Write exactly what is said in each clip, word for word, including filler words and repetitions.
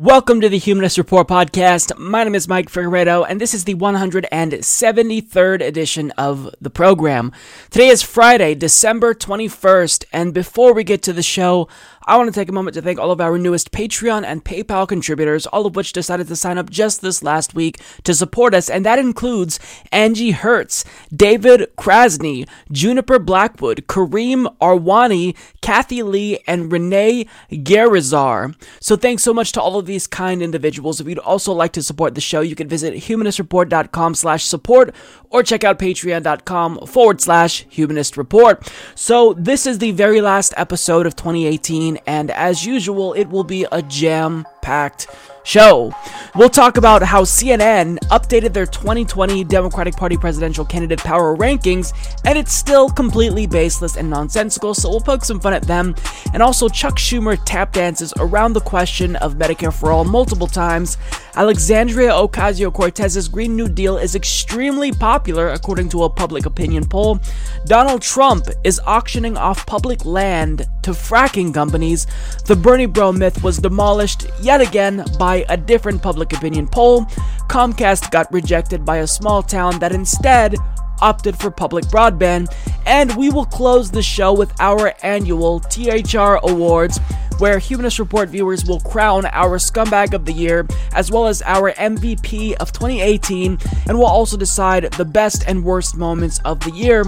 Welcome to the Humanist Report podcast. My name is Mike Figueredo, and this is the one hundred seventy-third edition of the program. Today is Friday, December twenty-first, and before we get to the show, I want to take a moment to thank all of our newest Patreon and PayPal contributors, all of which decided to sign up just this last week to support us, and that includes Angie Hertz, David Krasny, Juniper Blackwood, Kareem Arwani, Kathy Lee, and Renee Garizar. So thanks so much to all of these kind individuals. If you'd also like to support the show, you can visit humanist report dot com slash support or check out patreon.com forward slash humanist report. So this is the very last episode of twenty eighteen. And as usual, it will be a jam-packed show. We'll talk about how C N N updated their twenty twenty Democratic Party presidential candidate power rankings, and it's still completely baseless and nonsensical, so we'll poke some fun at them. And also, Chuck Schumer tap dances around the question of Medicare for All multiple times. Alexandria Ocasio-Cortez's Green New Deal is extremely popular, according to a public opinion poll. Donald Trump is auctioning off public land to fracking companies. The Bernie Bro myth was demolished yet again by a different public opinion poll. Comcast got rejected by a small town that instead opted for public broadband. And we will close the show with our annual T H R Awards, where Humanist Report viewers will crown our Scumbag of the Year, as well as our M V P of twenty eighteen, and we'll also decide the best and worst moments of the year.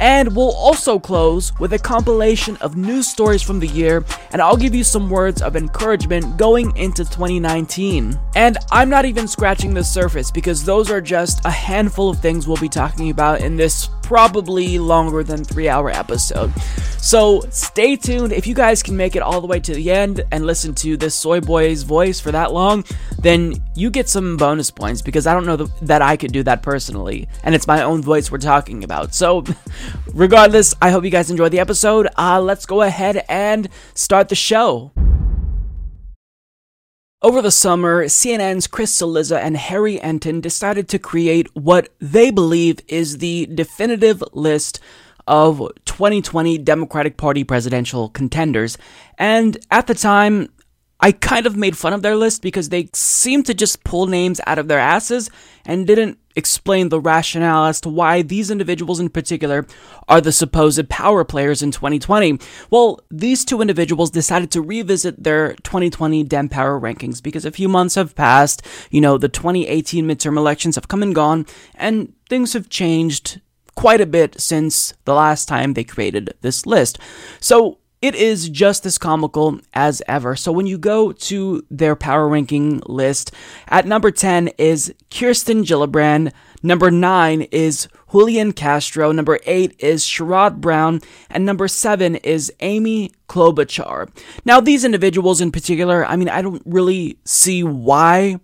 And we'll also close with a compilation of news stories from the year, and I'll give you some words of encouragement going into twenty nineteen. And I'm not even scratching the surface, because those are just a handful of things we'll be talking about in this probably longer than three hour episode. So stay tuned. If you guys can make it all the way to the end and listen to this soy boy's voice for that long, then you get some bonus points, because I don't know the, that I could do that personally, and it's my own voice we're talking about. So regardless, I hope you guys enjoy the episode. Uh, let's go ahead and start the show. Over the summer, C N N's Chris Saliza and Harry Enton decided to create what they believe is the definitive list of twenty twenty Democratic Party presidential contenders. And at the time, I kind of made fun of their list, because they seemed to just pull names out of their asses and didn't explain the rationale as to why these individuals in particular are the supposed power players in twenty twenty. Well, these two individuals decided to revisit their twenty twenty Dem Power rankings, because a few months have passed. You know, the twenty eighteen midterm elections have come and gone, and things have changed quite a bit since the last time they created this list. So it is just as comical as ever. So when you go to their power ranking list, at number ten is Kirsten Gillibrand, number nine is Julian Castro, number eight is Sherrod Brown, and number seven is Amy Klobuchar. Now, these individuals in particular, I mean, I don't really see why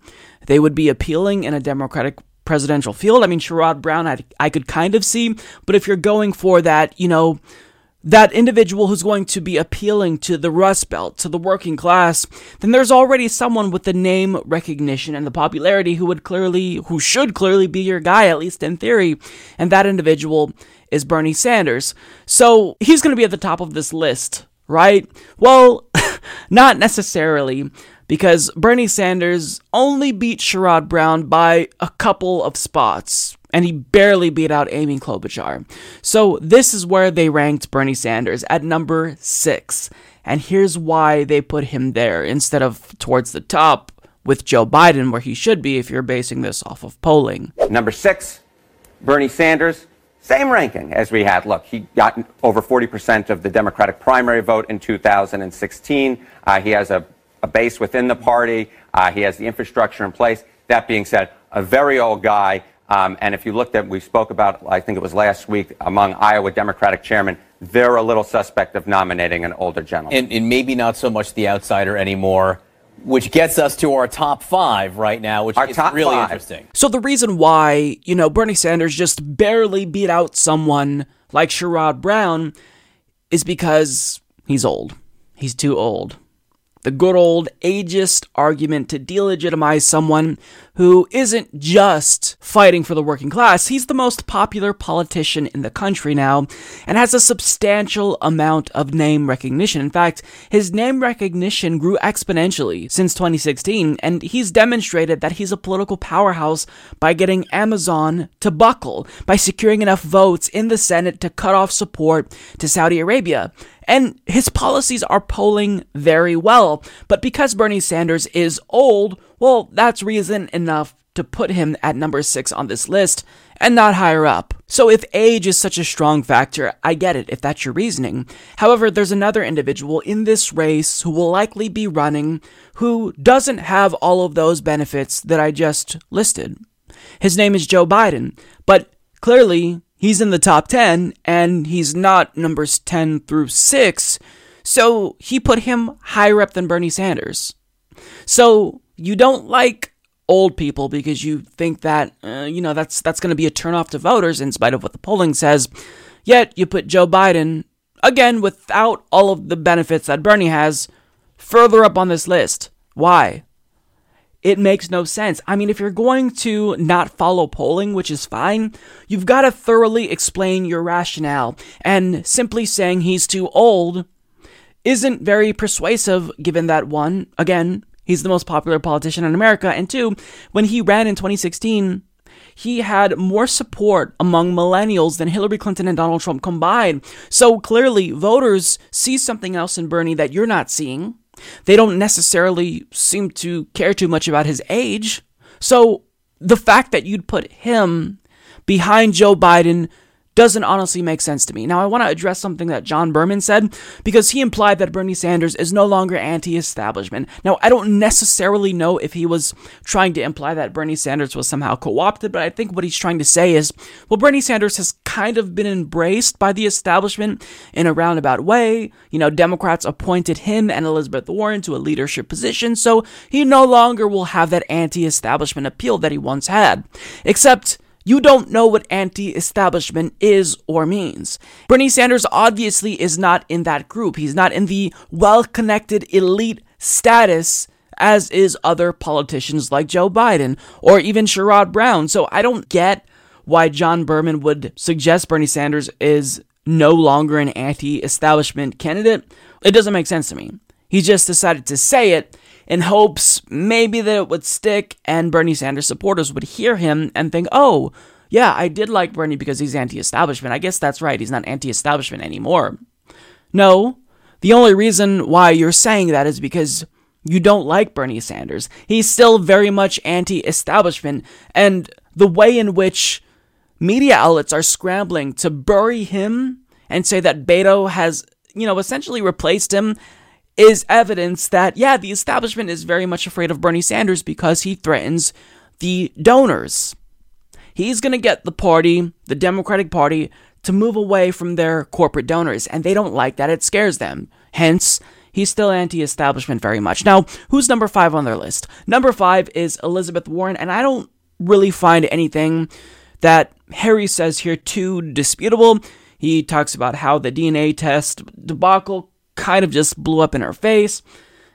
they would be appealing in a Democratic presidential field. I mean, Sherrod Brown, I, I could kind of see, but if you're going for that, you know, that individual who's going to be appealing to the Rust Belt, to the working class, then there's already someone with the name recognition and the popularity who would clearly, who should clearly be your guy, at least in theory, and that individual is Bernie Sanders. So he's going to be at the top of this list, right? Well, not necessarily, because Bernie Sanders only beat Sherrod Brown by a couple of spots, and he barely beat out Amy Klobuchar. So this is where they ranked Bernie Sanders, at number six. And here's why they put him there instead of towards the top with Joe Biden, where he should be if you're basing this off of polling. Number six, Bernie Sanders, same ranking as we had. Look, he got over forty percent of the Democratic primary vote in two thousand sixteen. Uh, he has a a base within the party. Uh, he has the infrastructure in place. That being said, a very old guy. Um, and if you looked at, we spoke about, I think it was last week, among Iowa Democratic chairmen, they're a little suspect of nominating an older gentleman. And, and maybe not so much the outsider anymore. which gets us to our top five right now, which our is top really five. Interesting. So the reason why, you know, Bernie Sanders just barely beat out someone like Sherrod Brown is because he's old. He's too old. The good old ageist argument to delegitimize someone who isn't just fighting for the working class. He's the most popular politician in the country now and has a substantial amount of name recognition. In fact, his name recognition grew exponentially since twenty sixteen, and he's demonstrated that he's a political powerhouse by getting Amazon to buckle, by securing enough votes in the Senate to cut off support to Saudi Arabia. And his policies are polling very well. But because Bernie Sanders is old, well, that's reason enough to put him at number six on this list and not higher up. So if age is such a strong factor, I get it if that's your reasoning. However, there's another individual in this race who will likely be running who doesn't have all of those benefits that I just listed. His name is Joe Biden, but clearly he's in the top ten, and he's not numbers ten through six, so he put him higher up than Bernie Sanders. So you don't like old people because you think that, uh, you know, that's that's going to be a turnoff to voters in spite of what the polling says, yet you put Joe Biden, again, without all of the benefits that Bernie has, further up on this list. Why? It makes no sense. I mean, if you're going to not follow polling, which is fine, you've got to thoroughly explain your rationale. And simply saying he's too old isn't very persuasive, given that one, again, he's the most popular politician in America. And two, when he ran in twenty sixteen, he had more support among millennials than Hillary Clinton and Donald Trump combined. So clearly, voters see something else in Bernie that you're not seeing. They don't necessarily seem to care too much about his age. So the fact that you'd put him behind Joe Biden doesn't honestly make sense to me. Now, I want to address something that John Berman said, because he implied that Bernie Sanders is no longer anti-establishment. Now, I don't necessarily know if he was trying to imply that Bernie Sanders was somehow co-opted, but I think what he's trying to say is, well, Bernie Sanders has kind of been embraced by the establishment in a roundabout way. You know, Democrats appointed him and Elizabeth Warren to a leadership position, so he no longer will have that anti-establishment appeal that he once had. Except, you don't know what anti-establishment is or means. Bernie Sanders obviously is not in that group. He's not in the well-connected elite status, as is other politicians like Joe Biden or even Sherrod Brown. So I don't get why John Berman would suggest Bernie Sanders is no longer an anti-establishment candidate. It doesn't make sense to me. He just decided to say it in hopes maybe that it would stick and Bernie Sanders supporters would hear him and think, oh, yeah, I did like Bernie because he's anti-establishment. I guess that's right. He's not anti-establishment anymore. No, the only reason why you're saying that is because you don't like Bernie Sanders. He's still very much anti-establishment. And the way in which media outlets are scrambling to bury him and say that Beto has, you know, essentially replaced him is evidence that, yeah, the establishment is very much afraid of Bernie Sanders because he threatens the donors. He's going to get the party, the Democratic Party, to move away from their corporate donors, and they don't like that. It scares them. Hence, he's still anti-establishment very much. Now, who's number five on their list? Number five is Elizabeth Warren, and I don't really find anything that Harry says here too disputable. He talks about how the D N A test debacle kind of just blew up in her face,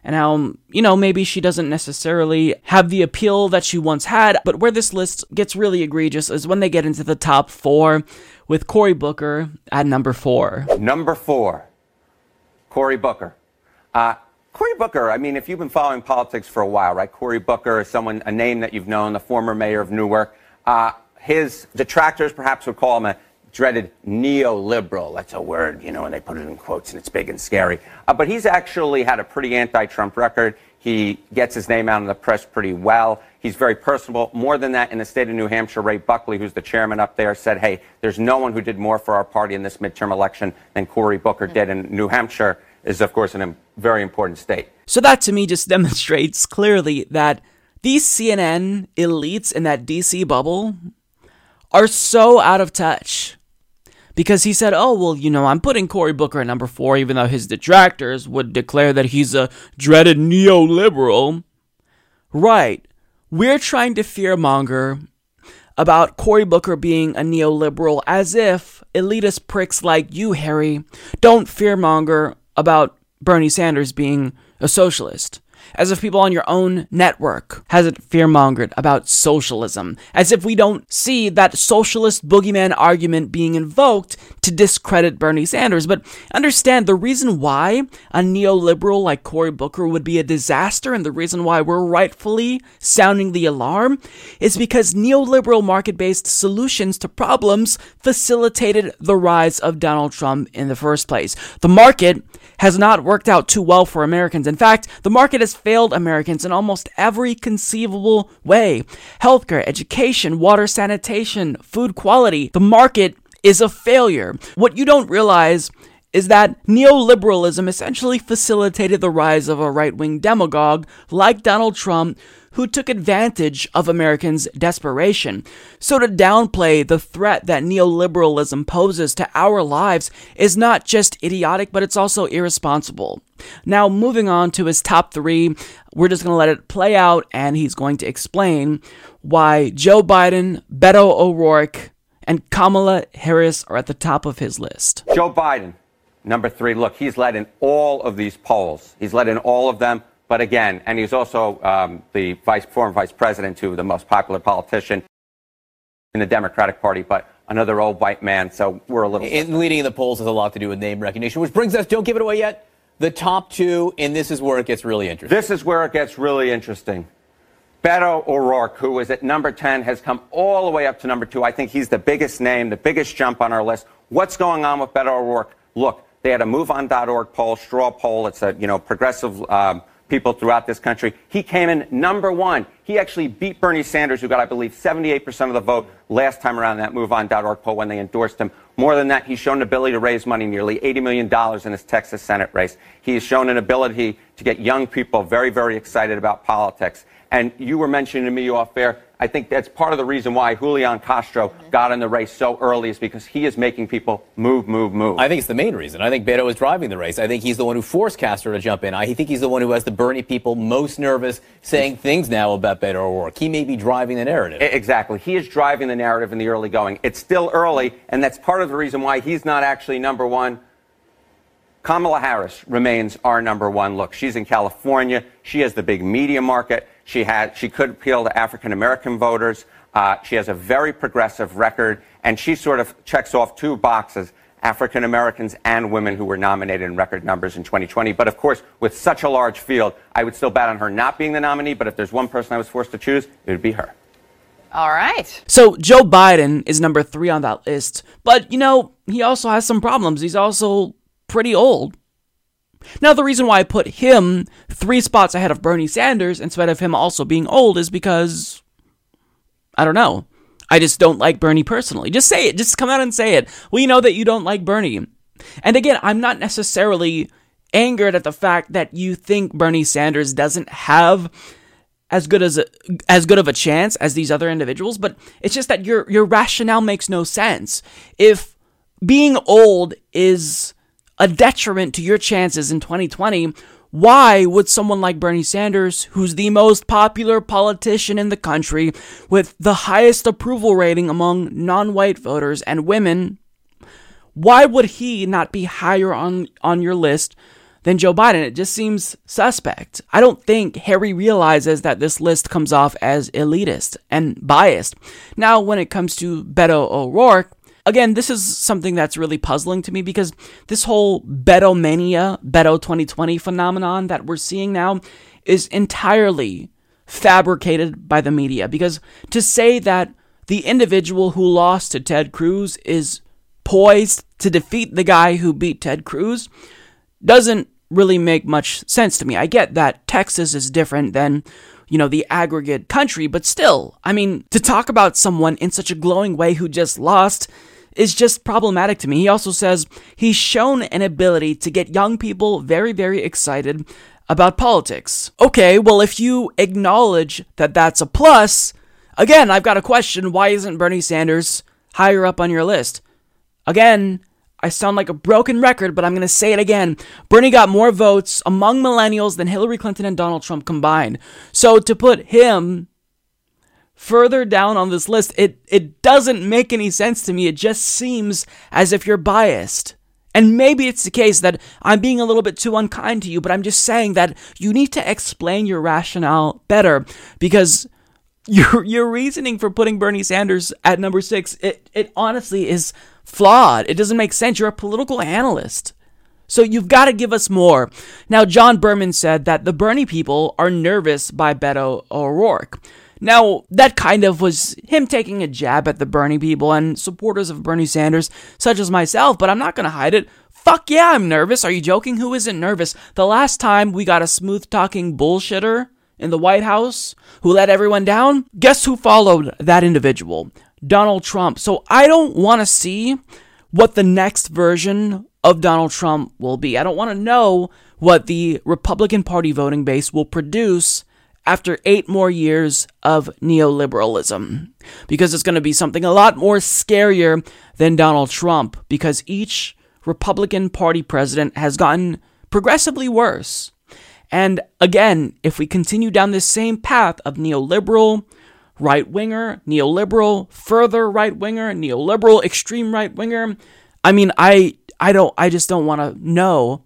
and how, you know, maybe she doesn't necessarily have the appeal that she once had. But where this list gets really egregious is when they get into the top four, with Cory Booker at number four. Number four, Cory Booker. Uh, Cory Booker, I mean, if you've been following politics for a while, right? Cory Booker is someone, a name that you've known, the former mayor of Newark. Uh, his detractors perhaps would call him a dreaded neoliberal. That's a word, you know, and they put it in quotes and it's big and scary. Uh, but he's actually had a pretty anti-Trump record. He gets his name out in the press pretty well. He's very personable. More than that, in the state of New Hampshire, Ray Buckley, who's the chairman up there, said, hey, there's no one who did more for our party in this midterm election than Cory Booker mm-hmm. did. And New Hampshire is, of course, a very important state. So that, to me, just demonstrates clearly that these C N N elites in that D C bubble are so out of touch. because he said, oh, well, you know, I'm putting Cory Booker at number four, even though his detractors would declare that he's a dreaded neoliberal. Right. We're trying to fearmonger about Cory Booker being a neoliberal as if elitist pricks like you, Harry, don't fearmonger about Bernie Sanders being a socialist. As if people on your own network hasn't fearmongered about socialism. As if we don't see that socialist boogeyman argument being invoked to discredit Bernie Sanders. But understand, the reason why a neoliberal like Cory Booker would be a disaster, and the reason why we're rightfully sounding the alarm, is because neoliberal market-based solutions to problems facilitated the rise of Donald Trump in the first place. The market has not worked out too well for Americans. In fact, the market has failed Americans in almost every conceivable way. Healthcare, education, water sanitation, food quality. The market is a failure. What you don't realize is that neoliberalism essentially facilitated the rise of a right-wing demagogue like Donald Trump, who took advantage of Americans' desperation. So to downplay the threat that neoliberalism poses to our lives is not just idiotic, but it's also irresponsible. Now, moving on to his top three, we're just going to let it play out, and he's going to explain why Joe Biden, Beto O'Rourke, and Kamala Harris are at the top of his list. Joe Biden, number three. Look, he's led in all of these polls. He's led in all of them. But again, and he's also um, the vice, former vice president, too, the most popular politician in the Democratic Party, but another old white man, so we're a little... In leading in the polls has a lot to do with name recognition, which brings us, don't give it away yet, the top two, and this is where it gets really interesting. This is where it gets really interesting. Beto O'Rourke, who is at number ten, has come all the way up to number two. I think he's the biggest name, the biggest jump on our list. What's going on with Beto O'Rourke? Look, they had a MoveOn dot org poll, straw poll. It's a, you know, progressive... Um, people throughout this country. He came in number one. He actually beat Bernie Sanders, who got, I believe, seventy-eight percent of the vote last time around in that MoveOn dot org poll when they endorsed him. More than that, he's shown an ability to raise money, nearly eighty million dollars in his Texas Senate race. He has shown an ability to get young people very, very excited about politics. And you were mentioning to me off air, I think that's part of the reason why Julian Castro got in the race so early, is because he is making people move, move, move. I think it's the main reason. I think Beto is driving the race. I think he's the one who forced Castro to jump in. I think he's the one who has the Bernie people most nervous, saying things now about Beto O'Rourke. He may be driving the narrative. Exactly. He is driving the narrative in the early going. It's still early, and that's part of the reason why he's not actually number one. Kamala Harris remains our number one. Look, she's in California. She has the big media market. She had, she could appeal to African-American voters. Uh, she has a very progressive record, and she sort of checks off two boxes, African-Americans and women who were nominated in record numbers in twenty twenty. But, of course, with such a large field, I would still bet on her not being the nominee. But if there's one person I was forced to choose, it would be her. All right. So Joe Biden is number three on that list. But, you know, he also has some problems. He's also pretty old. Now, the reason why I put him three spots ahead of Bernie Sanders instead of him also being old is because, I don't know, I just don't like Bernie personally. Just say it. Just come out and say it. We know that you don't like Bernie. And again, I'm not necessarily angered at the fact that you think Bernie Sanders doesn't have as good as a, as good of a chance as these other individuals, but it's just that your your rationale makes no sense. If being old is a detriment to your chances in twenty twenty, why would someone like Bernie Sanders, who's the most popular politician in the country with the highest approval rating among non-white voters and women, why would he not be higher on, on your list than Joe Biden? It just seems suspect. I don't think Harry realizes that this list comes off as elitist and biased. Now, when it comes to Beto O'Rourke, again, this is something that's really puzzling to me, because this whole Beto mania, Beto twenty twenty phenomenon that we're seeing now is entirely fabricated by the media. Because to say that the individual who lost to Ted Cruz is poised to defeat the guy who beat Ted Cruz doesn't really make much sense to me. I get that Texas is different than, you know, the aggregate country, but still, I mean, to talk about someone in such a glowing way who just lost is just problematic to me. He also says he's shown an ability to get young people very, very excited about politics. Okay, well, if you acknowledge that that's a plus, again, I've got a question. Why isn't Bernie Sanders higher up on your list? Again, I sound like a broken record, but I'm going to say it again. Bernie got more votes among millennials than Hillary Clinton and Donald Trump combined. So to put him further down on this list, it, it doesn't make any sense to me. It just seems as if you're biased. And maybe it's the case that I'm being a little bit too unkind to you, but I'm just saying that you need to explain your rationale better, because your your reasoning for putting Bernie Sanders at number six, it, it honestly is flawed. It doesn't make sense. You're a political analyst. So you've got to give us more. Now, John Berman said that the Bernie people are nervous by Beto O'Rourke. Now, that kind of was him taking a jab at the Bernie people and supporters of Bernie Sanders, such as myself, but I'm not going to hide it. Fuck yeah, I'm nervous. Are you joking? Who isn't nervous? The last time we got a smooth-talking bullshitter in the White House who let everyone down, guess who followed that individual? Donald Trump. So I don't want to see what the next version of Donald Trump will be. I don't want to know what the Republican Party voting base will produce after eight more years of neoliberalism, because it's going to be something a lot more scarier than Donald Trump, because each Republican Party president has gotten progressively worse. And again, if we continue down this same path of neoliberal, right-winger, neoliberal, further right-winger, neoliberal, extreme right-winger, I mean, I, I don't, I just don't want to know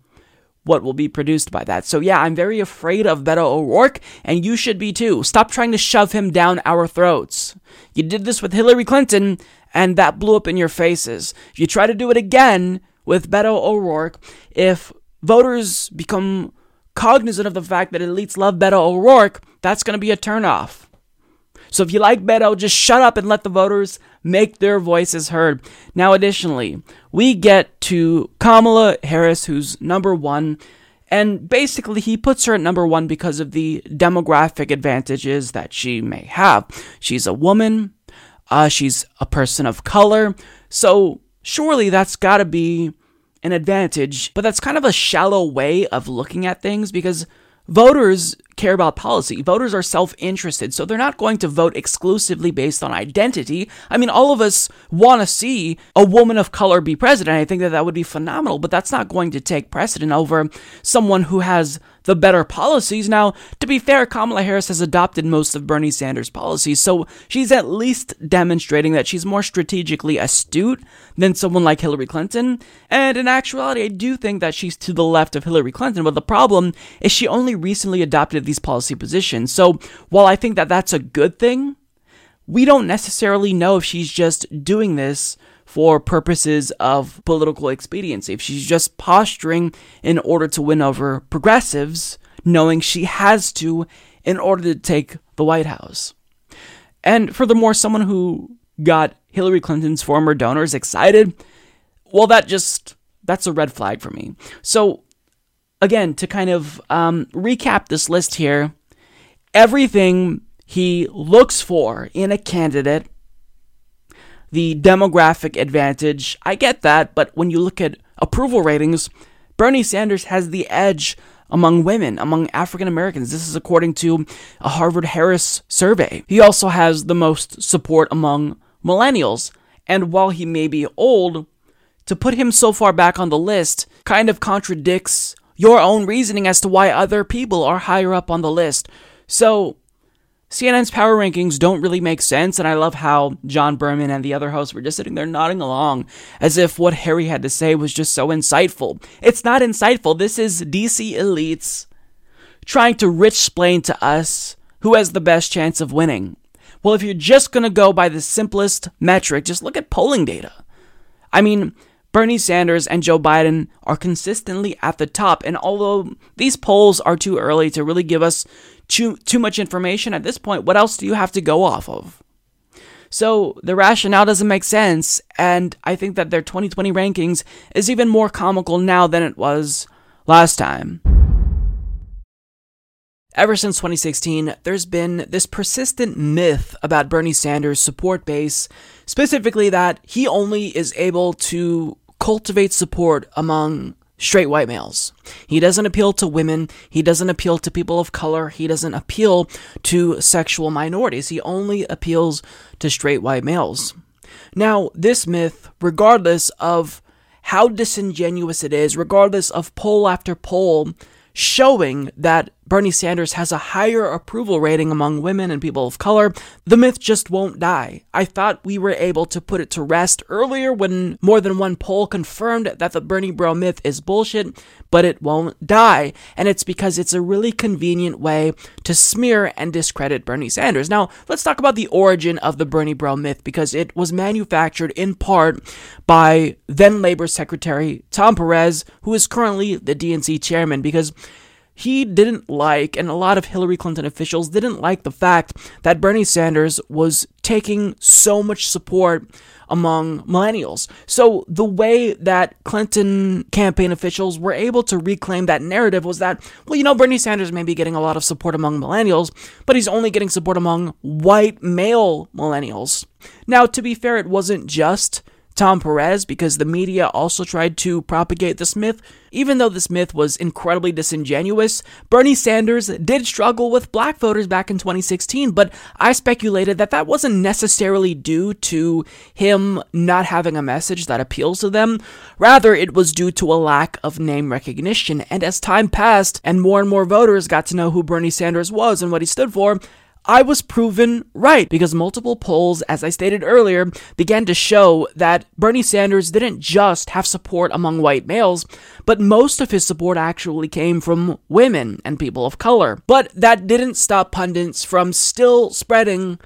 what will be produced by that. So yeah, I'm very afraid of Beto O'Rourke, and you should be too. Stop trying to shove him down our throats. You did this with Hillary Clinton, and that blew up in your faces. If you try to do it again with Beto O'Rourke, if voters become cognizant of the fact that elites love Beto O'Rourke, that's going to be a turnoff. So if you like Beto, just shut up and let the voters make their voices heard. Now, additionally, we get to Kamala Harris, who's number one. And basically, he puts her at number one because of the demographic advantages that she may have. She's a woman. Uh, she's a person of color. So surely that's got to be an advantage. But that's kind of a shallow way of looking at things, because voters care about policy. Voters are self-interested, so they're not going to vote exclusively based on identity. I mean, all of us want to see a woman of color be president. I think that that would be phenomenal, but that's not going to take precedent over someone who has the better policies. Now, to be fair, Kamala Harris has adopted most of Bernie Sanders' policies, so she's at least demonstrating that she's more strategically astute than someone like Hillary Clinton. And in actuality, I do think that she's to the left of Hillary Clinton, but the problem is she only recently adopted these policy positions. So while I think that that's a good thing, we don't necessarily know if she's just doing this for purposes of political expediency, if she's just posturing in order to win over progressives, knowing she has to in order to take the White House. And furthermore, someone who got Hillary Clinton's former donors excited, well, that just, that's a red flag for me. So again, to kind of um, recap this list here, everything he looks for in a candidate, the demographic advantage, I get that, but when you look at approval ratings, Bernie Sanders has the edge among women, among African Americans. This is according to a Harvard-Harris survey. He also has the most support among millennials, and while he may be old, to put him so far back on the list kind of contradicts your own reasoning as to why other people are higher up on the list. So C N N's power rankings don't really make sense, and I love how John Berman and the other hosts were just sitting there nodding along as if what Harry had to say was just so insightful. It's not insightful. This is D C elites trying to rich-splain to us who has the best chance of winning. Well, if you're just going to go by the simplest metric, just look at polling data. I mean, Bernie Sanders and Joe Biden are consistently at the top, and although these polls are too early to really give us too, too much information at this point, what else do you have to go off of? So the rationale doesn't make sense, and I think that their twenty twenty rankings is even more comical now than it was last time. Ever since twenty sixteen, there's been this persistent myth about Bernie Sanders' support base, specifically that he only is able to cultivate support among straight white males. He doesn't appeal to women. He doesn't appeal to people of color. He doesn't appeal to sexual minorities. He only appeals to straight white males. Now, this myth, regardless of how disingenuous it is, regardless of poll after poll showing that Bernie Sanders has a higher approval rating among women and people of color, the myth just won't die. I thought we were able to put it to rest earlier when more than one poll confirmed that the Bernie Bro myth is bullshit, but it won't die, and it's because it's a really convenient way to smear and discredit Bernie Sanders. Now, let's talk about the origin of the Bernie Bro myth, because it was manufactured in part by then Labor Secretary Tom Perez, who is currently the D N C chairman, because he didn't like, and a lot of Hillary Clinton officials didn't like, the fact that Bernie Sanders was taking so much support among millennials. So the way that Clinton campaign officials were able to reclaim that narrative was that, well, you know, Bernie Sanders may be getting a lot of support among millennials, but he's only getting support among white male millennials. Now, to be fair, it wasn't just Tom Perez, because the media also tried to propagate this myth. Even though this myth was incredibly disingenuous, Bernie Sanders did struggle with black voters back in twenty sixteen, but I speculated that that wasn't necessarily due to him not having a message that appeals to them. Rather, it was due to a lack of name recognition, and as time passed and more and more voters got to know who Bernie Sanders was and what he stood for, I was proven right, because multiple polls, as I stated earlier, began to show that Bernie Sanders didn't just have support among white males, but most of his support actually came from women and people of color. But that didn't stop pundits from still spreading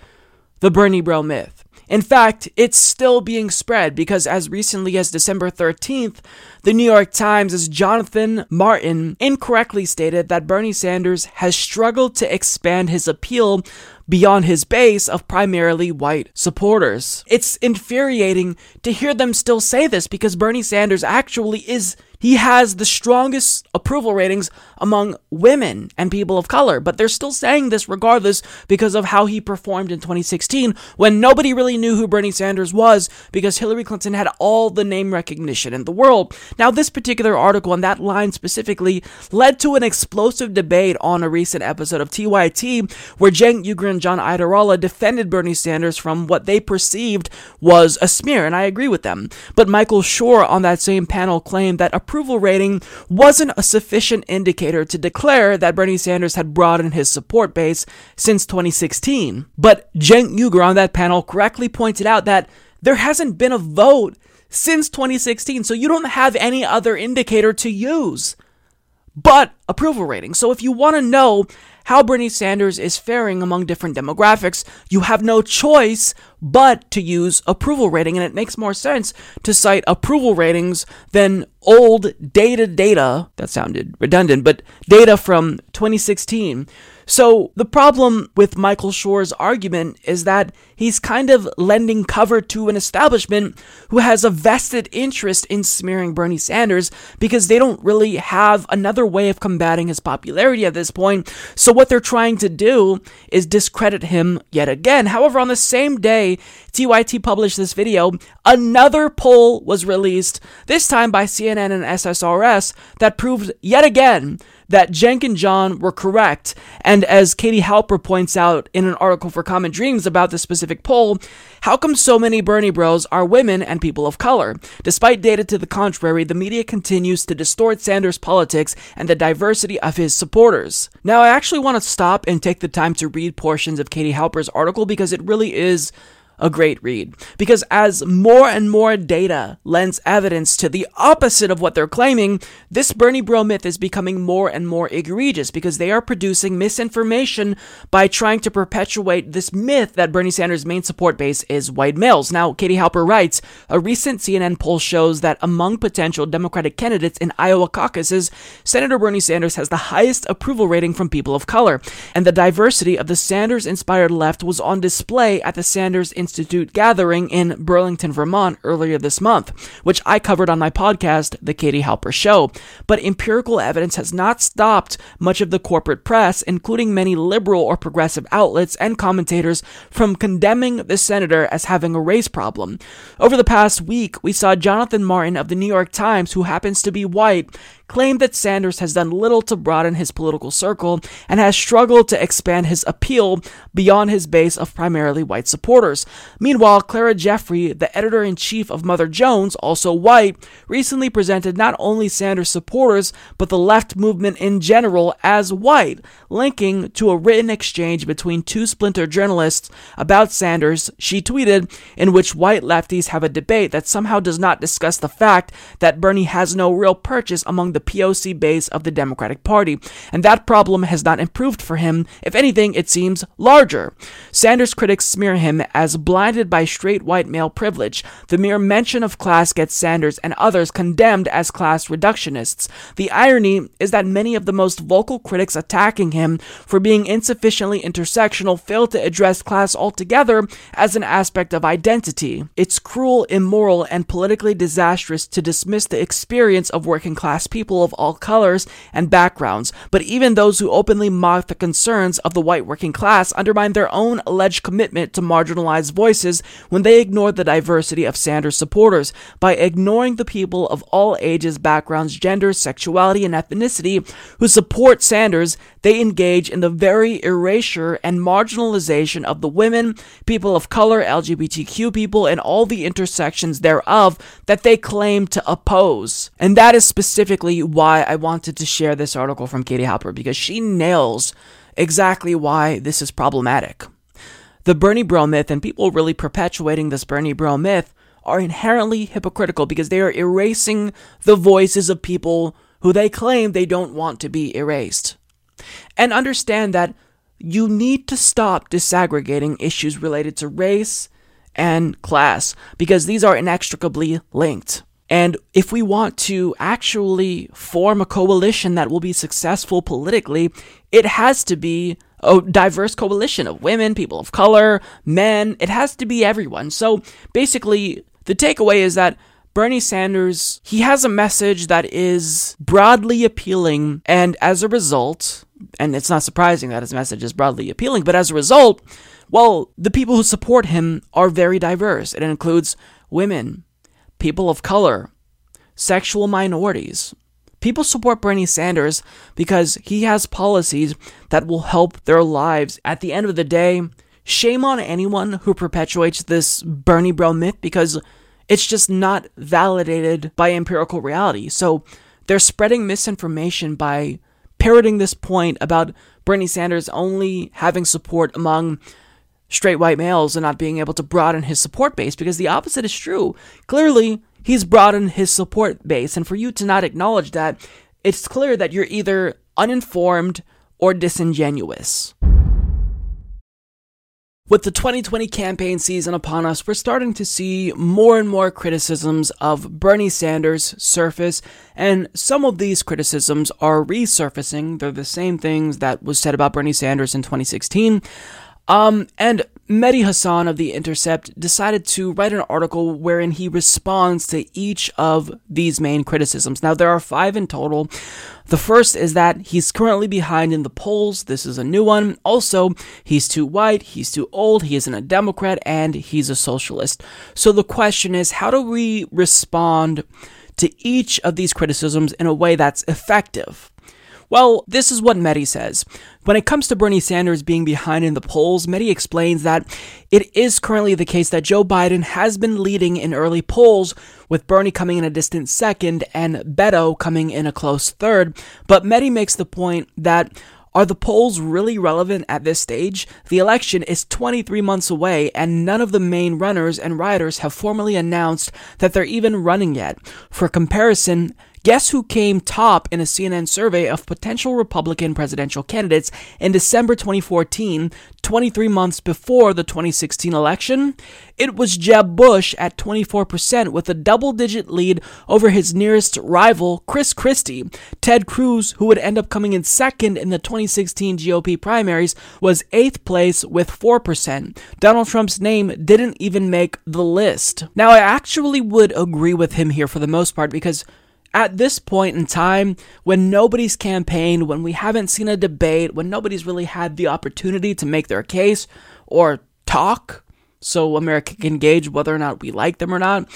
the Bernie Bro myth. In fact, it's still being spread, because as recently as December thirteenth, the New York Times' Jonathan Martin incorrectly stated that Bernie Sanders has struggled to expand his appeal beyond his base of primarily white supporters. It's infuriating to hear them still say this, because Bernie Sanders actually is, he has the strongest approval ratings among women and people of color, but they're still saying this regardless because of how he performed in twenty sixteen, when nobody really knew who Bernie Sanders was because Hillary Clinton had all the name recognition in the world. Now, this particular article and that line specifically led to an explosive debate on a recent episode of T Y T, where Cenk Uygur and John Iderola defended Bernie Sanders from what they perceived was a smear, and I agree with them. But Michael Schor on that same panel claimed that approval rating wasn't a sufficient indicator to declare that Bernie Sanders had broadened his support base since twenty sixteen. But Cenk Uygur on that panel correctly pointed out that there hasn't been a vote since twenty sixteen, so you don't have any other indicator to use but approval rating. So if you want to know how Bernie Sanders is faring among different demographics, you have no choice but to use approval rating, and it makes more sense to cite approval ratings than old dated data, that sounded redundant, but data from twenty sixteen. So the problem with Michael Schor's argument is that he's kind of lending cover to an establishment who has a vested interest in smearing Bernie Sanders, because they don't really have another way of combating his popularity at this point. So what they're trying to do is discredit him yet again. However, on the same day T Y T published this video, another poll was released, this time by C N N and S S R S, that proved yet again that Cenk and John were correct. And as Katie Halper points out in an article for Common Dreams about this specific poll, how come so many Bernie Bros are women and people of color? Despite data to the contrary, the media continues to distort Sanders' politics and the diversity of his supporters. Now, I actually want to stop and take the time to read portions of Katie Halper's article, because it really is a great read. Because as more and more data lends evidence to the opposite of what they're claiming, this Bernie Bro myth is becoming more and more egregious, because they are producing misinformation by trying to perpetuate this myth that Bernie Sanders' main support base is white males. Now, Katie Halper writes, a recent C N N poll shows that among potential Democratic candidates in Iowa caucuses, Senator Bernie Sanders has the highest approval rating from people of color, and the diversity of the Sanders-inspired left was on display at the Sanders Institute gathering in Burlington, Vermont earlier this month, which I covered on my podcast, The Katie Halper Show. But empirical evidence has not stopped much of the corporate press, including many liberal or progressive outlets and commentators, from condemning the senator as having a race problem. Over the past week, we saw Jonathan Martin of the New York Times, who happens to be white, claimed that Sanders has done little to broaden his political circle and has struggled to expand his appeal beyond his base of primarily white supporters. Meanwhile, Clara Jeffrey, the editor-in-chief of Mother Jones, also white, recently presented not only Sanders supporters but the left movement in general as white, linking to a written exchange between two splinter journalists about Sanders, she tweeted, in which white lefties have a debate that somehow does not discuss the fact that Bernie has no real purchase among the P O C base of the Democratic Party, and that problem has not improved for him. If anything, it seems larger. Sanders critics smear him as blinded by straight white male privilege. The mere mention of class gets Sanders and others condemned as class reductionists. The irony is that many of the most vocal critics attacking him for being insufficiently intersectional fail to address class altogether as an aspect of identity. It's cruel, immoral, and politically disastrous to dismiss the experience of working-class people of all colors and backgrounds, but even those who openly mock the concerns of the white working class undermine their own alleged commitment to marginalized voices when they ignore the diversity of Sanders supporters. By ignoring the people of all ages, backgrounds, genders, sexuality, and ethnicity who support Sanders, they engage in the very erasure and marginalization of the women, people of color, L G B T Q people, and all the intersections thereof that they claim to oppose. And that is specifically why I wanted to share this article from Katie Halper, because she nails exactly why this is problematic. The Bernie bro myth, and people really perpetuating this Bernie bro myth, are inherently hypocritical because they are erasing the voices of people who they claim they don't want to be erased. And understand that you need to stop disaggregating issues related to race and class, because these are inextricably linked. And if we want to actually form a coalition that will be successful politically, it has to be a diverse coalition of women, people of color, men. It has to be everyone. So basically, the takeaway is that Bernie Sanders, he has a message that is broadly appealing, and as a result, and it's not surprising that his message is broadly appealing, but as a result, well, the people who support him are very diverse. It includes women, people of color, sexual minorities. People support Bernie Sanders because he has policies that will help their lives. At the end of the day, shame on anyone who perpetuates this Bernie bro myth, because it's just not validated by empirical reality. So they're spreading misinformation by parroting this point about Bernie Sanders only having support among straight white males and not being able to broaden his support base, because the opposite is true. Clearly, he's broadened his support base, and for you to not acknowledge that, it's clear that you're either uninformed or disingenuous. With the twenty twenty campaign season upon us, we're starting to see more and more criticisms of Bernie Sanders surface, and some of these criticisms are resurfacing. They're the same things that was said about Bernie Sanders in twenty sixteen. Um, and Mehdi Hasan of The Intercept decided to write an article wherein he responds to each of these main criticisms. Now, there are five in total. The first is that he's currently behind in the polls. This is a new one. Also, he's too white, he's too old, he isn't a Democrat, and he's a socialist. So the question is, how do we respond to each of these criticisms in a way that's effective? Well, this is what Mehdi says. When it comes to Bernie Sanders being behind in the polls, Mehdi explains that it is currently the case that Joe Biden has been leading in early polls, with Bernie coming in a distant second and Beto coming in a close third. But Mehdi makes the point that, are the polls really relevant at this stage? The election is twenty-three months away, and none of the main runners and riders have formally announced that they're even running yet. For comparison, guess who came top in a C N N survey of potential Republican presidential candidates in December twenty fourteen, twenty-three months before the twenty sixteen election? It was Jeb Bush at twenty-four percent, with a double-digit lead over his nearest rival, Chris Christie. Ted Cruz, who would end up coming in second in the twenty sixteen G O P primaries, was eighth place with four percent. Donald Trump's name didn't even make the list. Now, I actually would agree with him here for the most part, because at this point in time, when nobody's campaigned, when we haven't seen a debate, when nobody's really had the opportunity to make their case or talk so America can gauge whether or not we like them or not,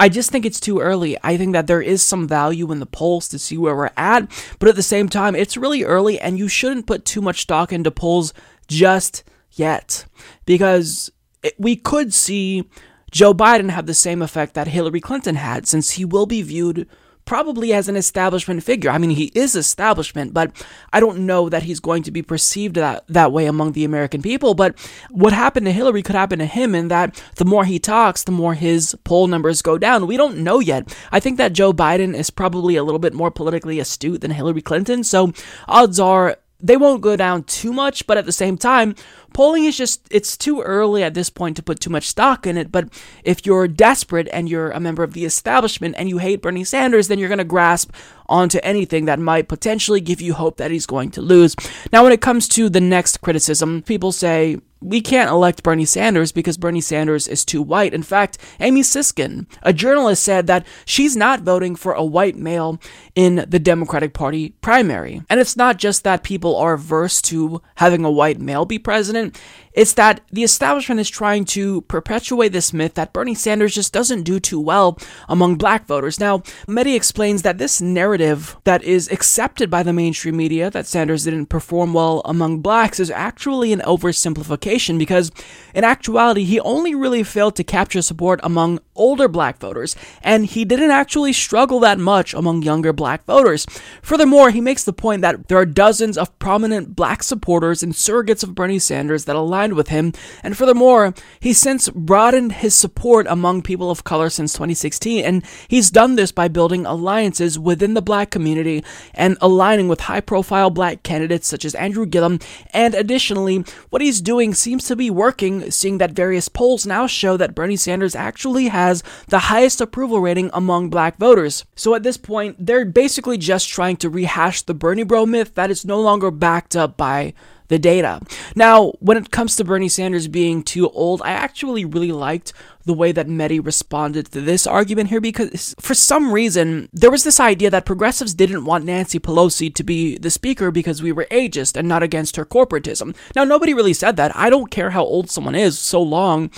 I just think it's too early. I think that there is some value in the polls to see where we're at, but at the same time, it's really early and you shouldn't put too much stock into polls just yet, because it, we could see Joe Biden have the same effect that Hillary Clinton had, since he will be viewed probably as an establishment figure. I mean, he is establishment, but I don't know that he's going to be perceived that, that way among the American people. But what happened to Hillary could happen to him, in that the more he talks, the more his poll numbers go down. We don't know yet. I think that Joe Biden is probably a little bit more politically astute than Hillary Clinton, so odds are they won't go down too much, but at the same time, polling is just, it's too early at this point to put too much stock in it. But if you're desperate and you're a member of the establishment and you hate Bernie Sanders, then you're going to grasp onto anything that might potentially give you hope that he's going to lose. Now, when it comes to the next criticism, people say, we can't elect Bernie Sanders because Bernie Sanders is too white. In fact, Amy Siskin, a journalist, said that she's not voting for a white male in the Democratic Party primary. And it's not just that people are averse to having a white male be president. It's that the establishment is trying to perpetuate this myth that Bernie Sanders just doesn't do too well among black voters. Now, Mehdi explains that this narrative that is accepted by the mainstream media that Sanders didn't perform well among blacks is actually an oversimplification, because in actuality, he only really failed to capture support among older black voters, and he didn't actually struggle that much among younger black voters. Furthermore, he makes the point that there are dozens of prominent black supporters and surrogates of Bernie Sanders that allow with him, and furthermore, he's since broadened his support among people of color since twenty sixteen, and he's done this by building alliances within the black community and aligning with high-profile black candidates such as Andrew Gillum. And additionally, what he's doing seems to be working, seeing that various polls now show that Bernie Sanders actually has the highest approval rating among black voters. So at this point, they're basically just trying to rehash the Bernie bro myth that is no longer backed up by the data. Now, when it comes to Bernie Sanders being too old, I actually really liked the way that Mehdi responded to this argument here, because for some reason, there was this idea that progressives didn't want Nancy Pelosi to be the speaker because we were ageist and not against her corporatism. Now, nobody really said that. I don't care how old someone is, so long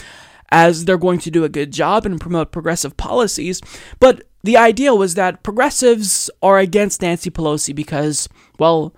as they're going to do a good job and promote progressive policies. But the idea was that progressives are against Nancy Pelosi because, well,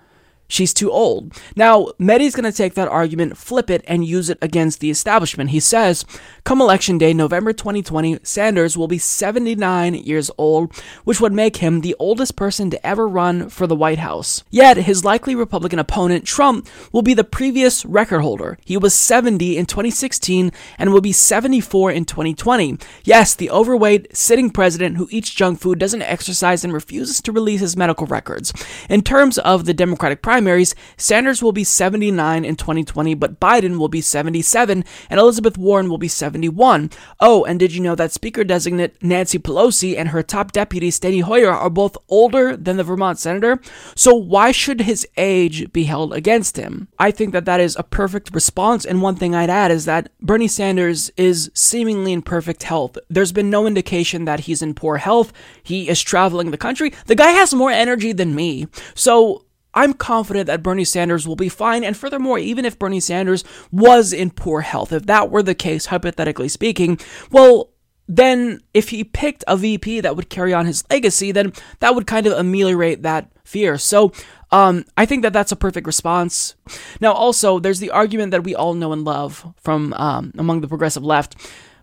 she's too old. Now, Mehdi's going to take that argument, flip it, and use it against the establishment. He says, come election day, November twenty twenty, Sanders will be seventy-nine years old, which would make him the oldest person to ever run for the White House. Yet, his likely Republican opponent, Trump, will be the previous record holder. He was seventy in twenty sixteen and will be seventy-four in twenty twenty. Yes, the overweight, sitting president who eats junk food, doesn't exercise, and refuses to release his medical records. In terms of the Democratic primary, primaries, Sanders will be seventy-nine in twenty twenty, but Biden will be seventy-seven and Elizabeth Warren will be seventy-one. Oh, and did you know that Speaker designate Nancy Pelosi and her top deputy Steny Hoyer are both older than the Vermont senator? So why should his age be held against him? I think that that is a perfect response, and one thing I'd add is that Bernie Sanders is seemingly in perfect health. There's been no indication that he's in poor health. He is traveling the country. The guy has more energy than me. So I'm confident that Bernie Sanders will be fine. And furthermore, even if Bernie Sanders was in poor health, if that were the case, hypothetically speaking, well, then if he picked a V P that would carry on his legacy, then that would kind of ameliorate that fear. So um, I think that that's a perfect response. Now, also, there's the argument that we all know and love from um, among the progressive left.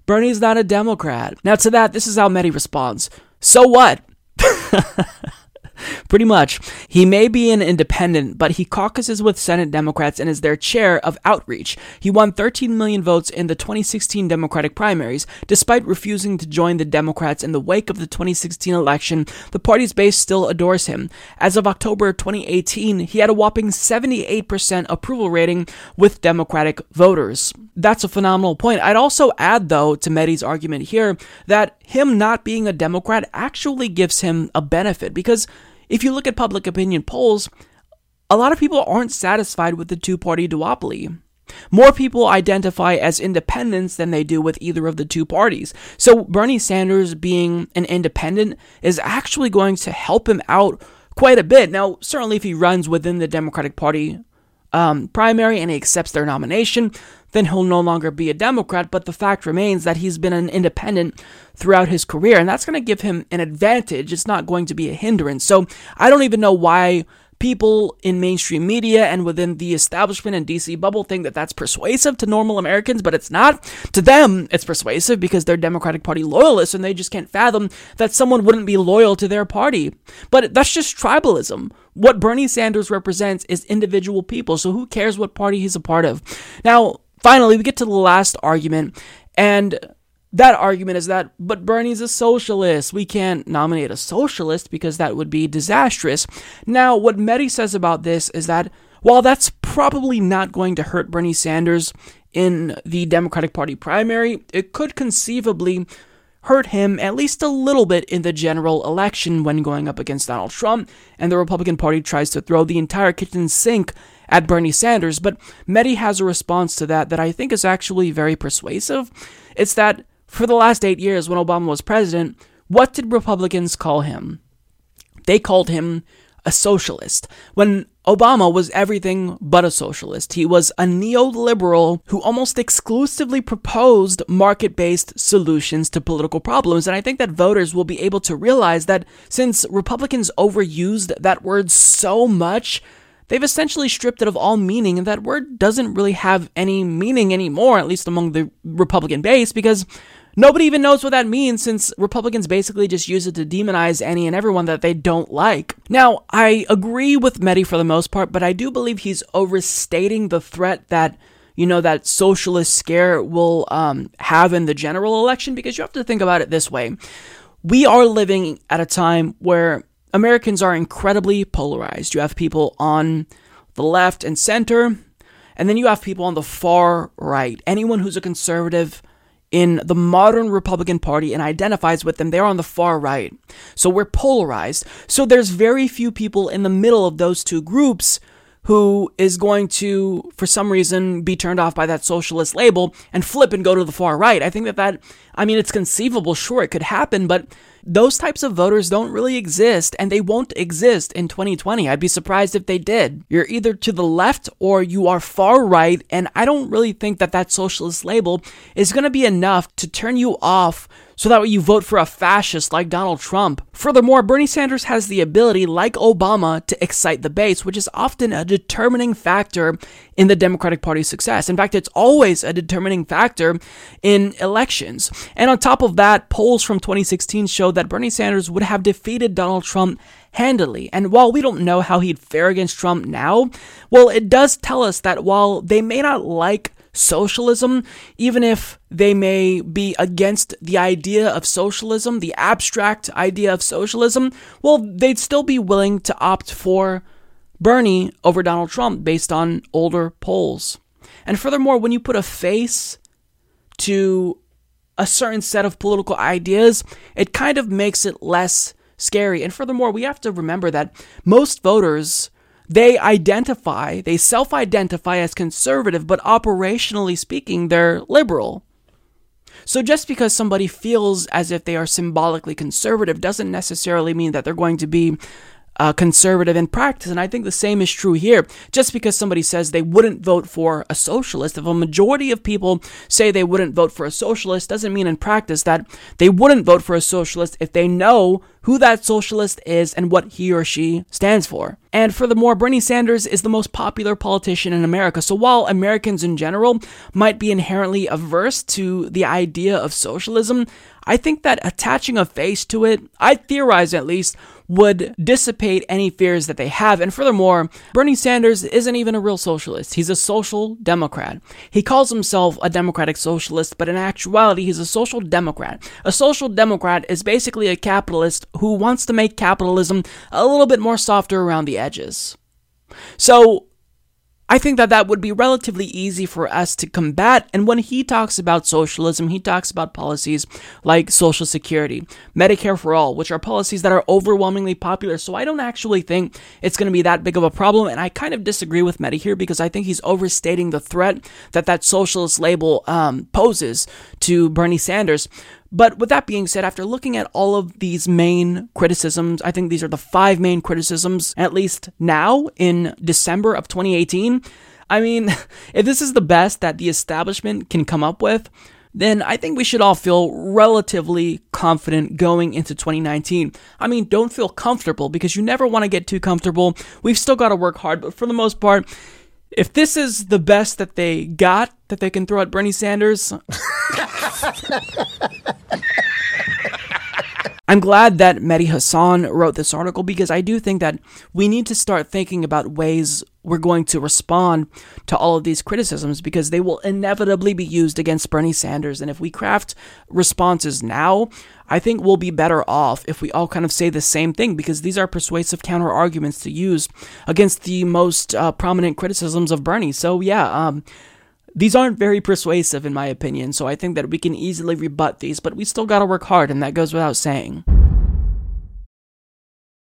Bernie's not a Democrat. Now, to that, this is how Mehdi responds. So what? Pretty much. He may be an independent, but he caucuses with Senate Democrats and is their chair of outreach. He won thirteen million votes in the twenty sixteen Democratic primaries. Despite refusing to join the Democrats in the wake of the twenty sixteen election, the party's base still adores him. As of October twenty eighteen, he had a whopping seventy-eight percent approval rating with Democratic voters. That's a phenomenal point. I'd also add, though, to Mehdi's argument here, that him not being a Democrat actually gives him a benefit, because if you look at public opinion polls, a lot of people aren't satisfied with the two-party duopoly. More people identify as independents than they do with either of the two parties. So Bernie Sanders being an independent is actually going to help him out quite a bit. Now, certainly if he runs within the Democratic Party um, primary and he accepts their nomination, then he'll no longer be a Democrat. But the fact remains that he's been an independent throughout his career, and that's going to give him an advantage. It's not going to be a hindrance. So I don't even know why people in mainstream media and within the establishment and D C bubble think that that's persuasive to normal Americans, but it's not. To them, it's persuasive because they're Democratic Party loyalists and they just can't fathom that someone wouldn't be loyal to their party. But that's just tribalism. What Bernie Sanders represents is individual people, so who cares what party he's a part of? Now, finally, we get to the last argument, and that argument is that, but Bernie's a socialist. We can't nominate a socialist because that would be disastrous. Now, what Mehdi says about this is that while that's probably not going to hurt Bernie Sanders in the Democratic Party primary, it could conceivably hurt him at least a little bit in the general election when going up against Donald Trump, and the Republican Party tries to throw the entire kitchen sink at Bernie Sanders. But Mehdi has a response to that that I think is actually very persuasive. It's that for the last eight years when Obama was president, what did Republicans call him? They called him a socialist. When Obama was everything but a socialist, he was a neoliberal who almost exclusively proposed market-based solutions to political problems. And I think that voters will be able to realize that since Republicans overused that word so much, they've essentially stripped it of all meaning, and that word doesn't really have any meaning anymore, at least among the Republican base, because nobody even knows what that means, since Republicans basically just use it to demonize any and everyone that they don't like. Now, I agree with Mehdi for the most part, but I do believe he's overstating the threat that, you know, that socialist scare will um, have in the general election, because you have to think about it this way. We are living at a time where Americans are incredibly polarized. You have people on the left and center, and then you have people on the far right. Anyone who's a conservative in the modern Republican Party and identifies with them, they're on the far right. So we're polarized. So there's very few people in the middle of those two groups who is going to, for some reason, be turned off by that socialist label and flip and go to the far right. I think that that, I mean, it's conceivable, sure, it could happen, but those types of voters don't really exist, and they won't exist in twenty twenty. I'd be surprised if they did. You're either to the left or you are far right, and I don't really think that that socialist label is going to be enough to turn you off so that way you vote for a fascist like Donald Trump. Furthermore, Bernie Sanders has the ability, like Obama, to excite the base, which is often a determining factor in the Democratic Party's success. In fact, it's always a determining factor in elections. And on top of that, polls from twenty sixteen showed that Bernie Sanders would have defeated Donald Trump handily. And while we don't know how he'd fare against Trump now, well, it does tell us that while they may not like socialism, even if they may be against the idea of socialism, the abstract idea of socialism, well, they'd still be willing to opt for Bernie over Donald Trump based on older polls. And furthermore, when you put a face to a certain set of political ideas, it kind of makes it less scary. And furthermore, we have to remember that most voters, they identify, they self-identify as conservative, but operationally speaking, they're liberal. So just because somebody feels as if they are symbolically conservative doesn't necessarily mean that they're going to be uh, conservative in practice. And I think the same is true here. Just because somebody says they wouldn't vote for a socialist, if a majority of people say they wouldn't vote for a socialist, doesn't mean in practice that they wouldn't vote for a socialist if they know who that socialist is and what he or she stands for. And furthermore, Bernie Sanders is the most popular politician in America. So while Americans in general might be inherently averse to the idea of socialism, I think that attaching a face to it, I theorize at least, would dissipate any fears that they have. And furthermore, Bernie Sanders isn't even a real socialist. He's a social democrat. He calls himself a democratic socialist, but in actuality, he's a social democrat. A social democrat is basically a capitalist who wants to make capitalism a little bit more softer around the edges. So I think that that would be relatively easy for us to combat. And when he talks about socialism, he talks about policies like Social Security, Medicare for All, which are policies that are overwhelmingly popular. So I don't actually think it's going to be that big of a problem. And I kind of disagree with Mehdi here because I think he's overstating the threat that that socialist label um, poses to Bernie Sanders. But with that being said, after looking at all of these main criticisms, I think these are the five main criticisms, at least now in December of twenty eighteen. I mean, if this is the best that the establishment can come up with, then I think we should all feel relatively confident going into twenty nineteen. I mean, don't feel comfortable, because you never want to get too comfortable. We've still got to work hard, but for the most part, if this is the best that they got, that they can throw at Bernie Sanders, I'm glad that Mehdi Hasan wrote this article, because I do think that we need to start thinking about ways we're going to respond to all of these criticisms, because they will inevitably be used against Bernie Sanders. And if we craft responses now, I think we'll be better off if we all kind of say the same thing, because these are persuasive counter arguments to use against the most uh, prominent criticisms of Bernie. So yeah, um, these aren't very persuasive in my opinion. So I think that we can easily rebut these, but we still got to work hard, and that goes without saying.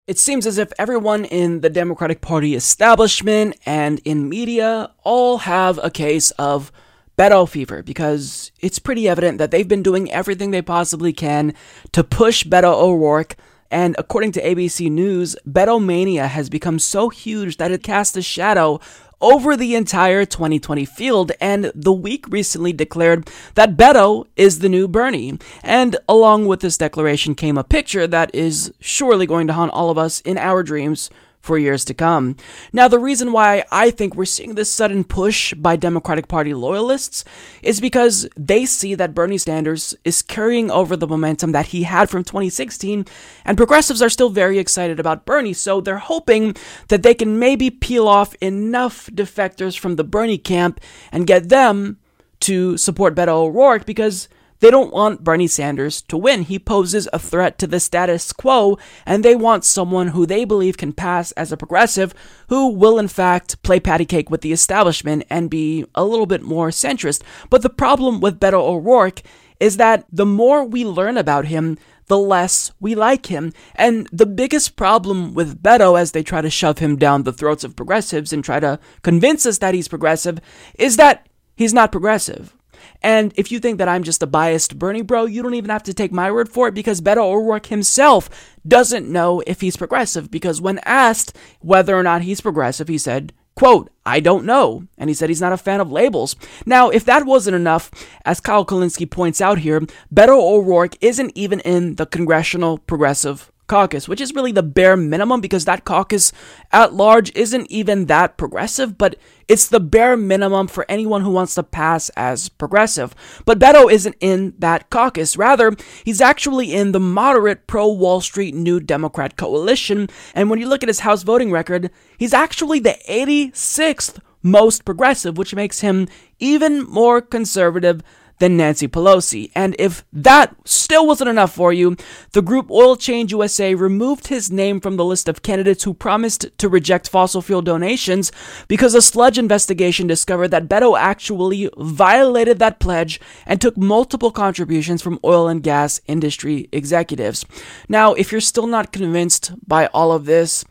It seems as if everyone in the Democratic Party establishment and in media all have a case of Beto fever, because it's pretty evident that they've been doing everything they possibly can to push Beto O'Rourke. And according to A B C News, Beto mania has become so huge that it casts a shadow over the entire twenty twenty field, and The Week recently declared that Beto is the new Bernie. And along with this declaration came a picture that is surely going to haunt all of us in our dreams for years to come. Now, the reason why I think we're seeing this sudden push by Democratic Party loyalists is because they see that Bernie Sanders is carrying over the momentum that he had from twenty sixteen, and progressives are still very excited about Bernie, so they're hoping that they can maybe peel off enough defectors from the Bernie camp and get them to support Beto O'Rourke, because they don't want Bernie Sanders to win. He poses a threat to the status quo, and they want someone who they believe can pass as a progressive, who will in fact play patty cake with the establishment and be a little bit more centrist. But the problem with Beto O'Rourke is that the more we learn about him, the less we like him. And the biggest problem with Beto, as they try to shove him down the throats of progressives and try to convince us that he's progressive, is that he's not progressive. And if you think that I'm just a biased Bernie bro, you don't even have to take my word for it, because Beto O'Rourke himself doesn't know if he's progressive, because when asked whether or not he's progressive, he said, quote, "I don't know." And he said he's not a fan of labels. Now, if that wasn't enough, as Kyle Kulinski points out here, Beto O'Rourke isn't even in the Congressional Progressive Caucus, which is really the bare minimum, because that caucus at large isn't even that progressive, but it's the bare minimum for anyone who wants to pass as progressive. But Beto isn't in that caucus. Rather, he's actually in the moderate pro-Wall Street New Democrat coalition, and when you look at his House voting record, he's actually the eighty-sixth most progressive, which makes him even more conservative than Nancy Pelosi. And if that still wasn't enough for you, the group Oil Change U S A removed his name from the list of candidates who promised to reject fossil fuel donations, because a sludge investigation discovered that Beto actually violated that pledge and took multiple contributions from oil and gas industry executives. Now, if you're still not convinced by all of this,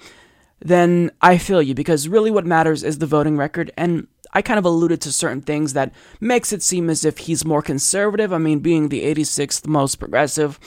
then I feel you, because really what matters is the voting record, and I kind of alluded to certain things that makes it seem as if he's more conservative. I mean, being the eighty-sixth most progressive,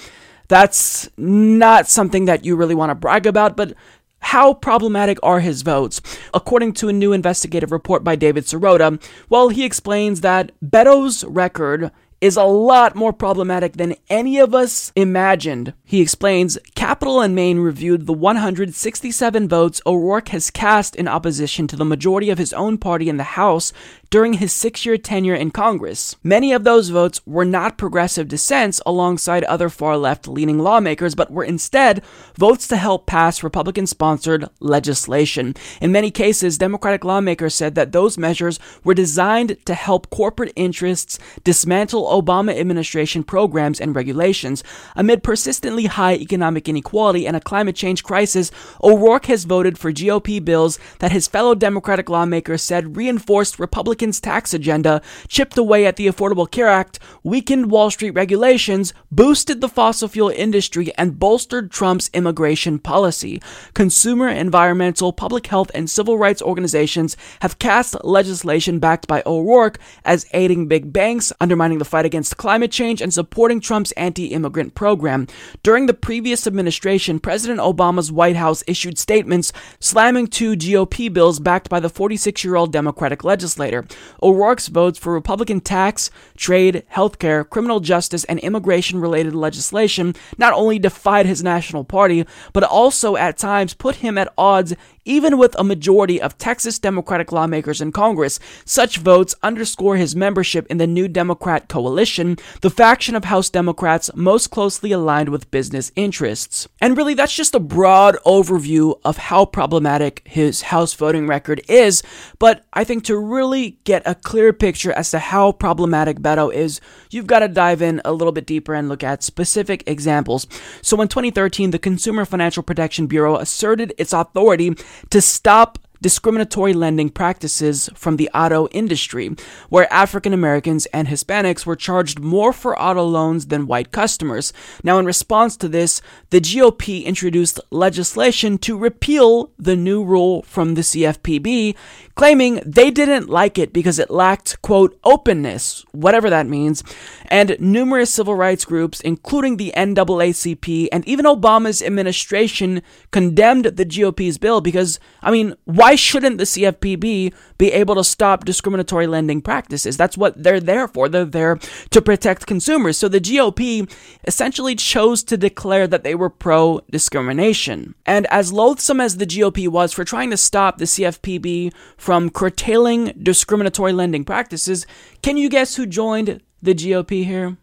that's not something that you really want to brag about, but how problematic are his votes? According to a new investigative report by David Sirota, well, he explains that Beto's record is a lot more problematic than any of us imagined. He explains, Capital and Maine reviewed the one hundred sixty-seven votes O'Rourke has cast in opposition to the majority of his own party in the House during his six-year tenure in Congress. Many of those votes were not progressive dissents alongside other far-left-leaning lawmakers, but were instead votes to help pass Republican-sponsored legislation. In many cases, Democratic lawmakers said that those measures were designed to help corporate interests dismantle Obama administration programs and regulations. Amid persistently high economic inequality and a climate change crisis, O'Rourke has voted for G O P bills that his fellow Democratic lawmakers said reinforced Republicans' tax agenda, chipped away at the Affordable Care Act, weakened Wall Street regulations, boosted the fossil fuel industry, and bolstered Trump's immigration policy. Consumer, environmental, public health, and civil rights organizations have cast legislation backed by O'Rourke as aiding big banks, undermining the fight against climate change and supporting Trump's anti-immigrant program. During the previous administration, President Obama's White House issued statements slamming two G O P bills backed by the forty-six-year-old Democratic legislator. O'Rourke's votes for Republican tax, trade, healthcare, criminal justice, and immigration-related legislation not only defied his national party, but also at times put him at odds even with a majority of Texas Democratic lawmakers in Congress. Such votes underscore his membership in the New Democrat Coalition, the faction of House Democrats most closely aligned with business interests. And really, that's just a broad overview of how problematic his House voting record is, but I think to really get a clear picture as to how problematic Beto is, you've got to dive in a little bit deeper and look at specific examples. So in twenty thirteen, the Consumer Financial Protection Bureau asserted its authority to stop discriminatory lending practices from the auto industry, where African Americans and Hispanics were charged more for auto loans than white customers. Now, in response to this, the G O P introduced legislation to repeal the new rule from the C F P B, claiming they didn't like it because it lacked, quote, openness, whatever that means, and numerous civil rights groups, including the N double A C P and even Obama's administration, condemned the G O P's bill because, I mean, why Why shouldn't the C F P B be able to stop discriminatory lending practices? That's what they're there for. They're there to protect consumers. So the G O P essentially chose to declare that they were pro-discrimination. And as loathsome as the G O P was for trying to stop the C F P B from curtailing discriminatory lending practices, can you guess who joined the G O P here?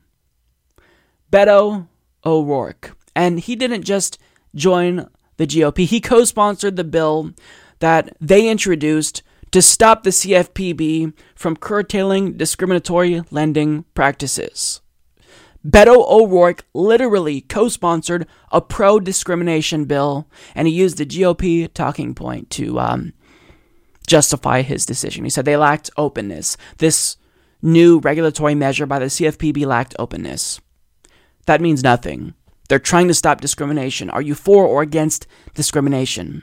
Beto O'Rourke. And he didn't just join the G O P. He co-sponsored the bill that they introduced to stop the C F P B from curtailing discriminatory lending practices. Beto O'Rourke literally co-sponsored a pro-discrimination bill, and he used the G O P talking point to um, justify his decision. He said they lacked openness. This new regulatory measure by the C F P B lacked openness. That means nothing. They're trying to stop discrimination. Are you for or against discrimination?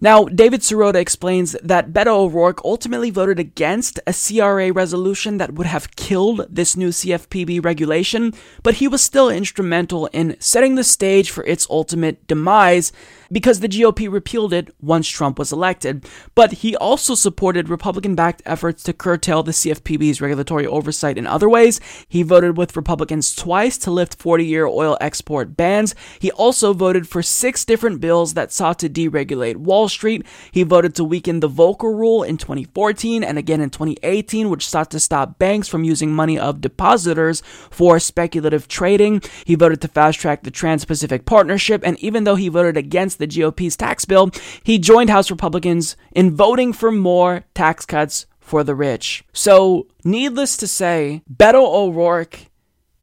Now, David Sirota explains that Beto O'Rourke ultimately voted against a C R A resolution that would have killed this new C F P B regulation, but he was still instrumental in setting the stage for its ultimate demise because the G O P repealed it once Trump was elected. But he also supported Republican-backed efforts to curtail the C F P B's regulatory oversight in other ways. He voted with Republicans twice to lift forty-year oil export bans. He also voted for six different bills that sought to deregulate Wall Street. He voted to weaken the Volcker Rule in twenty fourteen and again in twenty eighteen, which sought to stop banks from using money of depositors for speculative trading. He voted to fast-track the Trans-Pacific Partnership, and even though he voted against the G O P's tax bill, he joined House Republicans in voting for more tax cuts for the rich. So, needless to say, Beto O'Rourke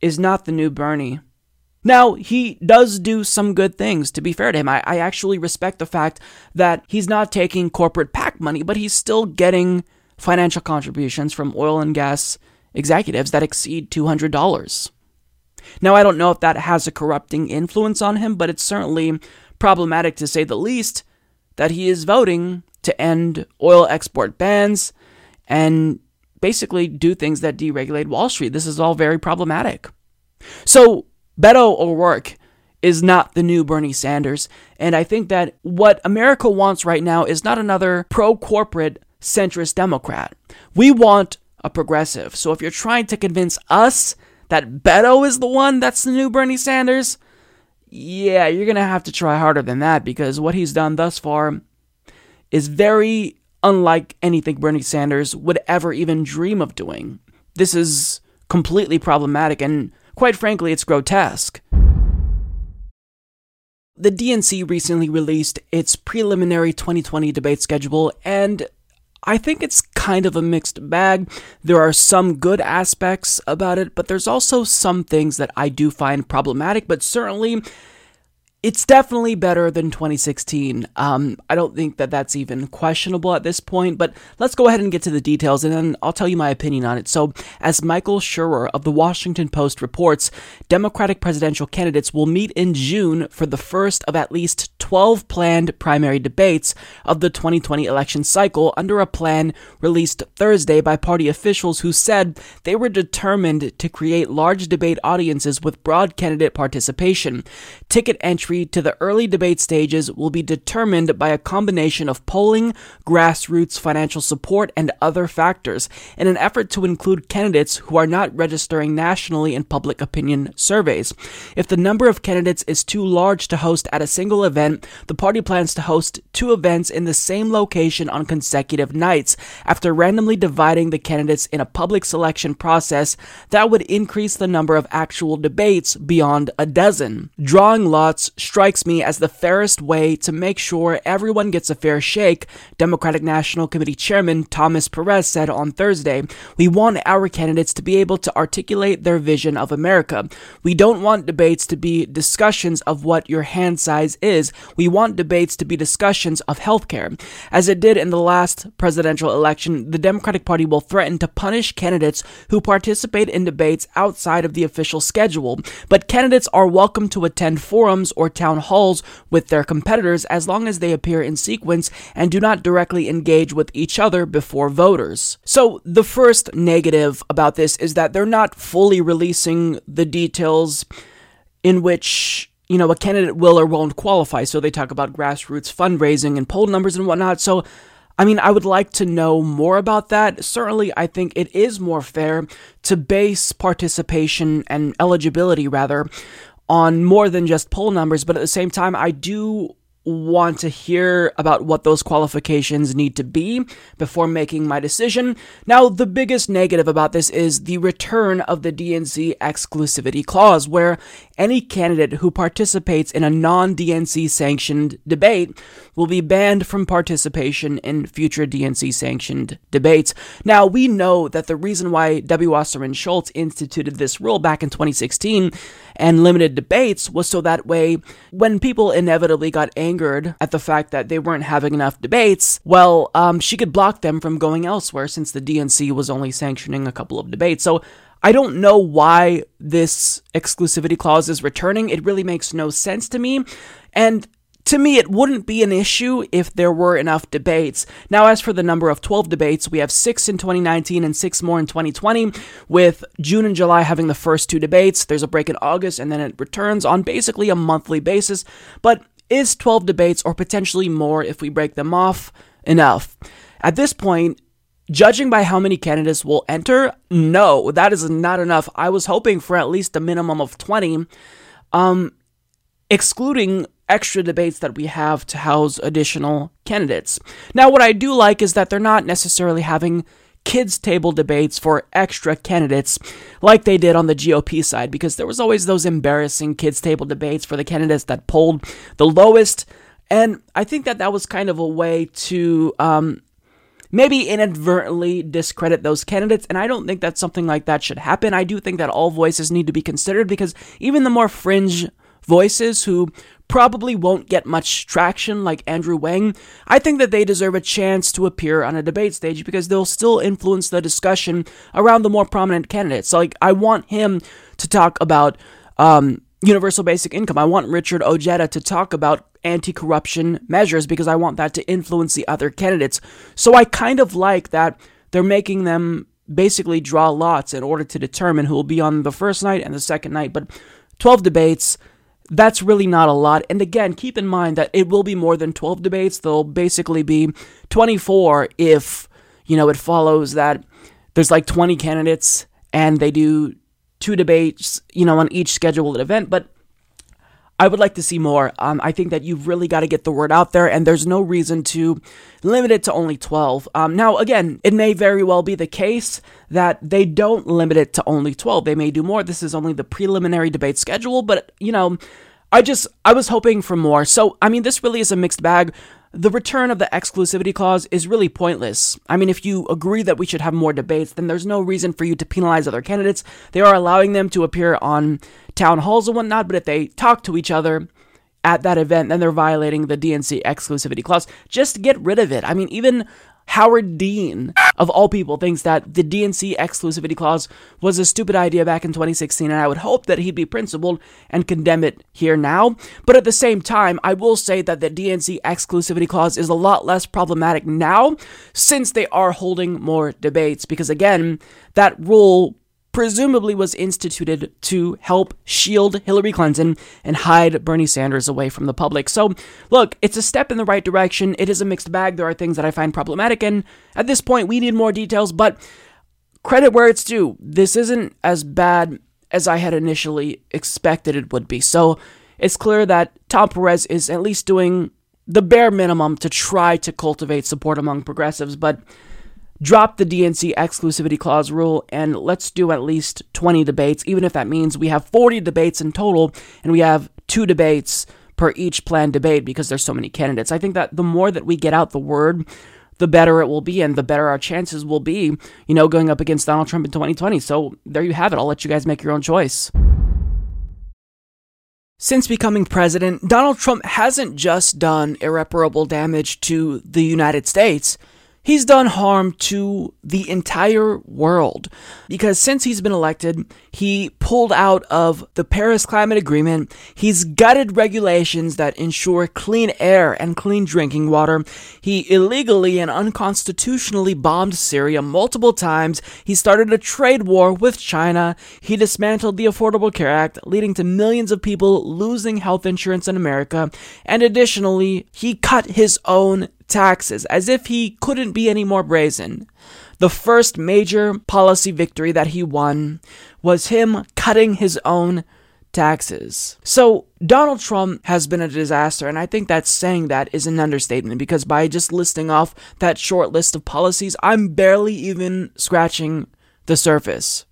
is not the new Bernie. Now, he does do some good things, to be fair to him. I, I actually respect the fact that he's not taking corporate PAC money, but he's still getting financial contributions from oil and gas executives that exceed two hundred dollars. Now, I don't know if that has a corrupting influence on him, but it's certainly problematic, to say the least, that he is voting to end oil export bans and basically do things that deregulate Wall Street. This is all very problematic. So, Beto O'Rourke is not the new Bernie Sanders, and I think that what America wants right now is not another pro-corporate centrist Democrat. We want a progressive. So if you're trying to convince us that Beto is the one that's the new Bernie Sanders, yeah, you're going to have to try harder than that, because what he's done thus far is very unlike anything Bernie Sanders would ever even dream of doing. This is completely problematic, and quite frankly, it's grotesque. The D N C recently released its preliminary twenty twenty debate schedule, and I think it's kind of a mixed bag. There are some good aspects about it, but there's also some things that I do find problematic, but certainly It's definitely better than twenty sixteen. Um, I don't think that that's even questionable at this point, but let's go ahead and get to the details, and then I'll tell you my opinion on it. So, as Michael Schur of The Washington Post reports, Democratic presidential candidates will meet in June for the first of at least twelve planned primary debates of the twenty twenty election cycle under a plan released Thursday by party officials who said they were determined to create large debate audiences with broad candidate participation. Ticket entry to the early debate stages will be determined by a combination of polling, grassroots financial support, and other factors in an effort to include candidates who are not registering nationally in public opinion surveys. If the number of candidates is too large to host at a single event, the party plans to host two events in the same location on consecutive nights after randomly dividing the candidates in a public selection process that would increase the number of actual debates beyond a dozen. Drawing lots strikes me as the fairest way to make sure everyone gets a fair shake, Democratic National Committee Chairman Thomas Perez said on Thursday. We want our candidates to be able to articulate their vision of America. We don't want debates to be discussions of what your hand size is. We want debates to be discussions of healthcare. As it did in the last presidential election, the Democratic Party will threaten to punish candidates who participate in debates outside of the official schedule, but candidates are welcome to attend forums or or town halls with their competitors as long as they appear in sequence and do not directly engage with each other before voters. So the first negative about this is that they're not fully releasing the details in which, you know, a candidate will or won't qualify. So they talk about grassroots fundraising and poll numbers and whatnot. So I mean, I would like to know more about that. Certainly, I think it is more fair to base participation and eligibility, rather, on more than just poll numbers, but at the same time, I do want to hear about what those qualifications need to be before making my decision. Now, the biggest negative about this is the return of the D N C exclusivity clause, where any candidate who participates in a non-D N C sanctioned debate will be banned from participation in future D N C sanctioned debates. Now, we know that the reason why W. Wasserman Schultz instituted this rule back in twenty sixteen and limited debates was so that way when people inevitably got angered at the fact that they weren't having enough debates, well, um, she could block them from going elsewhere since the D N C was only sanctioning a couple of debates. So I don't know why this exclusivity clause is returning. It really makes no sense to me. And to me, it wouldn't be an issue if there were enough debates. Now, as for the number of twelve debates, we have six in twenty nineteen and six more in twenty twenty, with June and July having the first two debates. There's a break in August, and then it returns on basically a monthly basis. But is twelve debates, or potentially more if we break them off, enough? At this point, judging by how many candidates will enter, no, that is not enough. I was hoping for at least a minimum of twenty, um, excluding extra debates that we have to house additional candidates. Now, what I do like is that they're not necessarily having kids' table debates for extra candidates like they did on the G O P side, because there was always those embarrassing kids' table debates for the candidates that polled the lowest. And I think that that was kind of a way to um, maybe inadvertently discredit those candidates, and I don't think that something like that should happen. I do think that all voices need to be considered, because even the more fringe voices who probably won't get much traction, like Andrew Wang, I think that they deserve a chance to appear on a debate stage because they'll still influence the discussion around the more prominent candidates. So, like, I want him to talk about um, universal basic income. I want Richard Ojeda to talk about anti-corruption measures because I want that to influence the other candidates. So I kind of like that they're making them basically draw lots in order to determine who will be on the first night and the second night. But twelve debates, that's really not a lot. And again, keep in mind that it will be more than twelve debates. There'll basically be twenty-four if, you know, it follows that there's like twenty candidates and they do two debates, you know, on each scheduled event. But I would like to see more. Um, I think that you've really got to get the word out there, and there's no reason to limit it to only twelve. Um, now, again, it may very well be the case that they don't limit it to only twelve. They may do more. This is only the preliminary debate schedule, but, you know, I just, I was hoping for more. So, I mean, this really is a mixed bag. The return of the exclusivity clause is really pointless. I mean, if you agree that we should have more debates, then there's no reason for you to penalize other candidates. They are allowing them to appear on town halls and whatnot, but if they talk to each other, at that event, then they're violating the D N C exclusivity clause. Just get rid of it. I mean, even Howard Dean, of all people, thinks that the D N C exclusivity clause was a stupid idea back in twenty sixteen, and I would hope that he'd be principled and condemn it here now. But at the same time, I will say that the D N C exclusivity clause is a lot less problematic now, since they are holding more debates, because again, that rule presumably was instituted to help shield Hillary Clinton and hide Bernie Sanders away from the public. So, look, it's a step in the right direction. It is a mixed bag. There are things that I find problematic, and at this point, we need more details, but credit where it's due. This isn't as bad as I had initially expected it would be. So, it's clear that Tom Perez is at least doing the bare minimum to try to cultivate support among progressives, but drop the D N C exclusivity clause rule, and let's do at least twenty debates, even if that means we have forty debates in total, and we have two debates per each planned debate because there's so many candidates. I think that the more that we get out the word, the better it will be, and the better our chances will be, you know, going up against Donald Trump in twenty twenty. So there you have it. I'll let you guys make your own choice. Since becoming president, Donald Trump hasn't just done irreparable damage to the United States. He's done harm to the entire world, because since he's been elected, he pulled out of the Paris Climate Agreement, he's gutted regulations that ensure clean air and clean drinking water, he illegally and unconstitutionally bombed Syria multiple times, he started a trade war with China, he dismantled the Affordable Care Act, leading to millions of people losing health insurance in America, and additionally, he cut his own taxes, as if he couldn't be any more brazen. The first major policy victory that he won was him cutting his own taxes. So Donald Trump has been a disaster, and I think that saying that is an understatement, because by just listing off that short list of policies, I'm barely even scratching the surface,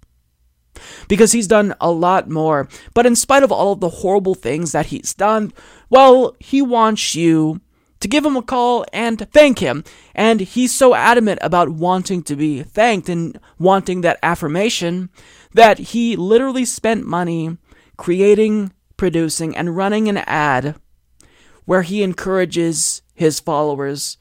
because he's done a lot more. But in spite of all of the horrible things that he's done, well, he wants you to give him a call and thank him. And he's so adamant about wanting to be thanked and wanting that affirmation that he literally spent money creating, producing, and running an ad where he encourages his followers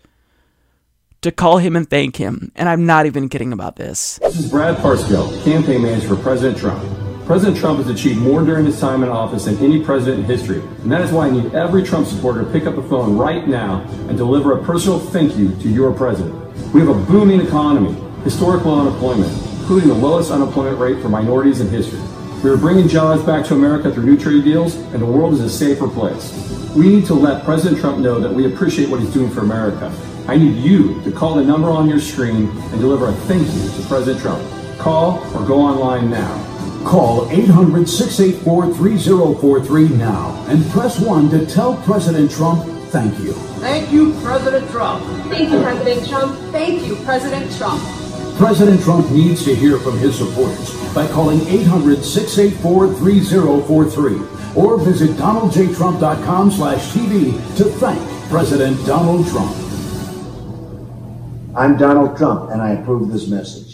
to call him and thank him. And I'm not even kidding about this. This is Brad Parscale, campaign manager for President Trump. President Trump has achieved more during his time in office than any president in history, and that is why I need every Trump supporter to pick up a phone right now and deliver a personal thank you to your president. We have a booming economy, historic low unemployment, including the lowest unemployment rate for minorities in history. We are bringing jobs back to America through new trade deals, and the world is a safer place. We need to let President Trump know that we appreciate what he's doing for America. I need you to call the number on your screen and deliver a thank you to President Trump. Call or go online now. Call eight hundred, six eight four, three zero four three now and press one to tell President Trump thank you. Thank you, President Trump. Thank you, President Trump. Thank you, President Trump. President Trump needs to hear from his supporters by calling eight hundred, six eight four, three zero four three or visit donaldjtrump.com slash TV to thank President Donald Trump. I'm Donald Trump, and I approve this message.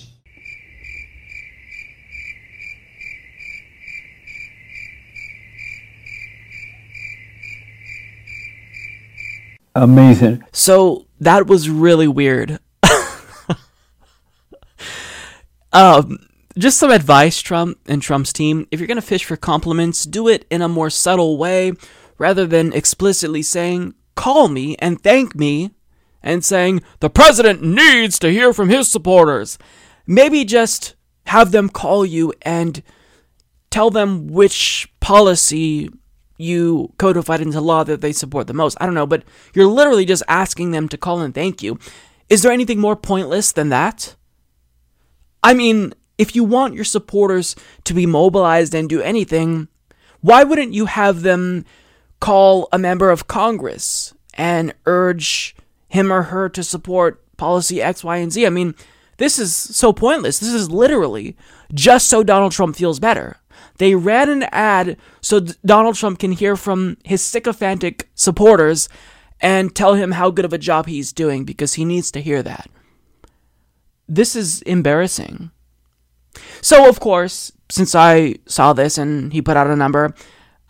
Amazing. So that was really weird. um, just some advice, Trump and Trump's team. If you're going to fish for compliments, do it in a more subtle way rather than explicitly saying, call me and thank me, and saying, the president needs to hear from his supporters. Maybe just have them call you and tell them which policy you codified into law that they support the most. I don't know, but you're literally just asking them to call and thank you. Is there anything more pointless than that? I mean, if you want your supporters to be mobilized and do anything, why wouldn't you have them call a member of Congress and urge him or her to support policy X, Y, and Z? I mean, this is so pointless. This is literally just so Donald Trump feels better. They ran an ad so Donald Trump can hear from his sycophantic supporters and tell him how good of a job he's doing, because he needs to hear that. This is embarrassing. So, of course, since I saw this and he put out a number,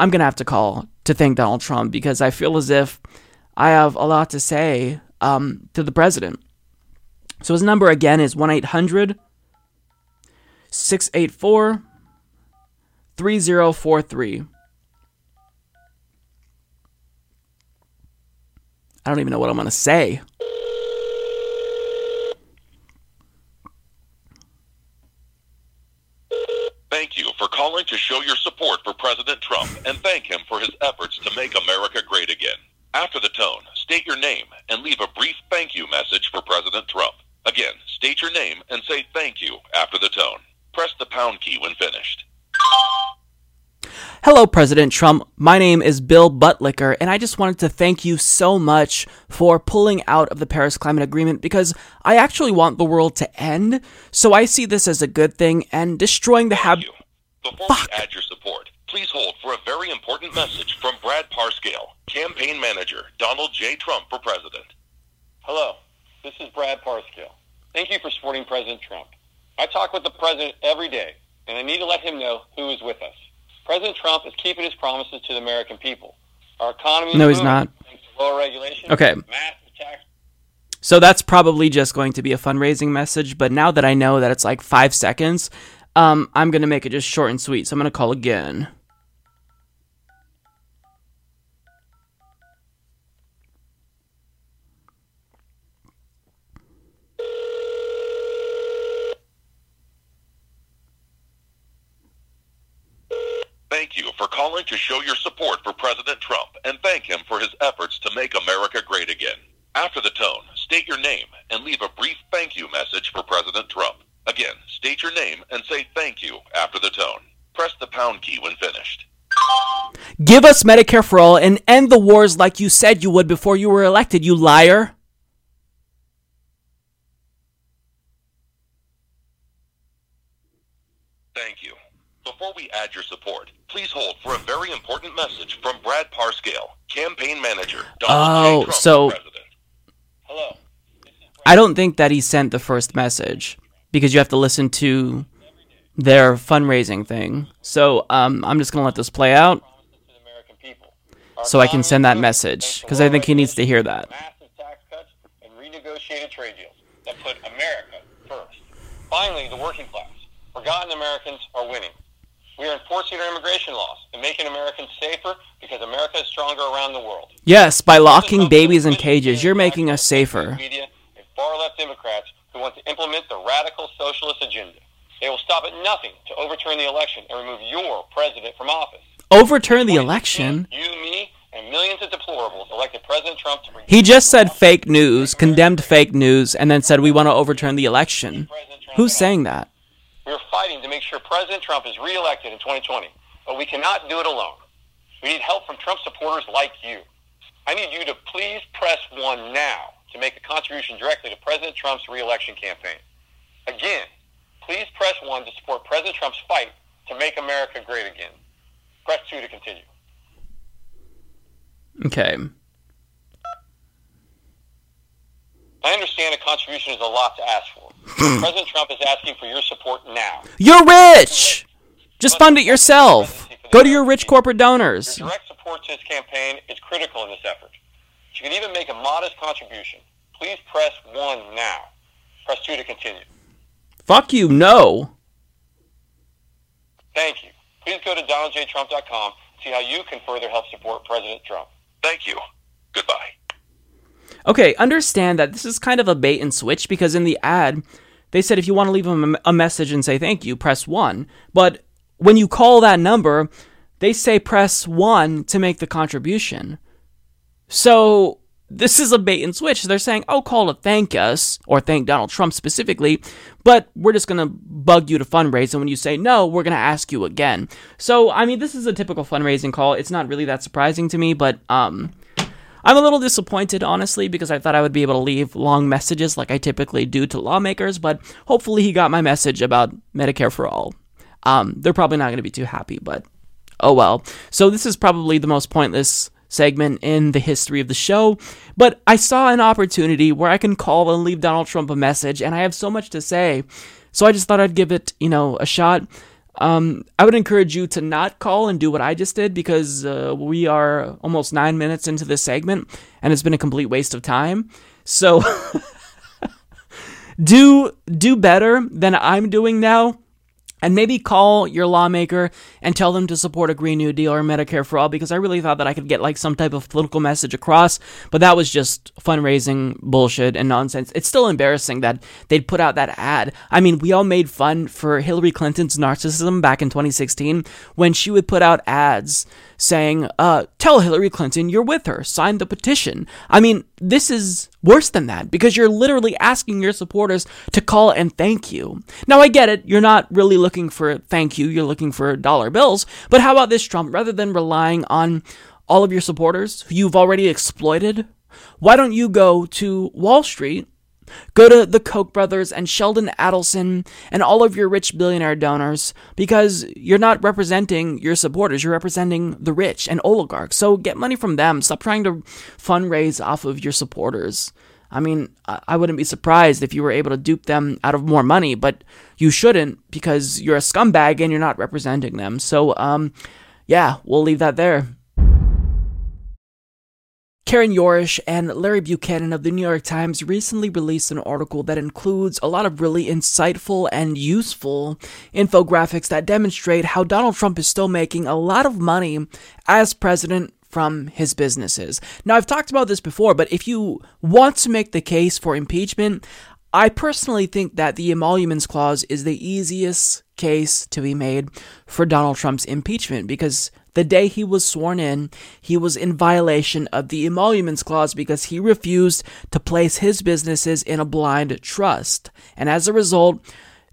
I'm going to have to call to thank Donald Trump, because I feel as if I have a lot to say um, to the president. So his number again is one eight hundred, six eight four, three zero four three. I don't even know what I'm going to say. Thank you for calling to show your support for President Trump and thank him for his efforts to make America great again. After the tone, state your name and leave a brief thank you message for President Trump. Again, state your name and say thank you after the tone. Press the pound key when finished. Hello, President Trump. My name is Bill Buttlicker, and I just wanted to thank you so much for pulling out of the Paris Climate Agreement, because I actually want the world to end, so I see this as a good thing, and destroying the habit... Before Fuck. we add your support, please hold for a very important message from Brad Parscale, Campaign Manager, Donald J. Trump for President. Hello, this is Brad Parscale. Thank you for supporting President Trump. I talk with the President every day, and I need to let him know who is with us. President Trump is keeping his promises to the American people. Our economy... No, he's not. Lower regulation, okay. So that's probably just going to be a fundraising message, but now that I know that it's like five seconds, um, I'm going to make it just short and sweet, so I'm going to call again. Thank you for calling to show your support for President Trump and thank him for his efforts to make America great again. After the tone, state your name and leave a brief thank you message for President Trump. Again, state your name and say thank you after the tone. Press the pound key when finished. Give us Medicare for all and end the wars like you said you would before you were elected, you liar. Thank you. Before we add your support, please hold for a very important message from Brad Parscale, Campaign Manager, Donald J. Trump, so President. Hello. I don't think that he sent the first message, because you have to listen to their fundraising thing. So um, I'm just going to let this play out so I can send that message, because I think he needs to hear that. Massive tax cuts and renegotiated trade deals that put America first. Finally, the working class, forgotten Americans, are winning. We are enforcing our immigration laws and making Americans safer, because America is stronger around the world. Yes, by locking babies in cages, you're making us safer. Media and far-left Democrats who want to implement the radical socialist agenda. They will stop at nothing to overturn the election and remove your president from office. Overturn the election? You, me, and millions of deplorables elected President Trump to... He just said fake news, condemned fake news, and then said we want to overturn the election. Who's saying that? We are fighting to make sure President Trump is reelected in twenty twenty, but we cannot do it alone. We need help from Trump supporters like you. I need you to please press one now to make a contribution directly to President Trump's reelection campaign. Again, please press one to support President Trump's fight to make America great again. Press two to continue. Okay. I understand a contribution is a lot to ask for. President Trump is asking for your support now. You're rich! Just fund it yourself. Go to your rich corporate donors. Your direct support to his campaign is critical in this effort. If you can even make a modest contribution, please press one now. Press two to continue. Fuck you, no. Thank you. Please go to Donald J Trump dot com to see how you can further help support President Trump. Thank you. Goodbye. Okay, understand that this is kind of a bait and switch, because in the ad, they said if you want to leave them a message and say thank you, press one. But when you call that number, they say press one to make the contribution. So this is a bait and switch. They're saying, oh, call to thank us, or thank Donald Trump specifically, but we're just going to bug you to fundraise, and when you say no, we're going to ask you again. So, I mean, this is a typical fundraising call. It's not really that surprising to me, but... um. I'm a little disappointed, honestly, because I thought I would be able to leave long messages like I typically do to lawmakers, but hopefully he got my message about Medicare for all. Um, they're probably not going to be too happy, but oh well. So this is probably the most pointless segment in the history of the show, but I saw an opportunity where I can call and leave Donald Trump a message, and I have so much to say, so I just thought I'd give it, you know, a shot. Um, I would encourage you to not call and do what I just did, because uh, we are almost nine minutes into this segment and it's been a complete waste of time. So do do better than I'm doing now, and maybe call your lawmaker and tell them to support a Green New Deal or Medicare for All, because I really thought that I could get like some type of political message across, but that was just fundraising bullshit and nonsense. It's still embarrassing that they'd put out that ad. I mean, we all made fun for Hillary Clinton's narcissism back in twenty sixteen when she would put out ads saying, uh, tell Hillary Clinton you're with her, sign the petition. I mean, this is worse than that, because you're literally asking your supporters to call and thank you. Now, I get it. You're not really looking for thank you. You're looking for dollar bills. But how about this, Trump? Rather than relying on all of your supporters who you've already exploited, why don't you go to Wall Street, go to the Koch brothers and Sheldon Adelson and all of your rich billionaire donors, because you're not representing your supporters. You're representing the rich and oligarchs. So get money from them. Stop trying to fundraise off of your supporters. I mean, I wouldn't be surprised if you were able to dupe them out of more money, but you shouldn't, because you're a scumbag and you're not representing them. So, um, yeah, we'll leave that there. Karen Jorish and Larry Buchanan of the New York Times recently released an article that includes a lot of really insightful and useful infographics that demonstrate how Donald Trump is still making a lot of money as president from his businesses. Now, I've talked about this before, but if you want to make the case for impeachment, I personally think that the emoluments clause is the easiest case to be made for Donald Trump's impeachment, because the day he was sworn in, he was in violation of the emoluments clause because he refused to place his businesses in a blind trust. And as a result,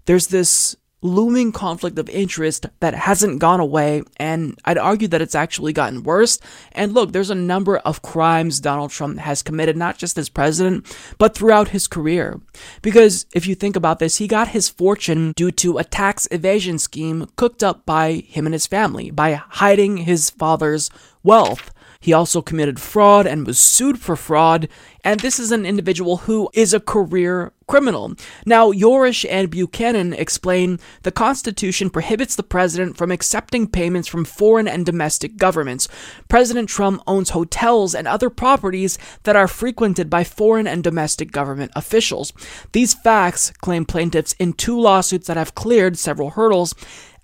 there's this looming conflict of interest that hasn't gone away, and I'd argue that it's actually gotten worse. And look, there's a number of crimes Donald Trump has committed, not just as president, but throughout his career. Because if you think about this, he got his fortune due to a tax evasion scheme cooked up by him and his family by hiding his father's wealth. He also committed fraud and was sued for fraud, and this is an individual who is a career criminal. Now, Jorish and Buchanan explain the Constitution prohibits the president from accepting payments from foreign and domestic governments. President Trump owns hotels and other properties that are frequented by foreign and domestic government officials. These facts, claim plaintiffs in two lawsuits that have cleared several hurdles,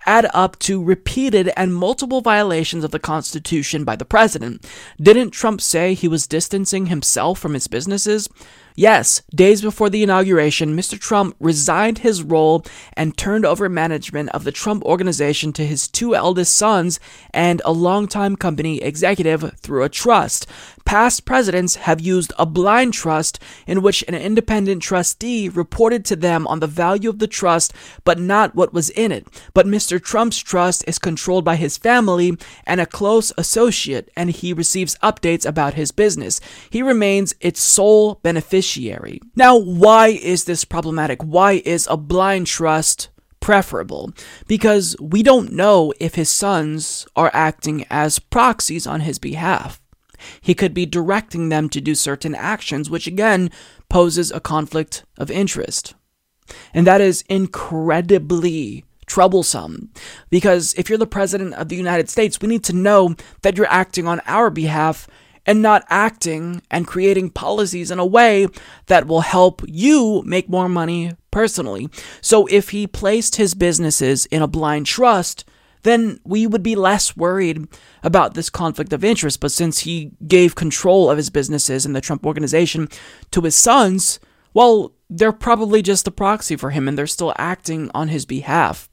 add up to repeated and multiple violations of the Constitution by the president. Didn't Trump say he was distancing himself from his businesses? Yes, days before the inauguration, Mister Trump resigned his role and turned over management of the Trump Organization to his two eldest sons and a longtime company executive through a trust. Past presidents have used a blind trust in which an independent trustee reported to them on the value of the trust, but not what was in it. But Mister Trump's trust is controlled by his family and a close associate, and he receives updates about his business. He remains its sole beneficiary. Now, why is this problematic? Why is a blind trust preferable? Because we don't know if his sons are acting as proxies on his behalf. He could be directing them to do certain actions, which again poses a conflict of interest. And that is incredibly troublesome, because if you're the president of the United States, we need to know that you're acting on our behalf and not acting and creating policies in a way that will help you make more money personally. So if he placed his businesses in a blind trust, then we would be less worried about this conflict of interest. But since he gave control of his businesses and the Trump Organization to his sons, well, they're probably just a proxy for him, and they're still acting on his behalf.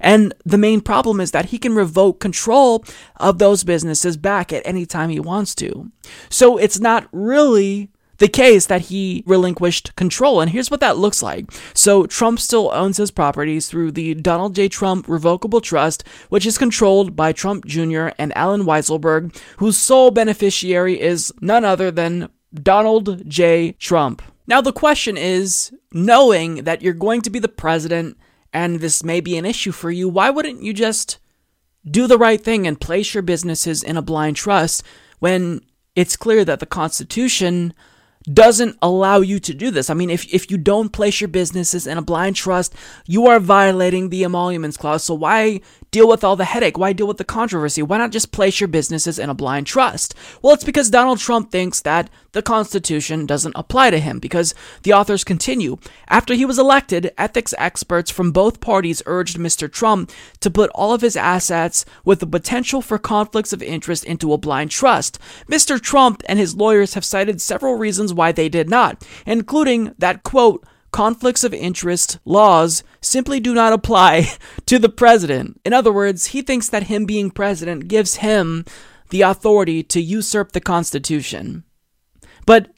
And the main problem is that he can revoke control of those businesses back at any time he wants to. So it's not really the case that he relinquished control, and here's what that looks like. So Trump still owns his properties through the Donald J. Trump Revocable Trust, which is controlled by Trump Junior and Alan Weisselberg, whose sole beneficiary is none other than Donald J. Trump. Now the question is, knowing that you're going to be the president and this may be an issue for you, why wouldn't you just do the right thing and place your businesses in a blind trust when it's clear that the Constitution doesn't allow you to do this. I mean, if if you don't place your businesses in a blind trust, you are violating the emoluments clause. So why deal with all the headache? Why deal with the controversy? Why not just place your businesses in a blind trust? Well, it's because Donald Trump thinks that the Constitution doesn't apply to him, because the authors continue. After he was elected, ethics experts from both parties urged Mister Trump to put all of his assets with the potential for conflicts of interest into a blind trust. Mister Trump and his lawyers have cited several reasons why they did not, including that, quote, conflicts of interest laws simply do not apply to the president. In other words, he thinks that him being president gives him the authority to usurp the Constitution. But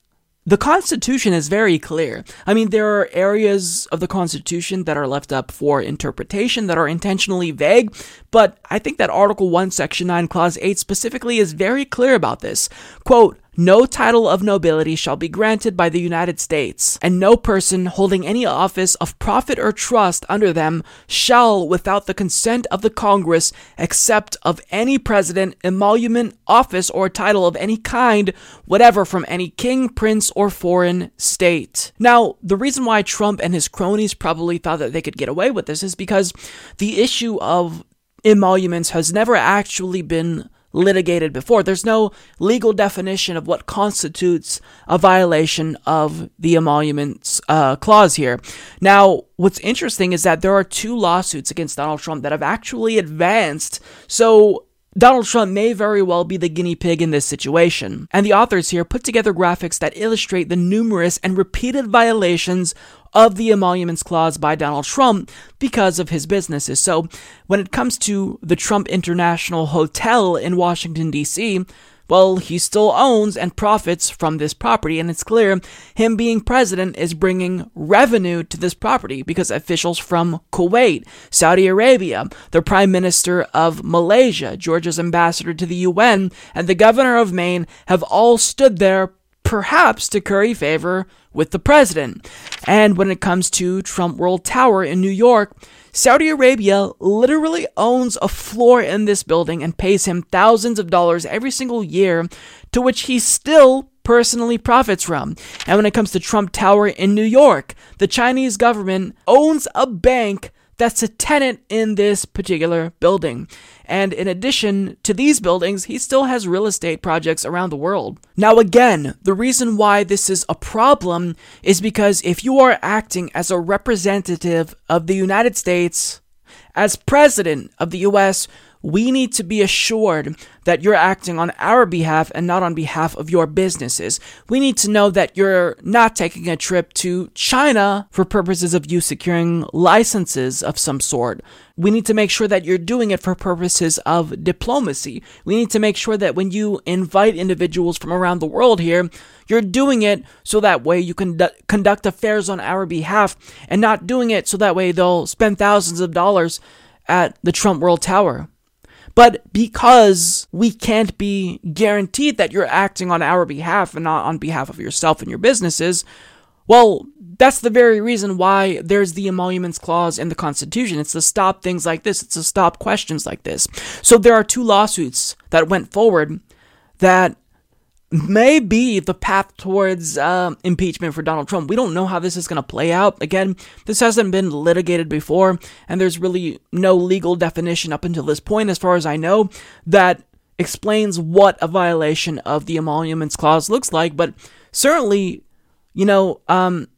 the Constitution is very clear. I mean, there are areas of the Constitution that are left up for interpretation that are intentionally vague, but I think that Article one, Section nine, Clause eight specifically is very clear about this. Quote, no title of nobility shall be granted by the United States, and no person holding any office of profit or trust under them shall, without the consent of the Congress, accept of any president, emolument, office, or title of any kind, whatever, from any king, prince, or foreign state. Now, the reason why Trump and his cronies probably thought that they could get away with this is because the issue of emoluments has never actually been litigated before. There's no legal definition of what constitutes a violation of the emoluments uh, clause here. Now, what's interesting is that there are two lawsuits against Donald Trump that have actually advanced, so Donald Trump may very well be the guinea pig in this situation. And the authors here put together graphics that illustrate the numerous and repeated violations of the emoluments clause by Donald Trump because of his businesses. So when it comes to the Trump International Hotel in Washington, D C, well, he still owns and profits from this property, and it's clear him being president is bringing revenue to this property because officials from Kuwait, Saudi Arabia, the prime minister of Malaysia, Georgia's ambassador to the U N, and the governor of Maine have all stood there perhaps to curry favor with the president. And when it comes to Trump World Tower in New York, Saudi Arabia literally owns a floor in this building and pays him thousands of dollars every single year, to which he still personally profits from. And when it comes to Trump Tower in New York, the Chinese government owns a bank that's a tenant in this particular building. And in addition to these buildings, he still has real estate projects around the world. Now again, the reason why this is a problem is because if you are acting as a representative of the United States, as president of the U S, we need to be assured that you're acting on our behalf and not on behalf of your businesses. We need to know that you're not taking a trip to China for purposes of you securing licenses of some sort. We need to make sure that you're doing it for purposes of diplomacy. We need to make sure that when you invite individuals from around the world here, you're doing it so that way you can conduct affairs on our behalf, and not doing it so that way they'll spend thousands of dollars at the Trump World Tower. But because we can't be guaranteed that you're acting on our behalf and not on behalf of yourself and your businesses, well, that's the very reason why there's the emoluments clause in the Constitution. It's to stop things like this. It's to stop questions like this. So there are two lawsuits that went forward that may be the path towards uh, impeachment for Donald Trump. We don't know how this is going to play out. Again, this hasn't been litigated before, and there's really no legal definition up until this point, as far as I know, that explains what a violation of the emoluments clause looks like. But certainly, you know, um,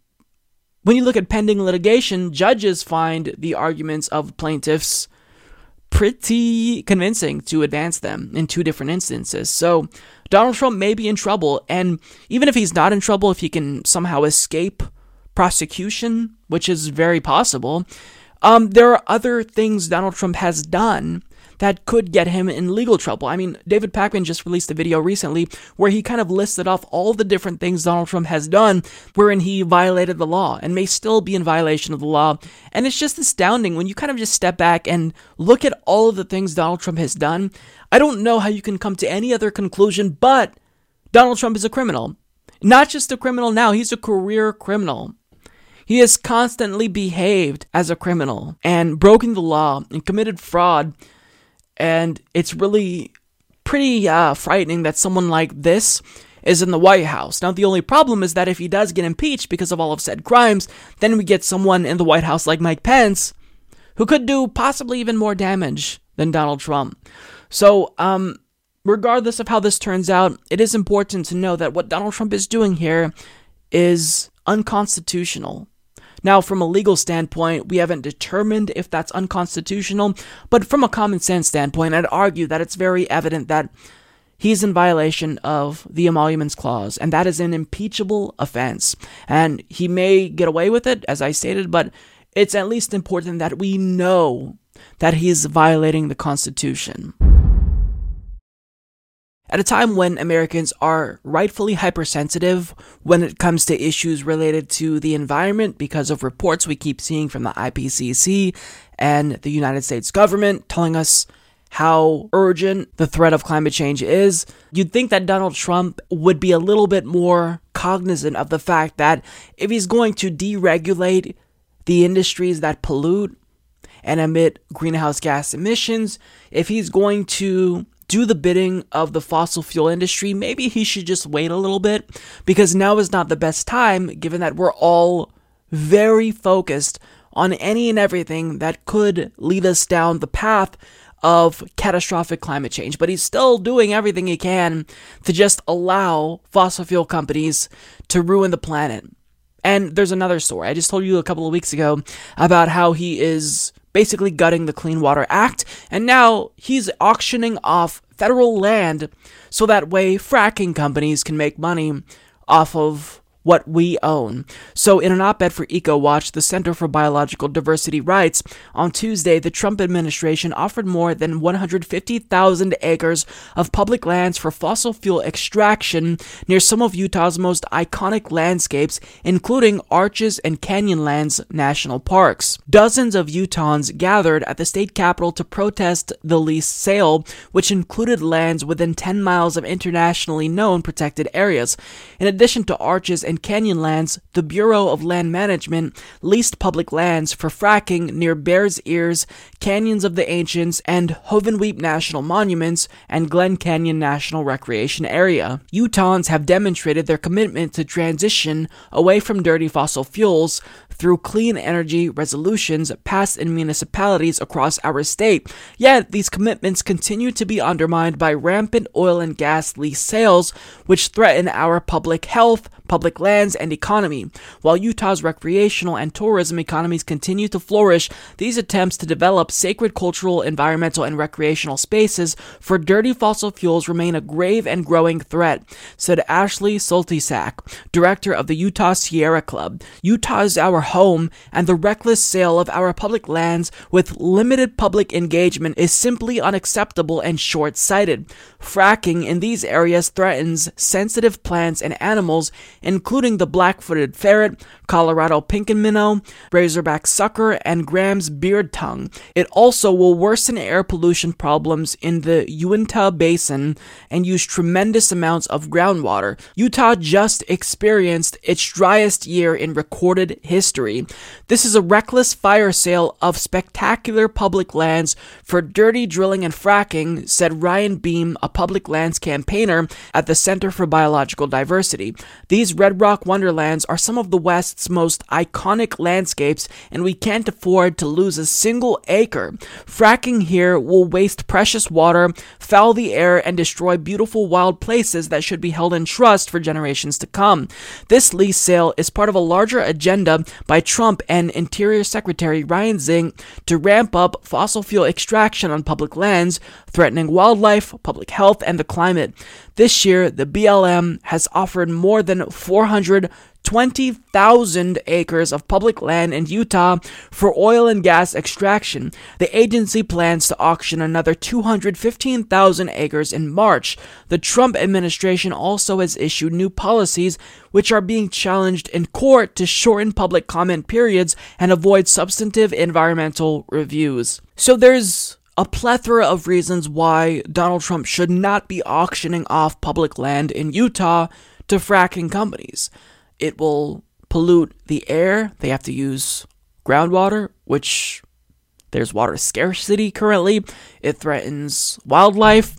when you look at pending litigation, judges find the arguments of plaintiffs pretty convincing to advance them in two different instances. So Donald Trump may be in trouble, and even if he's not in trouble, if he can somehow escape prosecution, which is very possible, um, there are other things Donald Trump has done that could get him in legal trouble. I mean, David Pakman just released a video recently where he kind of listed off all the different things Donald Trump has done wherein he violated the law and may still be in violation of the law. And it's just astounding when you kind of just step back and look at all of the things Donald Trump has done. I don't know how you can come to any other conclusion, but Donald Trump is a criminal. Not just a criminal now, he's a career criminal. He has constantly behaved as a criminal and broken the law and committed fraud. And it's really pretty uh, frightening that someone like this is in the White House. Now, the only problem is that if he does get impeached because of all of said crimes, then we get someone in the White House like Mike Pence, who could do possibly even more damage than Donald Trump. So, um, regardless of how this turns out, it is important to know that what Donald Trump is doing here is unconstitutional. Now, from a legal standpoint, we haven't determined if that's unconstitutional, but from a common sense standpoint, I'd argue that it's very evident that he's in violation of the Emoluments Clause, and that is an impeachable offense. And he may get away with it, as I stated, but it's at least important that we know that he's violating the Constitution. At a time when Americans are rightfully hypersensitive when it comes to issues related to the environment because of reports we keep seeing from the I P C C and the United States government telling us how urgent the threat of climate change is, you'd think that Donald Trump would be a little bit more cognizant of the fact that if he's going to deregulate the industries that pollute and emit greenhouse gas emissions, if he's going to do the bidding of the fossil fuel industry, maybe he should just wait a little bit, because now is not the best time, given that we're all very focused on any and everything that could lead us down the path of catastrophic climate change. But he's still doing everything he can to just allow fossil fuel companies to ruin the planet. And there's another story. I just told you a couple of weeks ago about how he is basically gutting the Clean Water Act, and now he's auctioning off federal land so that way fracking companies can make money off of what we own. So in an op-ed for EcoWatch, the Center for Biological Diversity writes, on Tuesday, the Trump administration offered more than one hundred fifty thousand acres of public lands for fossil fuel extraction near some of Utah's most iconic landscapes, including Arches and Canyonlands National Parks. Dozens of Utahns gathered at the state capitol to protest the lease sale, which included lands within ten miles of internationally known protected areas. In addition to Arches and and Canyonlands, the Bureau of Land Management leased public lands for fracking near Bears Ears, Canyons of the Ancients, and Hovenweep National Monuments and Glen Canyon National Recreation Area. Utahns have demonstrated their commitment to transition away from dirty fossil fuels through clean energy resolutions passed in municipalities across our state. Yet, these commitments continue to be undermined by rampant oil and gas lease sales, which threaten our public health, public lands, and economy. While Utah's recreational and tourism economies continue to flourish, these attempts to develop sacred cultural, environmental, and recreational spaces for dirty fossil fuels remain a grave and growing threat, said Ashley Soltysak, director of the Utah Sierra Club. Utah is our home, and the reckless sale of our public lands with limited public engagement is simply unacceptable and short-sighted. Fracking in these areas threatens sensitive plants and animals, including the black-footed ferret, Colorado pinkin minnow, razorback sucker, and Graham's beard tongue. It also will worsen air pollution problems in the Uinta Basin and use tremendous amounts of groundwater. Utah just experienced its driest year in recorded history. This is a reckless fire sale of spectacular public lands for dirty drilling and fracking, said Ryan Beam, a public lands campaigner at the Center for Biological Diversity. These Red Rock Wonderlands are some of the West's most iconic landscapes, and we can't afford to lose a single acre. Fracking here will waste precious water, foul the air, and destroy beautiful wild places that should be held in trust for generations to come. This lease sale is part of a larger agenda by Trump and Interior Secretary Ryan Zink to ramp up fossil fuel extraction on public lands, threatening wildlife, public health, and the climate. This year, the B L M has offered more than four hundred twenty thousand acres of public land in Utah for oil and gas extraction. The agency plans to auction another two hundred fifteen thousand acres in March. The Trump administration also has issued new policies which are being challenged in court to shorten public comment periods and avoid substantive environmental reviews. So there's a plethora of reasons why Donald Trump should not be auctioning off public land in Utah to fracking companies. It will pollute the air. They have to use groundwater, which there's water scarcity currently. It threatens wildlife.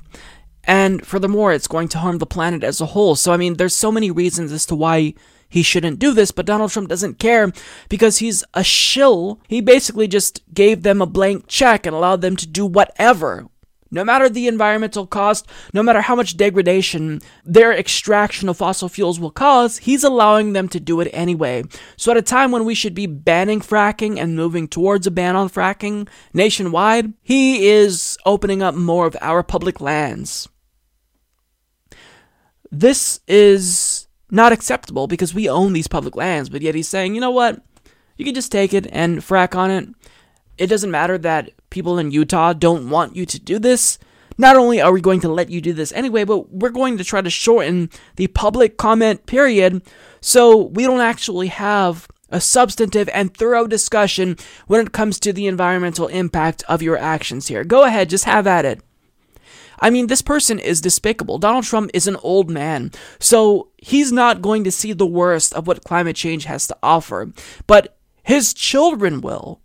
And furthermore, it's going to harm the planet as a whole. So, I mean, there's so many reasons as to why he shouldn't do this, but Donald Trump doesn't care because he's a shill. He basically just gave them a blank check and allowed them to do whatever. No matter the environmental cost, no matter how much degradation their extraction of fossil fuels will cause, he's allowing them to do it anyway. So at a time when we should be banning fracking and moving towards a ban on fracking nationwide, he is opening up more of our public lands. This is not acceptable because we own these public lands, but yet he's saying, you know what, you can just take it and frack on it. It doesn't matter that people in Utah don't want you to do this. Not only are we going to let you do this anyway, but we're going to try to shorten the public comment period so we don't actually have a substantive and thorough discussion when it comes to the environmental impact of your actions here. Go ahead, just have at it. I mean, this person is despicable. Donald Trump is an old man, so he's not going to see the worst of what climate change has to offer, but his children will.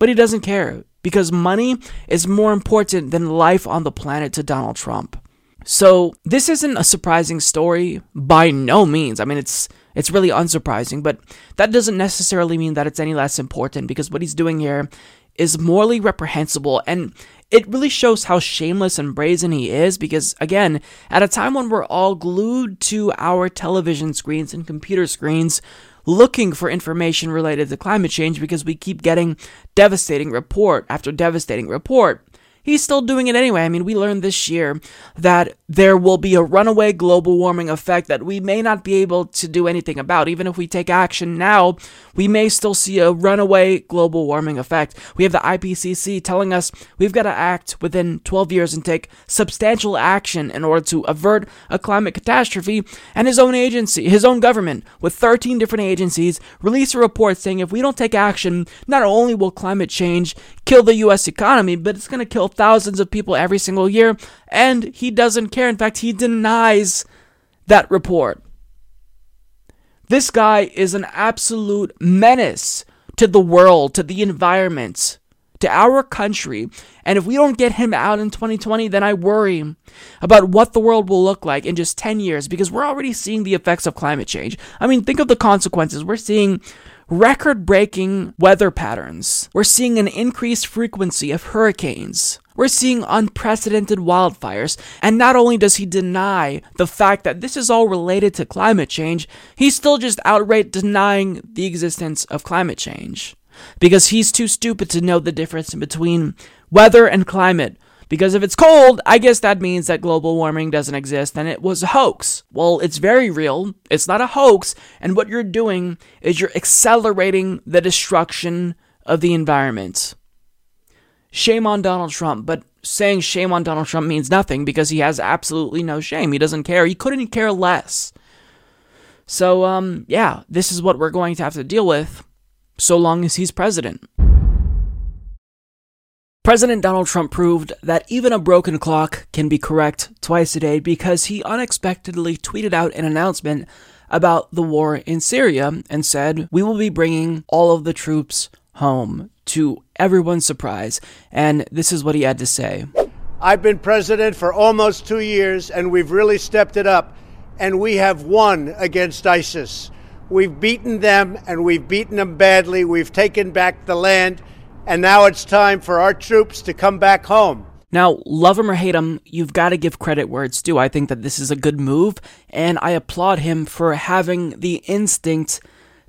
But he doesn't care because money is more important than life on the planet to Donald Trump. So this isn't a surprising story by no means. I mean, it's it's really unsurprising, but that doesn't necessarily mean that it's any less important because what he's doing here is morally reprehensible, and it really shows how shameless and brazen he is because, again, at a time when we're all glued to our television screens and computer screens, looking for information related to climate change because we keep getting devastating report after devastating report. He's still doing it anyway. I mean, we learned this year that there will be a runaway global warming effect that we may not be able to do anything about. Even if we take action now, we may still see a runaway global warming effect. We have the I P C C telling us we've got to act within twelve years and take substantial action in order to avert a climate catastrophe. And his own agency, his own government, with thirteen different agencies, released a report saying if we don't take action, not only will climate change kill the U S economy, but it's going to kill thousands of people every single year, and he doesn't care. In fact, he denies that report. This guy is an absolute menace to the world, to the environment, to our country, and if we don't get him out in twenty twenty, then I worry about what the world will look like in just ten years, because we're already seeing the effects of climate change. I mean, think of the consequences. We're seeing record-breaking weather patterns. We're seeing an increased frequency of hurricanes. We're seeing unprecedented wildfires. And not only does he deny the fact that this is all related to climate change, he's still just outright denying the existence of climate change because he's too stupid to know the difference between weather and climate. Because if it's cold, I guess that means that global warming doesn't exist and it was a hoax. Well, it's very real. It's not a hoax. And what you're doing is you're accelerating the destruction of the environment. Shame on Donald Trump. But saying shame on Donald Trump means nothing because he has absolutely no shame. He doesn't care. He couldn't care less. So, um, yeah, this is what we're going to have to deal with so long as he's president. President Donald Trump proved that even a broken clock can be correct twice a day because he unexpectedly tweeted out an announcement about the war in Syria and said, "We will be bringing all of the troops home," to everyone's surprise. And this is what he had to say. "I've been president for almost two years and we've really stepped it up and we have won against ISIS. We've beaten them and we've beaten them badly. We've taken back the land. And now it's time for our troops to come back home." Now, love him or hate him, you've got to give credit where it's due. I think that this is a good move, and I applaud him for having the instinct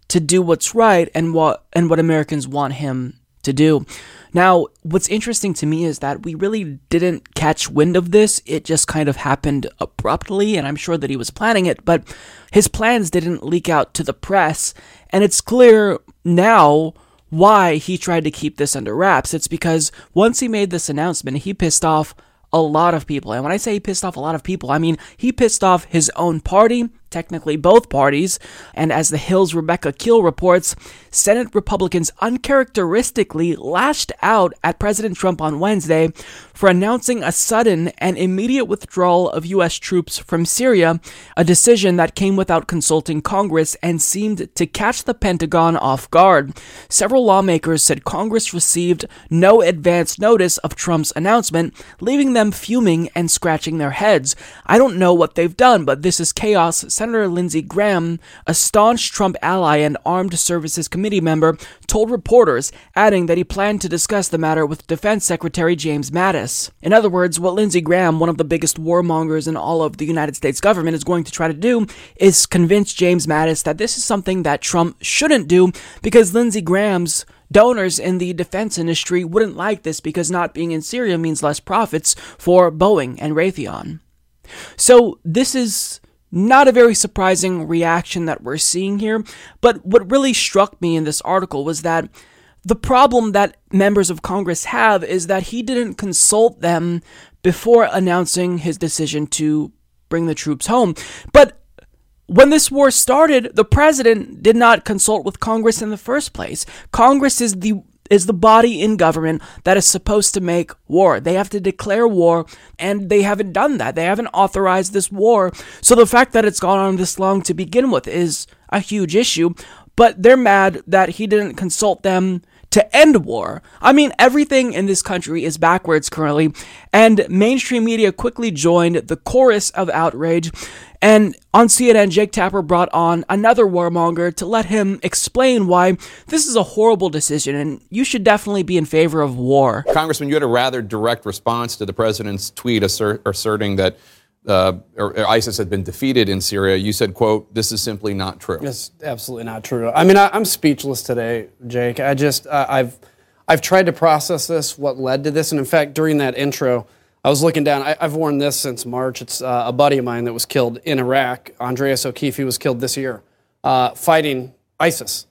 to do what's right and what and what Americans want him to do. Now, what's interesting to me is that we really didn't catch wind of this. It just kind of happened abruptly, and I'm sure that he was planning it, but his plans didn't leak out to the press, and it's clear now why he tried to keep this under wraps. It's because once he made this announcement, he pissed off a lot of people. And when I say he pissed off a lot of people, I mean he pissed off his own party technically both parties, and as The Hill's Rebecca Keel reports, Senate Republicans uncharacteristically lashed out at President Trump on Wednesday for announcing a sudden and immediate withdrawal of U S troops from Syria, a decision that came without consulting Congress and seemed to catch the Pentagon off guard. Several lawmakers said Congress received no advance notice of Trump's announcement, leaving them fuming and scratching their heads. I don't know what they've done, but this is chaos, Senator Lindsey Graham, a staunch Trump ally and Armed Services Committee member, told reporters, adding that he planned to discuss the matter with Defense Secretary James Mattis. In other words, what Lindsey Graham, one of the biggest warmongers in all of the United States government, is going to try to do is convince James Mattis that this is something that Trump shouldn't do because Lindsey Graham's donors in the defense industry wouldn't like this because not being in Syria means less profits for Boeing and Raytheon. So this is not a very surprising reaction that we're seeing here, but what really struck me in this article was that the problem that members of Congress have is that he didn't consult them before announcing his decision to bring the troops home. But when this war started, the president did not consult with Congress in the first place. Congress is the is the body in government that is supposed to make war. They have to declare war, and they haven't done that. They haven't authorized this war. So the fact that it's gone on this long to begin with is a huge issue, but they're mad that he didn't consult them to end war. I mean, everything in this country is backwards currently, and mainstream media quickly joined the chorus of outrage. And on C N N, Jake Tapper brought on another warmonger to let him explain why this is a horrible decision and you should definitely be in favor of war. Congressman, you had a rather direct response to the president's tweet assert- asserting that uh, or, or ISIS had been defeated in Syria. You said, quote, this is simply not true. That's absolutely not true. I mean, I, I'm speechless today, Jake. I just, uh, I've, I've tried to process this, what led to this. And in fact, during that intro, I was looking down. I, I've worn this since March. It's uh, a buddy of mine that was killed in Iraq. Andreas O'Keefe, he was killed this year uh, fighting ISIS.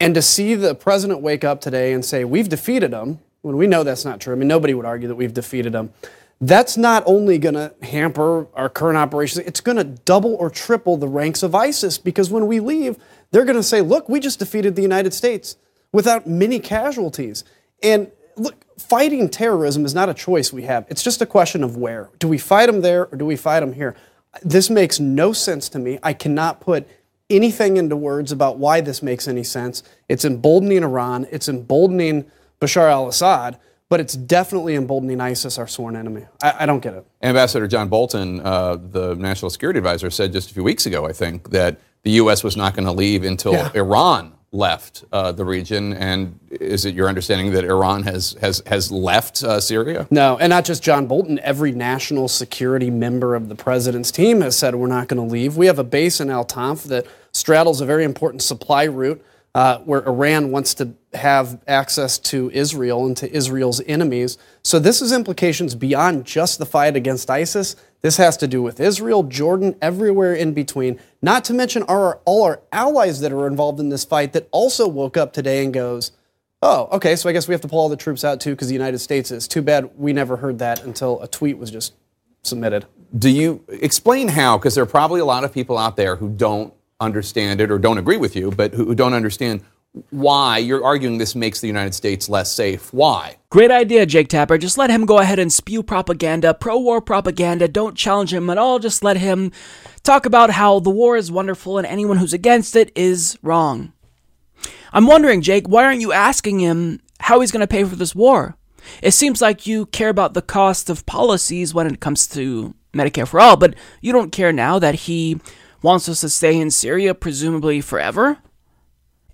And to see the president wake up today and say, we've defeated them, when we know that's not true. I mean, nobody would argue that we've defeated them. That's not only going to hamper our current operations, it's going to double or triple the ranks of ISIS, because when we leave, they're going to say, look, we just defeated the United States without many casualties. And look, fighting terrorism is not a choice we have. It's just a question of where. Do we fight them there or do we fight them here? This makes no sense to me. I cannot put anything into words about why this makes any sense. It's emboldening Iran. It's emboldening Bashar al-Assad. But it's definitely emboldening ISIS, our sworn enemy. I, I don't get it. Ambassador John Bolton, uh, the national security advisor, said just a few weeks ago, I think, that the U S was not going to leave until yeah. Iran left uh, the region, and is it your understanding that Iran has has has left uh, Syria? No, and not just John Bolton. Every national security member of the president's team has said we're not going to leave. We have a base in Al Tanf that straddles a very important supply route uh, where Iran wants to have access to Israel and to Israel's enemies. So this has implications beyond just the fight against ISIS. This has to do with Israel, Jordan, everywhere in between, not to mention our, all our allies that are involved in this fight that also woke up today and goes, oh, okay, so I guess we have to pull all the troops out too because the United States is. Too bad we never heard that until a tweet was just submitted. Do you explain how? Because there are probably a lot of people out there who don't understand it or don't agree with you, but who don't understand why you're arguing this makes the United States less safe. Why? Great idea, Jake Tapper. Just let him go ahead and spew propaganda, pro-war propaganda. Don't challenge him at all. Just let him talk about how the war is wonderful and anyone who's against it is wrong. I'm wondering, Jake, why aren't you asking him how he's going to pay for this war? It seems like you care about the cost of policies when it comes to Medicare for all, but you don't care now that he wants us to stay in Syria, presumably forever.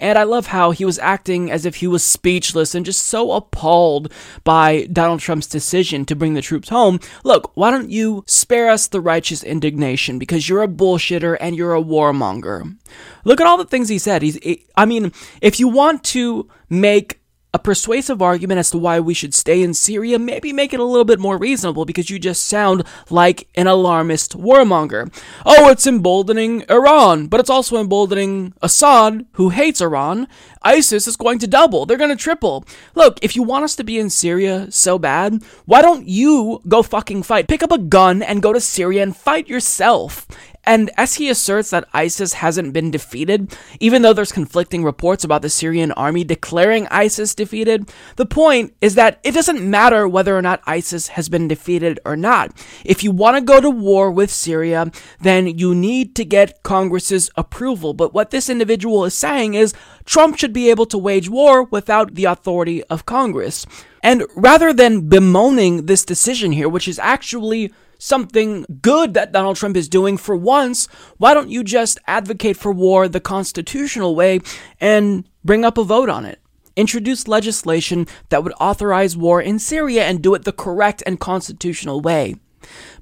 And I love how he was acting as if he was speechless and just so appalled by Donald Trump's decision to bring the troops home. Look, why don't you spare us the righteous indignation because you're a bullshitter and you're a warmonger. Look at all the things he said. He's, I mean, if you want to make a persuasive argument as to why we should stay in Syria, maybe make it a little bit more reasonable because you just sound like an alarmist warmonger. Oh, it's emboldening Iran, but it's also emboldening Assad, who hates Iran. ISIS is going to double. They're going to triple. Look, if you want us to be in Syria so bad, why don't you go fucking fight? Pick up a gun and go to Syria and fight yourself. And as he asserts that ISIS hasn't been defeated, even though there's conflicting reports about the Syrian army declaring ISIS defeated, the point is that it doesn't matter whether or not ISIS has been defeated or not. If you want to go to war with Syria, then you need to get Congress's approval. But what this individual is saying is Trump should be able to wage war without the authority of Congress. And rather than bemoaning this decision here, which is actually something good that Donald Trump is doing for once, why don't you just advocate for war the constitutional way and bring up a vote on it? Introduce legislation that would authorize war in Syria and do it the correct and constitutional way.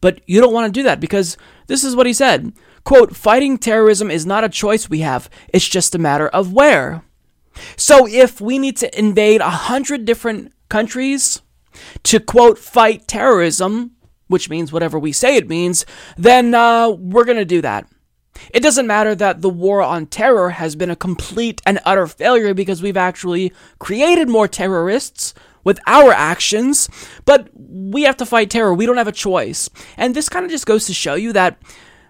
But you don't want to do that because this is what he said, quote, "Fighting terrorism is not a choice we have, it's just a matter of where." So if we need to invade a hundred different countries to, quote, fight terrorism, which means whatever we say it means, then uh, we're going to do that. It doesn't matter that the war on terror has been a complete and utter failure because we've actually created more terrorists with our actions, but we have to fight terror. We don't have a choice. And this kind of just goes to show you that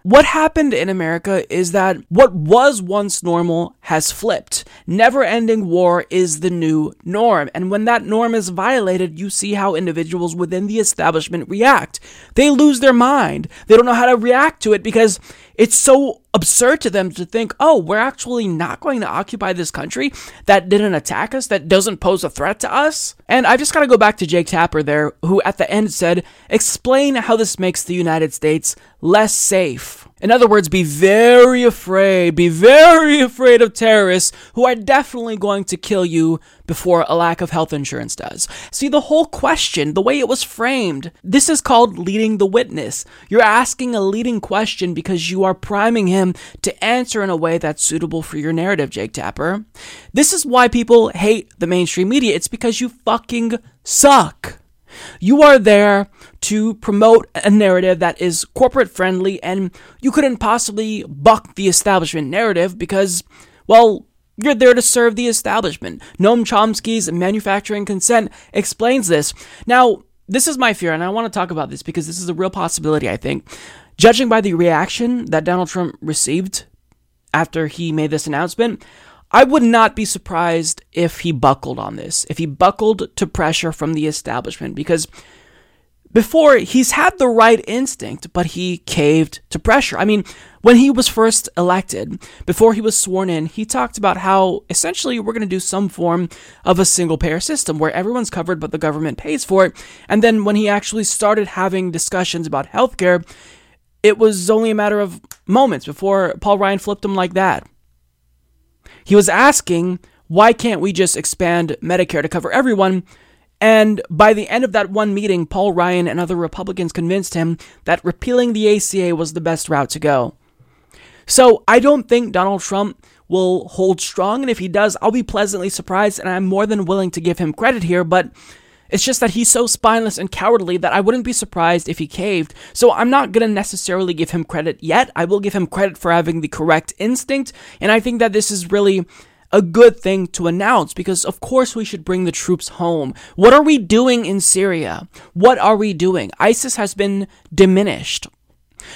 what happened in America is that what was once normal has flipped. Never-ending war is the new norm. And when that norm is violated, you see how individuals within the establishment react. They lose their mind. They don't know how to react to it because it's so absurd to them to think, oh, we're actually not going to occupy this country that didn't attack us, that doesn't pose a threat to us. And I've just got to go back to Jake Tapper there, who at the end said, explain how this makes the United States less safe. In other words, be very afraid, be very afraid of terrorists who are definitely going to kill you before a lack of health insurance does. See, the whole question, the way it was framed, this is called leading the witness. You're asking a leading question because you are priming him to answer in a way that's suitable for your narrative, Jake Tapper. This is why people hate the mainstream media. It's because you fucking suck. You are there to promote a narrative that is corporate friendly, and you couldn't possibly buck the establishment narrative because, well, you're there to serve the establishment. Noam Chomsky's Manufacturing Consent explains this. Now, this is my fear, and I want to talk about this because this is a real possibility, I think. Judging by the reaction that Donald Trump received after he made this announcement, I would not be surprised if he buckled on this, if he buckled to pressure from the establishment, because before he's had the right instinct, but he caved to pressure. I mean, when he was first elected, before he was sworn in, he talked about how essentially we're going to do some form of a single payer system where everyone's covered but the government pays for it. And then when he actually started having discussions about healthcare, it was only a matter of moments before Paul Ryan flipped him like that. He was asking, why can't we just expand Medicare to cover everyone? And by the end of that one meeting, Paul Ryan and other Republicans convinced him that repealing the A C A was the best route to go. So I don't think Donald Trump will hold strong. And if he does, I'll be pleasantly surprised. And I'm more than willing to give him credit here. But it's just that he's so spineless and cowardly that I wouldn't be surprised if he caved. So I'm not going to necessarily give him credit yet. I will give him credit for having the correct instinct. And I think that this is really a good thing to announce because, of course, we should bring the troops home. What are we doing in Syria? What are we doing? ISIS has been diminished.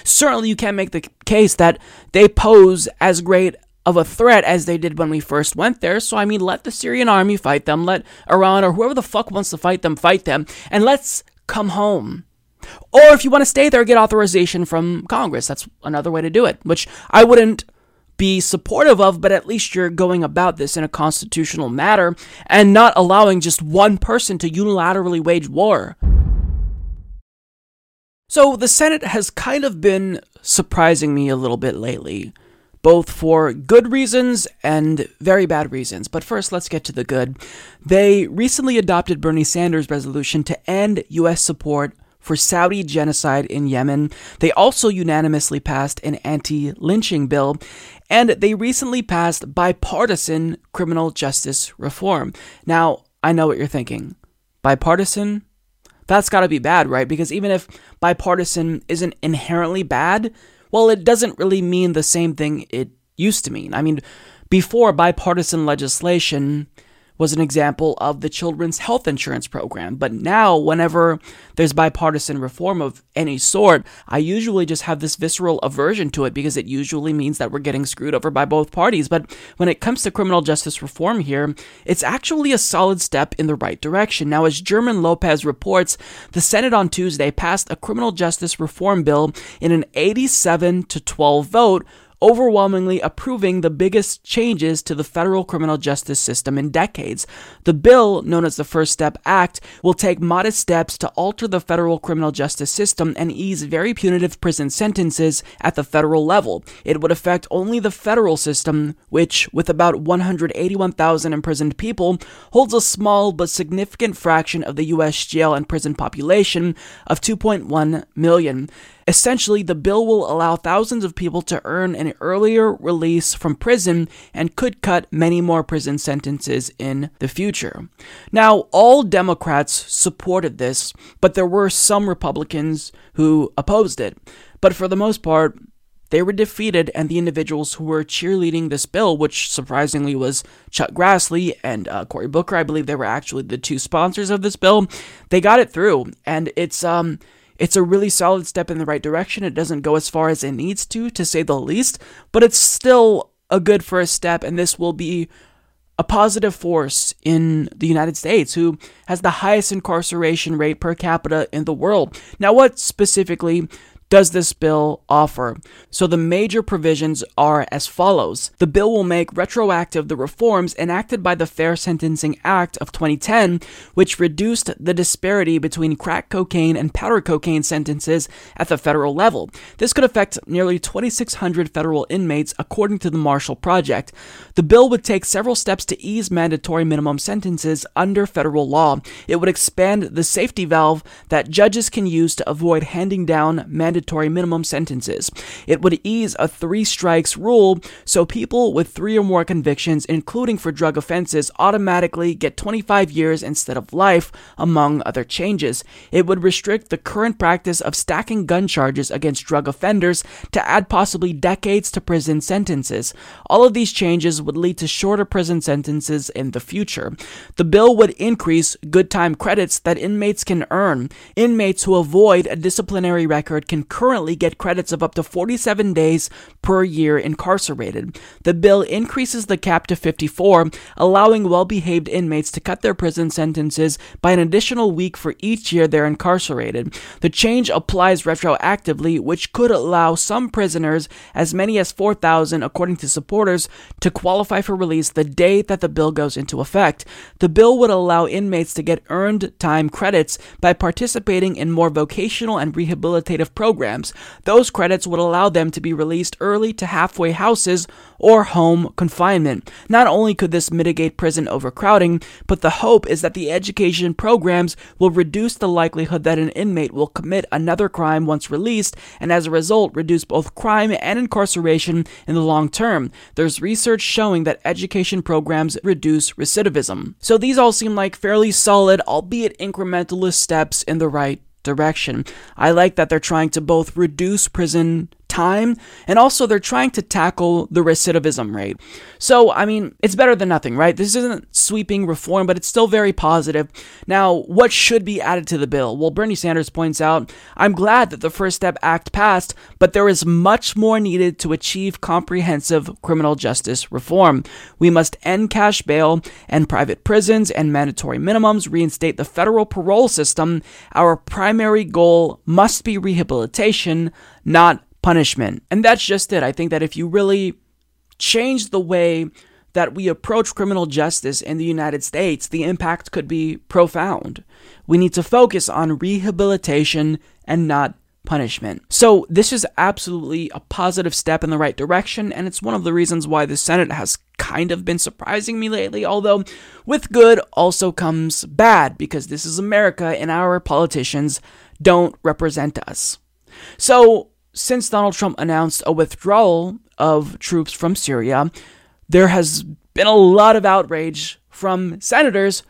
Certainly, you can't make the case that they pose as great of a threat as they did when we first went there. So, I mean, let the Syrian army fight them, let Iran or whoever the fuck wants to fight them, fight them, and let's come home. Or if you want to stay there, get authorization from Congress. That's another way to do it, which I wouldn't be supportive of, but at least you're going about this in a constitutional manner and not allowing just one person to unilaterally wage war. So, the Senate has kind of been surprising me a little bit lately, both for good reasons and very bad reasons. But first, let's get to the good. They recently adopted Bernie Sanders' resolution to end U S support for Saudi genocide in Yemen. They also unanimously passed an anti-lynching bill, and they recently passed bipartisan criminal justice reform. Now, I know what you're thinking. Bipartisan? That's got to be bad, right? Because even if bipartisan isn't inherently bad, well, it doesn't really mean the same thing it used to mean. I mean, before bipartisan legislation was an example of the children's health insurance program. But now, whenever there's bipartisan reform of any sort, I usually just have this visceral aversion to it because it usually means that we're getting screwed over by both parties. But when it comes to criminal justice reform here, it's actually a solid step in the right direction. Now, as German Lopez reports, the Senate on Tuesday passed a criminal justice reform bill in an eighty-seven to twelve vote, overwhelmingly approving the biggest changes to the federal criminal justice system in decades. The bill, known as the First Step Act, will take modest steps to alter the federal criminal justice system and ease very punitive prison sentences at the federal level. It would affect only the federal system, which, with about one hundred eighty-one thousand imprisoned people, holds a small but significant fraction of the U S jail and prison population of two point one million. Essentially, the bill will allow thousands of people to earn an earlier release from prison and could cut many more prison sentences in the future. Now, all Democrats supported this, but there were some Republicans who opposed it. But for the most part, they were defeated, and the individuals who were cheerleading this bill, which surprisingly was Chuck Grassley and uh, Cory Booker, I believe they were actually the two sponsors of this bill, they got it through, and it's um. It's a really solid step in the right direction. It doesn't go as far as it needs to, to say the least, but it's still a good first step, and this will be a positive force in the United States, who has the highest incarceration rate per capita in the world. Now, what specifically does this bill offer? So the major provisions are as follows. The bill will make retroactive the reforms enacted by the Fair Sentencing Act of twenty ten, which reduced the disparity between crack cocaine and powder cocaine sentences at the federal level. This could affect nearly twenty-six hundred federal inmates, according to the Marshall Project. The bill would take several steps to ease mandatory minimum sentences under federal law. It would expand the safety valve that judges can use to avoid handing down mandatory mandatory minimum sentences. It would ease a three strikes rule, so people with three or more convictions, including for drug offenses, automatically get twenty-five years instead of life, among other changes. It would restrict the current practice of stacking gun charges against drug offenders to add possibly decades to prison sentences. All of these changes would lead to shorter prison sentences in the future. The bill would increase good time credits that inmates can earn. Inmates who avoid a disciplinary record can currently get credits of up to forty-seven days per year incarcerated. The bill increases the cap to fifty-four, allowing well-behaved inmates to cut their prison sentences by an additional week for each year they're incarcerated. The change applies retroactively, which could allow some prisoners, as many as four thousand according to supporters, to qualify for release the day that the bill goes into effect. The bill would allow inmates to get earned time credits by participating in more vocational and rehabilitative programs. Programs. Those credits would allow them to be released early to halfway houses or home confinement. Not only could this mitigate prison overcrowding, but the hope is that the education programs will reduce the likelihood that an inmate will commit another crime once released, and as a result, reduce both crime and incarceration in the long term. There's research showing that education programs reduce recidivism. So these all seem like fairly solid, albeit incrementalist steps in the right direction. I like that they're trying to both reduce prison time and also they're trying to tackle the recidivism rate. So, I mean, it's better than nothing, right? This isn't sweeping reform, but it's still very positive. Now, what should be added to the bill? Well, Bernie Sanders points out, "I'm glad that the First Step Act passed, but there is much more needed to achieve comprehensive criminal justice reform. We must end cash bail and private prisons and mandatory minimums, reinstate the federal parole system. Our primary goal must be rehabilitation, not punishment." And that's just it. I think that if you really change the way that we approach criminal justice in the United States, the impact could be profound. We need to focus on rehabilitation and not punishment. So this is absolutely a positive step in the right direction, and it's one of the reasons why the Senate has kind of been surprising me lately, although with good also comes bad, because this is America and our politicians don't represent us. So since Donald Trump announced a withdrawal of troops from Syria, there has been a lot of outrage from senators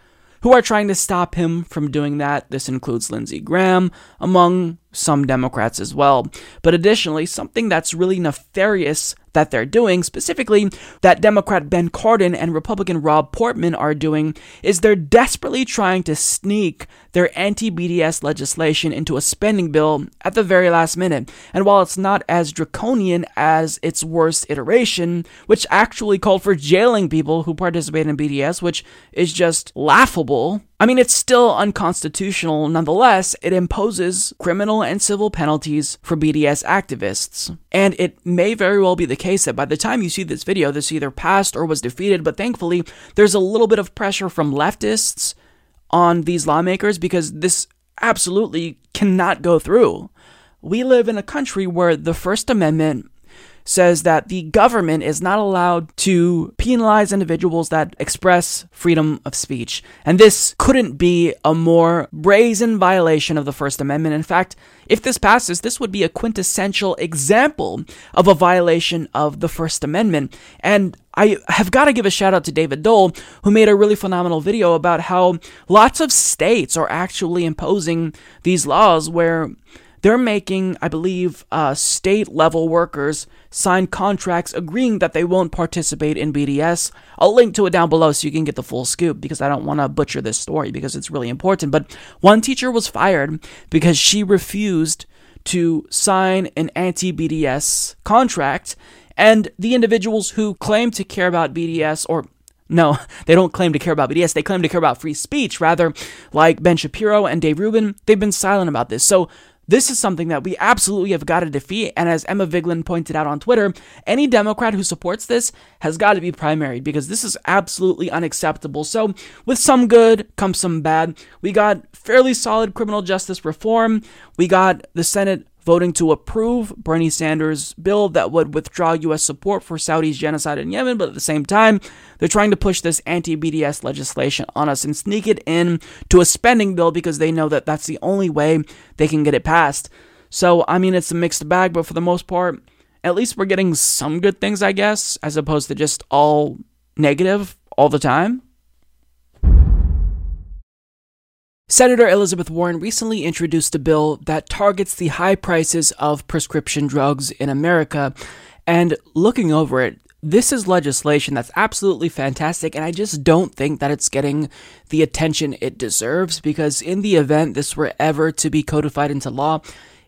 who are trying to stop him from doing that. This includes Lindsey Graham, among some Democrats as well. But additionally, something that's really nefarious that they're doing, specifically that Democrat Ben Cardin and Republican Rob Portman are doing, is they're desperately trying to sneak their anti-B D S legislation into a spending bill at the very last minute. And while it's not as draconian as its worst iteration, which actually called for jailing people who participate in B D S, which is just laughable, I mean, it's still unconstitutional. Nonetheless, it imposes criminal and civil penalties for B D S activists. And it may very well be the case that by the time you see this video, this either passed or was defeated, but thankfully, there's a little bit of pressure from leftists on these lawmakers because this absolutely cannot go through. We live in a country where the First Amendment says that the government is not allowed to penalize individuals that express freedom of speech. And this couldn't be a more brazen violation of the First Amendment. In fact, if this passes, this would be a quintessential example of a violation of the First Amendment. And I have got to give a shout out to David Dole, who made a really phenomenal video about how lots of states are actually imposing these laws where they're making, I believe, uh, state-level workers sign contracts agreeing that they won't participate in B D S. I'll link to it down below so you can get the full scoop because I don't want to butcher this story because it's really important. But one teacher was fired because she refused to sign an anti-B D S contract, and the individuals who claim to care about B D S, or no, they don't claim to care about B D S. They claim to care about free speech. Rather, like Ben Shapiro and Dave Rubin, they've been silent about this. So this is something that we absolutely have got to defeat, and as Emma Viglin pointed out on Twitter, any Democrat who supports this has got to be primaried because this is absolutely unacceptable. So, with some good comes some bad. We got fairly solid criminal justice reform. We got the Senate voting to approve Bernie Sanders' bill that would withdraw U S support for Saudi's genocide in Yemen, but at the same time, they're trying to push this anti-B D S legislation on us and sneak it in to a spending bill because they know that that's the only way they can get it passed. So, I mean, it's a mixed bag, but for the most part, at least we're getting some good things, I guess, as opposed to just all negative all the time. Senator Elizabeth Warren recently introduced a bill that targets the high prices of prescription drugs in America, and looking over it, this is legislation that's absolutely fantastic, and I just don't think that it's getting the attention it deserves, because in the event this were ever to be codified into law,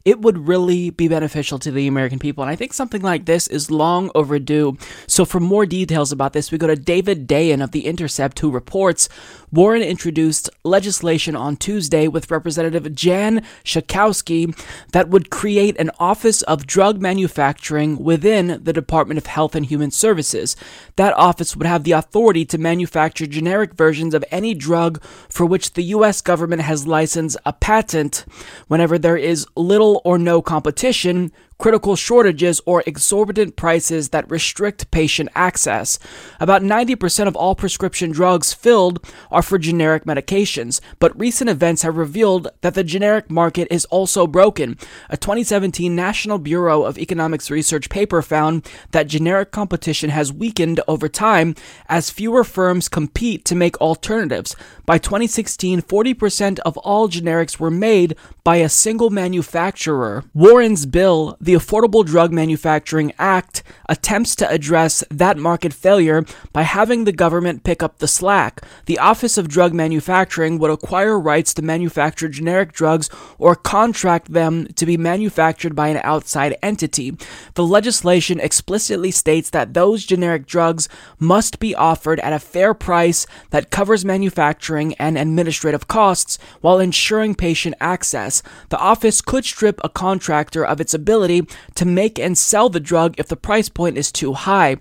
it would really be beneficial to the American people. And I think something like this is long overdue. So for more details about this, we go to David Dayan of The Intercept, who reports Warren introduced legislation on Tuesday with Representative Jan Schakowsky that would create an Office of Drug Manufacturing within the Department of Health and Human Services. That office would have the authority to manufacture generic versions of any drug for which the U S government has licensed a patent whenever there is little or no competition, critical shortages, or exorbitant prices that restrict patient access. About ninety percent of all prescription drugs filled are for generic medications, but recent events have revealed that the generic market is also broken. A twenty seventeen National Bureau of Economics Research paper found that generic competition has weakened over time as fewer firms compete to make alternatives. By twenty sixteen, forty percent of all generics were made by a single manufacturer. Warren's bill, the Affordable Drug Manufacturing Act, attempts to address that market failure by having the government pick up the slack. The Office of Drug Manufacturing would acquire rights to manufacture generic drugs or contract them to be manufactured by an outside entity. The legislation explicitly states that those generic drugs must be offered at a fair price that covers manufacturing and administrative costs while ensuring patient access. The office could strip a contractor of its ability to make and sell the drug if the price point is too high.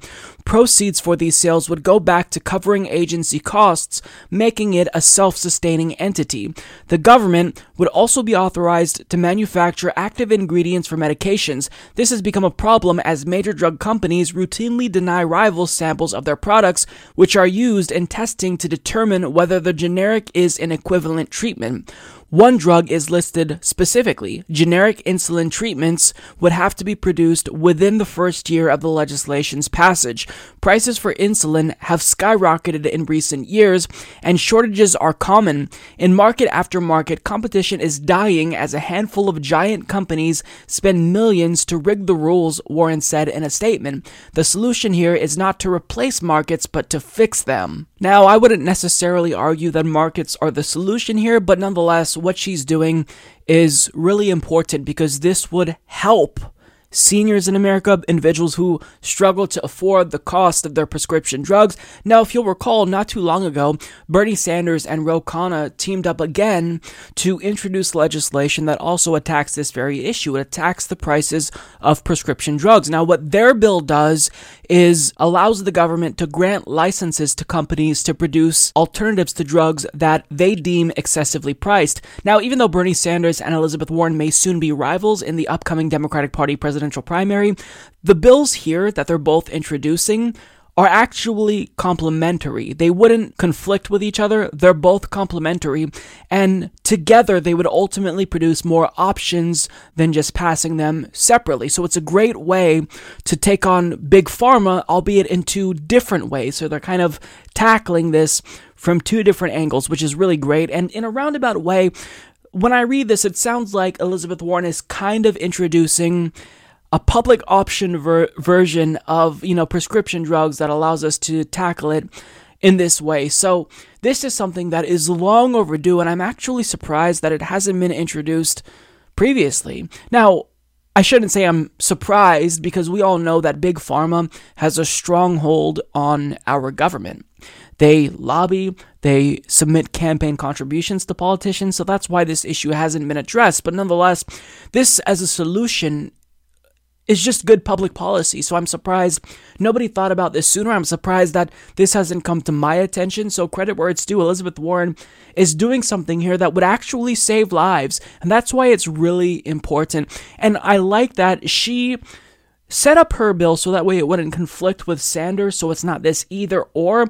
Proceeds for these sales would go back to covering agency costs, making it a self-sustaining entity. The government would also be authorized to manufacture active ingredients for medications. This has become a problem as major drug companies routinely deny rival samples of their products, which are used in testing to determine whether the generic is an equivalent treatment. One drug is listed specifically. Generic insulin treatments would have to be produced within the first year of the legislation's passage. prices for insulin have skyrocketed in recent years, and shortages are common. In market after market, competition is dying as a handful of giant companies spend millions to rig the rules, Warren said in a statement. The solution here is not to replace markets, but to fix them. Now, I wouldn't necessarily argue that markets are the solution here, but nonetheless, what she's doing is really important because this would help seniors in America, individuals who struggle to afford the cost of their prescription drugs. Now, if you'll recall, not too long ago, Bernie Sanders and Ro Khanna teamed up again to introduce legislation that also attacks this very issue. It attacks the prices of prescription drugs. Now, what their bill does is allows the government to grant licenses to companies to produce alternatives to drugs that they deem excessively priced. Now, even though Bernie Sanders and Elizabeth Warren may soon be rivals in the upcoming Democratic Party presidential presidential primary, the bills here that they're both introducing are actually complementary. They wouldn't conflict with each other. They're both complementary, and together they would ultimately produce more options than just passing them separately. So it's a great way to take on Big Pharma, albeit in two different ways. So they're kind of tackling this from two different angles, which is really great. And in a roundabout way, when I read this, it sounds like Elizabeth Warren is kind of introducing a public option ver- version of, you know, prescription drugs that allows us to tackle it in this way. So this is something that is long overdue, and I'm actually surprised that it hasn't been introduced previously. Now, I shouldn't say I'm surprised because we all know that Big Pharma has a stronghold on our government. They lobby, they submit campaign contributions to politicians, so that's why this issue hasn't been addressed. But nonetheless, this as a solution is just good public policy, so I'm surprised nobody thought about this sooner. I'm surprised that this hasn't come to my attention, so credit where it's due. Elizabeth Warren is doing something here that would actually save lives, and that's why it's really important. And I like that she set up her bill so that way it wouldn't conflict with Sanders, so it's not this either or.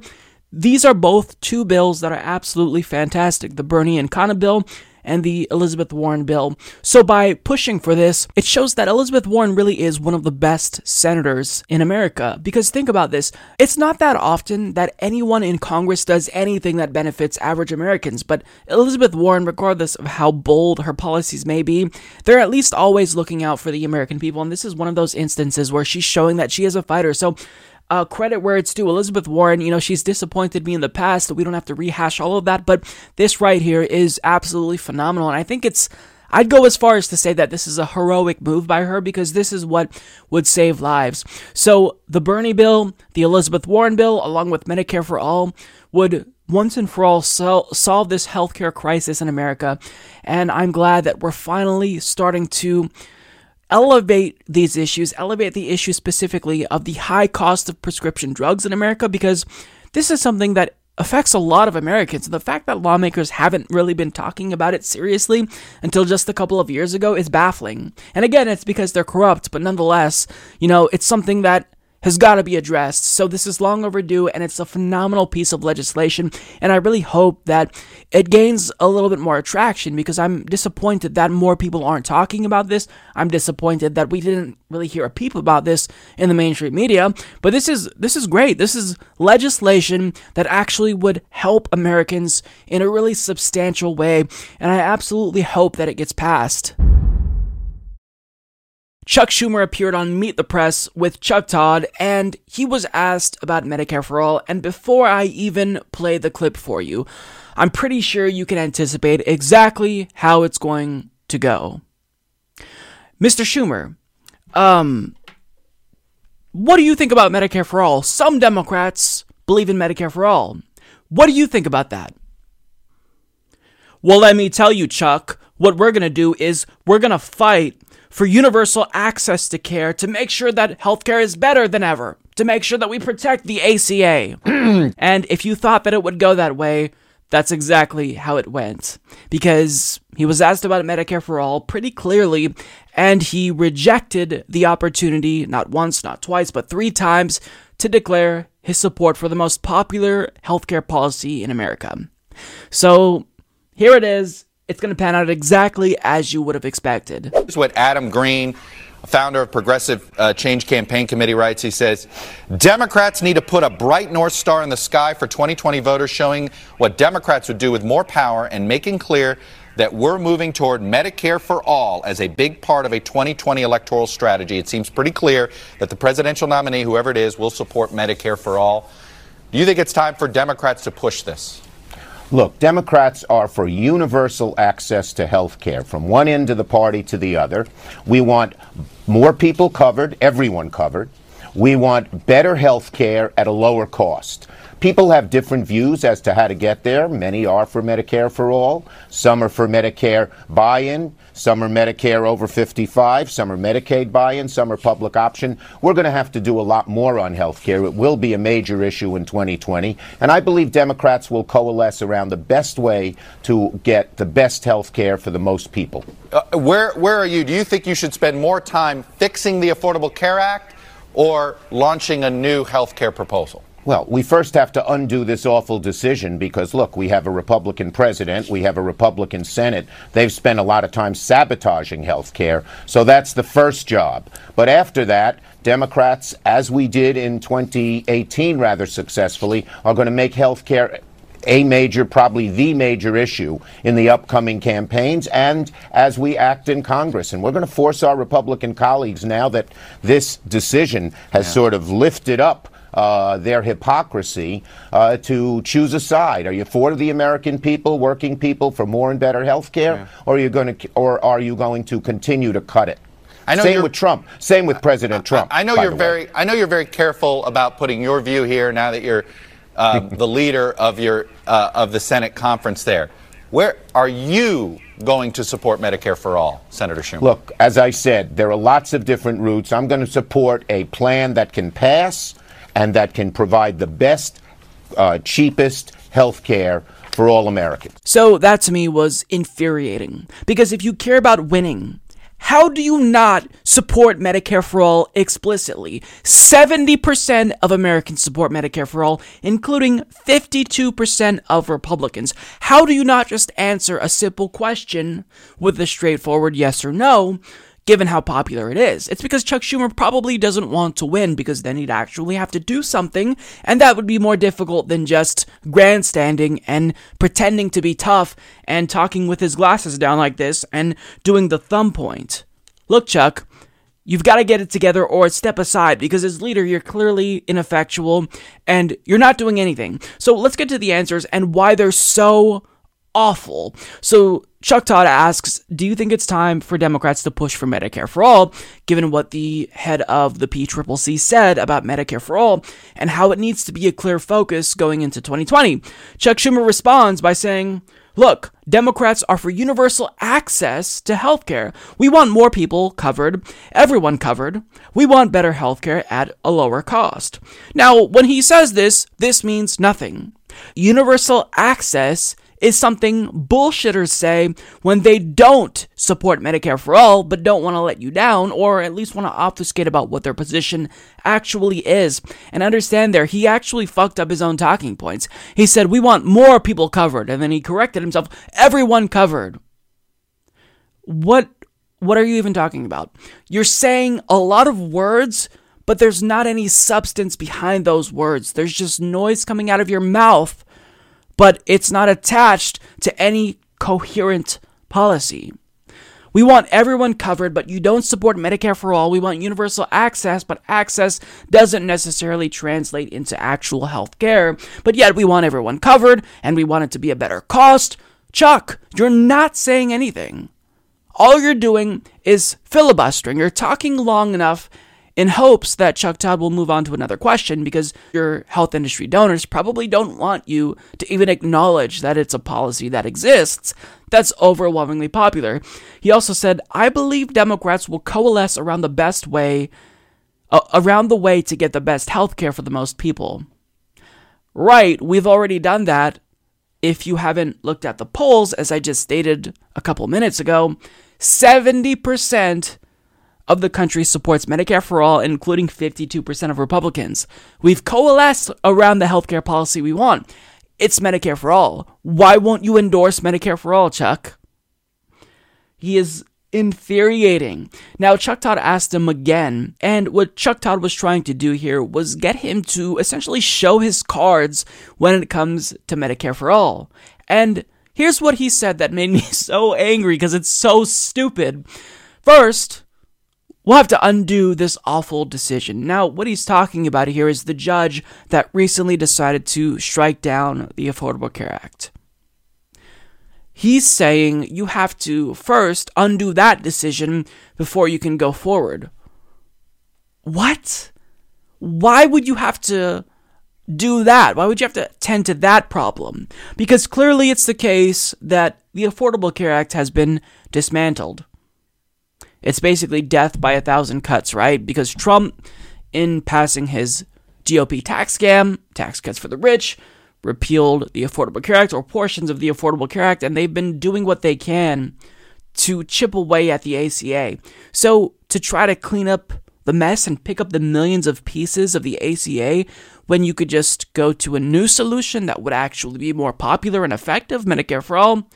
These are both two bills that are absolutely fantastic, the Bernie and Khanna bill and the Elizabeth Warren bill. So by pushing for this, it shows that Elizabeth Warren really is one of the best senators in America. Because think about this, it's not that often that anyone in Congress does anything that benefits average Americans, but Elizabeth Warren, regardless of how bold her policies may be, they're at least always looking out for the American people, and this is one of those instances where she's showing that she is a fighter. So Uh, credit where it's due. Elizabeth Warren, you know, she's disappointed me in the past. We don't have to rehash all of that, but this right here is absolutely phenomenal. And I think it's, I'd go as far as to say that this is a heroic move by her because this is what would save lives. So the Bernie bill, the Elizabeth Warren bill, along with Medicare for All, would once and for all sol- solve this healthcare crisis in America. And I'm glad that we're finally starting to elevate these issues, elevate the issue specifically of the high cost of prescription drugs in America, because this is something that affects a lot of Americans. And the fact that lawmakers haven't really been talking about it seriously until just a couple of years ago is baffling. And again, it's because they're corrupt, but nonetheless, you know, it's something that has got to be addressed. So this is long overdue, and it's a phenomenal piece of legislation, and I really hope that it gains a little bit more attraction because I'm disappointed that more people aren't talking about this. I'm disappointed that we didn't really hear a peep about this in the mainstream media, but this is this is great. This is legislation that actually would help Americans in a really substantial way, and I absolutely hope that it gets passed. Chuck Schumer appeared on Meet the Press with Chuck Todd, and he was asked about Medicare for All. And before I even play the clip for you, I'm pretty sure you can anticipate exactly how it's going to go. Mister Schumer, um, what do you think about Medicare for All? Some Democrats believe in Medicare for All. What do you think about that? Well, let me tell you, Chuck, what we're going to do is we're going to fight for universal access to care, to make sure that healthcare is better than ever, to make sure that we protect the A C A. And if you thought that it would go that way, that's exactly how it went. Because he was asked about Medicare for All pretty clearly, and he rejected the opportunity, not once, not twice, but three times, to declare his support for the most popular healthcare policy in America. So here it is. It's going to pan out exactly as you would have expected. This is what Adam Green, founder of Progressive uh, Change Campaign Committee, writes, he says, Democrats need to put a bright North Star in the sky for twenty twenty voters, showing what Democrats would do with more power and making clear that we're moving toward Medicare for all as a big part of a twenty twenty electoral strategy. It seems pretty clear that the presidential nominee, whoever it is, will support Medicare for all. Do you think it's time for Democrats to push this? Look, Democrats are for universal access to health care, from one end of the party to the other. We want more people covered, everyone covered. We want better health care at a lower cost. People have different views as to how to get there. Many are for Medicare for all. Some are for Medicare buy-in. Some are Medicare over fifty-five. Some are Medicaid buy-in. Some are public option. We're going to have to do a lot more on health care. It will be a major issue in twenty twenty. And I believe Democrats will coalesce around the best way to get the best health care for the most people. Uh, where, where are you? Do you think you should spend more time fixing the Affordable Care Act or launching a new health care proposal? Well, we first have to undo this awful decision because, look, we have a Republican president, we have a Republican Senate. They've spent a lot of time sabotaging health care, so that's the first job. But after that, Democrats, as we did in twenty eighteen rather successfully, are going to make health care a major, probably the major issue in the upcoming campaigns and as we act in Congress. And we're going to force our Republican colleagues, now that this decision has yeah. sort of lifted up Uh, their hypocrisy, uh, to choose a side. Are you for the American people, working people, for more and better health care, yeah. or are you going to, or are you going to continue to cut it? I know Same with Trump. Same with President I, Trump. I, I know you're very. I know you're very careful about putting your view here. Now that you're uh, the leader of your uh, of the Senate conference, there, where are you going to support Medicare for all, Senator Schumer? Look, as I said, there are lots of different routes. I'm going to support a plan that can pass and that can provide the best, uh, cheapest health care for all Americans. So that to me was infuriating, because if you care about winning, how do you not support Medicare for all explicitly? seventy percent of Americans support Medicare for all, including fifty-two percent of Republicans. How do you not just answer a simple question with a straightforward yes or no, given how popular it is? It's because Chuck Schumer probably doesn't want to win, because then he'd actually have to do something, and that would be more difficult than just grandstanding and pretending to be tough and talking with his glasses down like this and doing the thumb point. Look, Chuck, you've got to get it together or step aside, because as leader, you're clearly ineffectual and you're not doing anything. So let's get to the answers and why they're so awful. So Chuck Todd asks, do you think it's time for Democrats to push for Medicare for all, given what the head of the P C C C said about Medicare for all and how it needs to be a clear focus going into twenty twenty? Chuck Schumer responds by saying, look, Democrats are for universal access to healthcare. We want more people covered, everyone covered. We want better healthcare at a lower cost. Now, when he says this, this means nothing. Universal access is something bullshitters say when they don't support Medicare for all but don't want to let you down, or at least want to obfuscate about what their position actually is. And understand there, he actually fucked up his own talking points. He said, we want more people covered, and then he corrected himself, everyone covered. What, what are you even talking about? You're saying a lot of words, but there's not any substance behind those words. There's just noise coming out of your mouth, but it's not attached to any coherent policy. We want everyone covered, but you don't support Medicare for all. We want universal access, but access doesn't necessarily translate into actual health care. But yet we want everyone covered, and we want it to be a better cost. Chuck, you're not saying anything. All you're doing is filibustering. You're talking long enough in hopes that Chuck Todd will move on to another question, because your health industry donors probably don't want you to even acknowledge that it's a policy that exists that's overwhelmingly popular. He also said, I believe Democrats will coalesce around the best way, uh, around the way to get the best health care for the most people. Right, we've already done that. If you haven't looked at the polls, as I just stated a couple minutes ago, seventy percent of the country supports Medicare for all, including fifty-two percent of Republicans. We've coalesced around the healthcare policy we want. It's Medicare for all. Why won't you endorse Medicare for all, Chuck? He is infuriating. Now, Chuck Todd asked him again, and what Chuck Todd was trying to do here was get him to essentially show his cards when it comes to Medicare for All. And here's what he said that made me so angry because it's so stupid. First, we'll have to undo this awful decision. Now, what he's talking about here is the judge that recently decided to strike down the Affordable Care Act. He's saying you have to first undo that decision before you can go forward. What? Why would you have to do that? Why would you have to tend to that problem? Because clearly it's the case that the Affordable Care Act has been dismantled. It's basically death by a thousand cuts, right? Because Trump, in passing his G O P tax scam, tax cuts for the rich, repealed the Affordable Care Act or portions of the Affordable Care Act, and they've been doing what they can to chip away at the A C A. So to try to clean up the mess and pick up the millions of pieces of the A C A when you could just go to a new solution that would actually be more popular and effective, Medicare for All.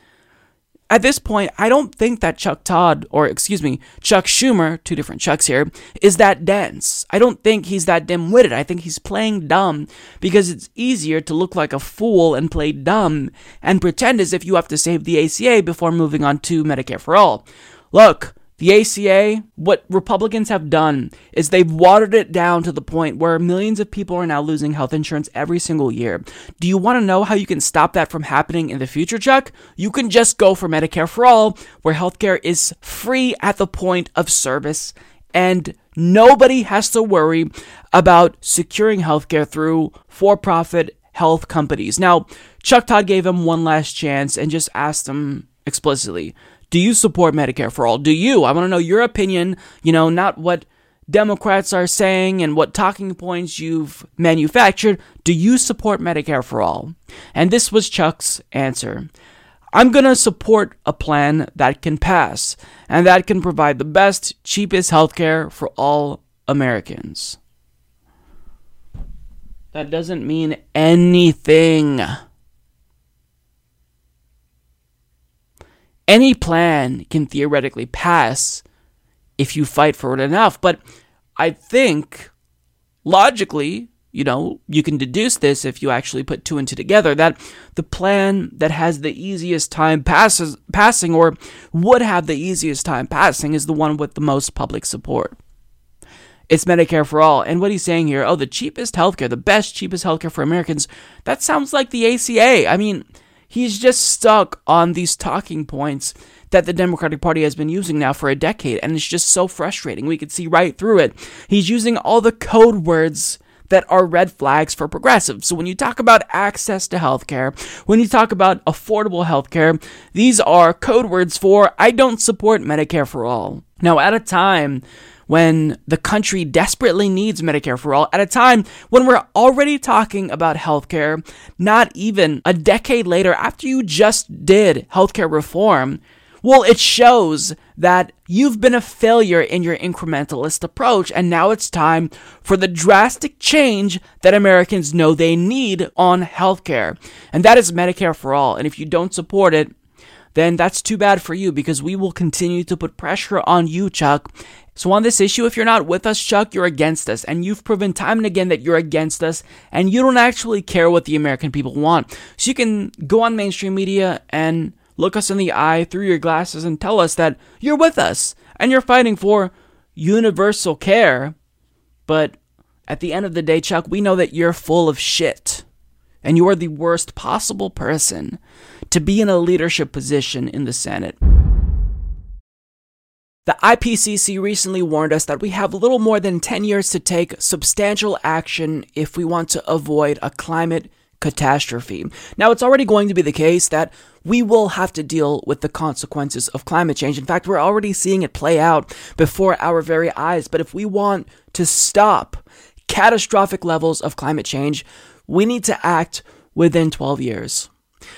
At this point, I don't think that Chuck Todd, or excuse me, Chuck Schumer, two different Chucks here, is that dense. I don't think he's that dim-witted. I think he's playing dumb because it's easier to look like a fool and play dumb and pretend as if you have to save the A C A before moving on to Medicare for All. Look, the A C A, what Republicans have done is they've watered it down to the point where millions of people are now losing health insurance every single year. Do you want to know how you can stop that from happening in the future, Chuck? You can just go for Medicare for All, where healthcare is free at the point of service, and nobody has to worry about securing healthcare through for-profit health companies. Now, Chuck Todd gave him one last chance and just asked him explicitly, do you support Medicare for All? Do you? I want to know your opinion, you know, not what Democrats are saying and what talking points you've manufactured. Do you support Medicare for All? And this was Chuck's answer. I'm going to support a plan that can pass and that can provide the best, cheapest healthcare for all Americans. That doesn't mean anything. Any plan can theoretically pass if you fight for it enough. But I think logically, you know, you can deduce this if you actually put two and two together, that the plan that has the easiest time passes, passing or would have the easiest time passing is the one with the most public support. It's Medicare for All. And what he's saying here, oh, the cheapest healthcare, the best, cheapest healthcare for Americans, that sounds like the A C A. I mean, he's just stuck on these talking points that the Democratic Party has been using now for a decade, and it's just so frustrating. We could see right through it. He's using all the code words that are red flags for progressives. So when you talk about access to healthcare, when you talk about affordable healthcare, these are code words for I don't support Medicare for All. Now, at a time when the country desperately needs Medicare for All, at a time when we're already talking about healthcare, not even a decade later after you just did healthcare reform, well, it shows that you've been a failure in your incrementalist approach, and now it's time for the drastic change that Americans know they need on healthcare, and that is Medicare for All. And if you don't support it, then that's too bad for you, because we will continue to put pressure on you, Chuck. So on this issue, if you're not with us, Chuck, you're against us. And you've proven time and again that you're against us, and you don't actually care what the American people want. So you can go on mainstream media and look us in the eye through your glasses and tell us that you're with us and you're fighting for universal care. But at the end of the day, Chuck, we know that you're full of shit. And you are the worst possible person to be in a leadership position in the Senate. The I P C C recently warned us that we have little more than ten years to take substantial action if we want to avoid a climate catastrophe. Now, it's already going to be the case that we will have to deal with the consequences of climate change. In fact, we're already seeing it play out before our very eyes. But if we want to stop catastrophic levels of climate change, we need to act within twelve years.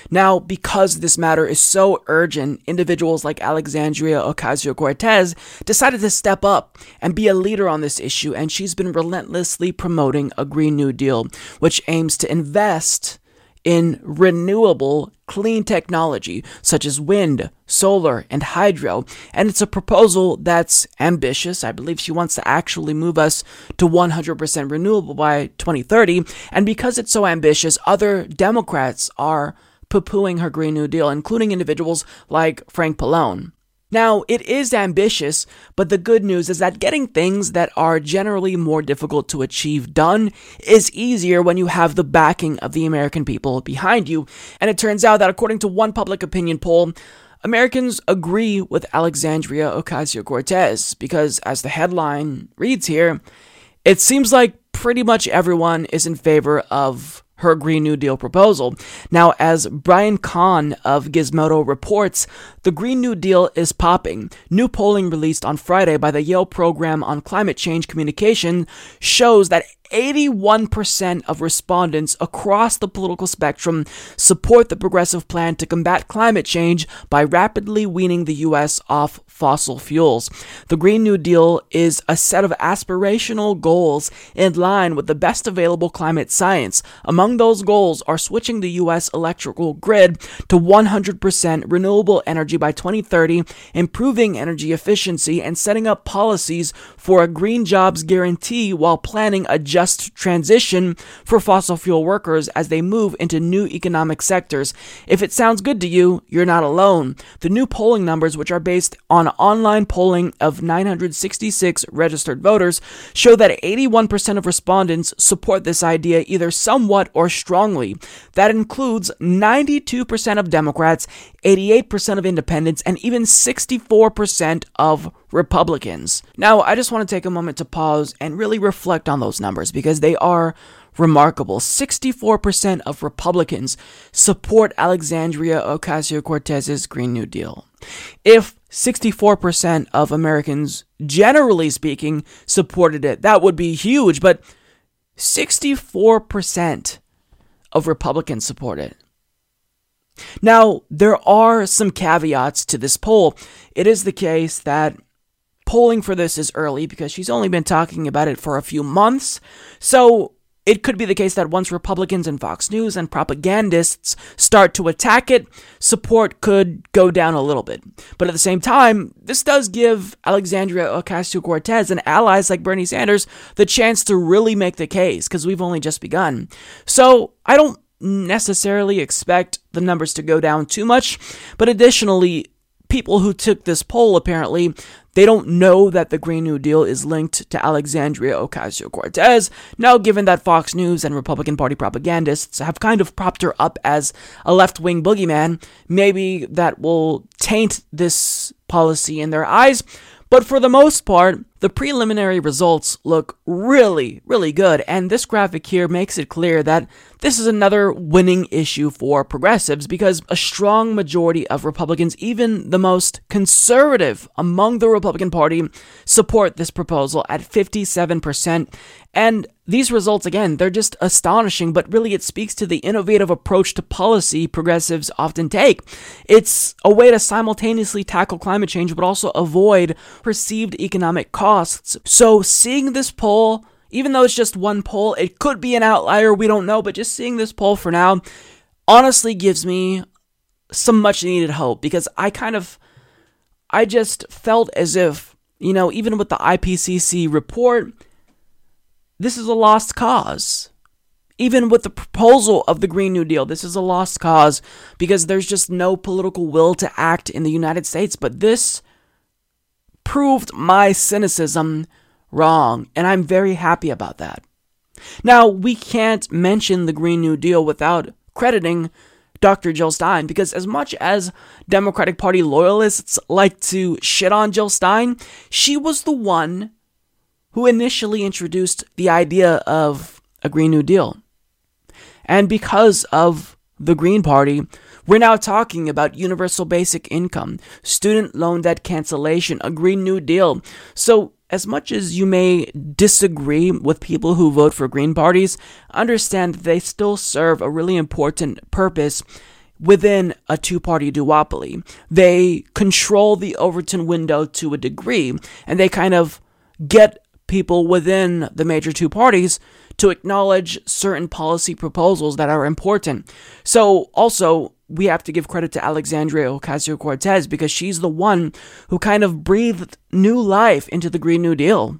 Now, because this matter is so urgent, individuals like Alexandria Ocasio-Cortez decided to step up and be a leader on this issue, and she's been relentlessly promoting a Green New Deal, which aims to invest in renewable clean technology such as wind, solar, and hydro, and it's a proposal that's ambitious. I believe she wants to actually move us to one hundred percent renewable by twenty thirty, and because it's so ambitious, other Democrats are poo-pooing her Green New Deal, including individuals like Frank Pallone. Now, it is ambitious, but the good news is that getting things that are generally more difficult to achieve done is easier when you have the backing of the American people behind you. And it turns out that according to one public opinion poll, Americans agree with Alexandria Ocasio-Cortez because, as the headline reads here, it seems like pretty much everyone is in favor of her Green New Deal proposal. Now, as Brian Kahn of Gizmodo reports, the Green New Deal is popping. New polling released on Friday by the Yale Program on Climate Change Communication shows that eighty-one percent of respondents across the political spectrum support the progressive plan to combat climate change by rapidly weaning the U S off fossil fuels. The Green New Deal is a set of aspirational goals in line with the best available climate science. Among those goals are switching the U S electrical grid to one hundred percent renewable energy by twenty thirty, improving energy efficiency, and setting up policies for a green jobs guarantee while planning a just transition for fossil fuel workers as they move into new economic sectors. If it sounds good to you, you're not alone. The new polling numbers, which are based on online polling of nine hundred sixty-six registered voters, show that eighty-one percent of respondents support this idea either somewhat or strongly. That includes ninety-two percent of Democrats, eighty-eight percent of independents, and even sixty-four percent of Republicans. Now, I just want to take a moment to pause and really reflect on those numbers because they are remarkable. sixty-four percent of Republicans support Alexandria Ocasio-Cortez's Green New Deal. If sixty-four percent of Americans, generally speaking, supported it, that would be huge, but sixty-four percent of Republicans support it. Now, there are some caveats to this poll. It is the case that polling for this is early because she's only been talking about it for a few months. So it could be the case that once Republicans and Fox News and propagandists start to attack it, support could go down a little bit. But at the same time, this does give Alexandria Ocasio-Cortez and allies like Bernie Sanders the chance to really make the case because we've only just begun. So I don't necessarily expect the numbers to go down too much, but additionally, people who took this poll, apparently, they don't know that the Green New Deal is linked to Alexandria Ocasio-Cortez. Now, given that Fox News and Republican Party propagandists have kind of propped her up as a left-wing boogeyman, maybe that will taint this policy in their eyes. But for the most part, the preliminary results look really, really good, and this graphic here makes it clear that this is another winning issue for progressives because a strong majority of Republicans, even the most conservative among the Republican Party, support this proposal at fifty-seven percent. And these results, again, they're just astonishing, but really it speaks to the innovative approach to policy progressives often take. It's a way to simultaneously tackle climate change, but also avoid perceived economic costs. So seeing this poll, even though it's just one poll, it could be an outlier, we don't know, but just seeing this poll for now honestly gives me some much needed hope because I kind of, I just felt as if, you know, even with the I P C C report, this is a lost cause. Even with the proposal of the Green New Deal, this is a lost cause because there's just no political will to act in the United States. But this proved my cynicism wrong, and I'm very happy about that. Now, we can't mention the Green New Deal without crediting Doctor Jill Stein, because as much as Democratic Party loyalists like to shit on Jill Stein, she was the one who initially introduced the idea of a Green New Deal. And because of the Green Party, we're now talking about universal basic income, student loan debt cancellation, a Green New Deal. So as much as you may disagree with people who vote for Green parties, understand that they still serve a really important purpose within a two-party duopoly. They control the Overton window to a degree, and they kind of get people within the major two parties to acknowledge certain policy proposals that are important. So also, we have to give credit to Alexandria Ocasio-Cortez because she's the one who kind of breathed new life into the Green New Deal.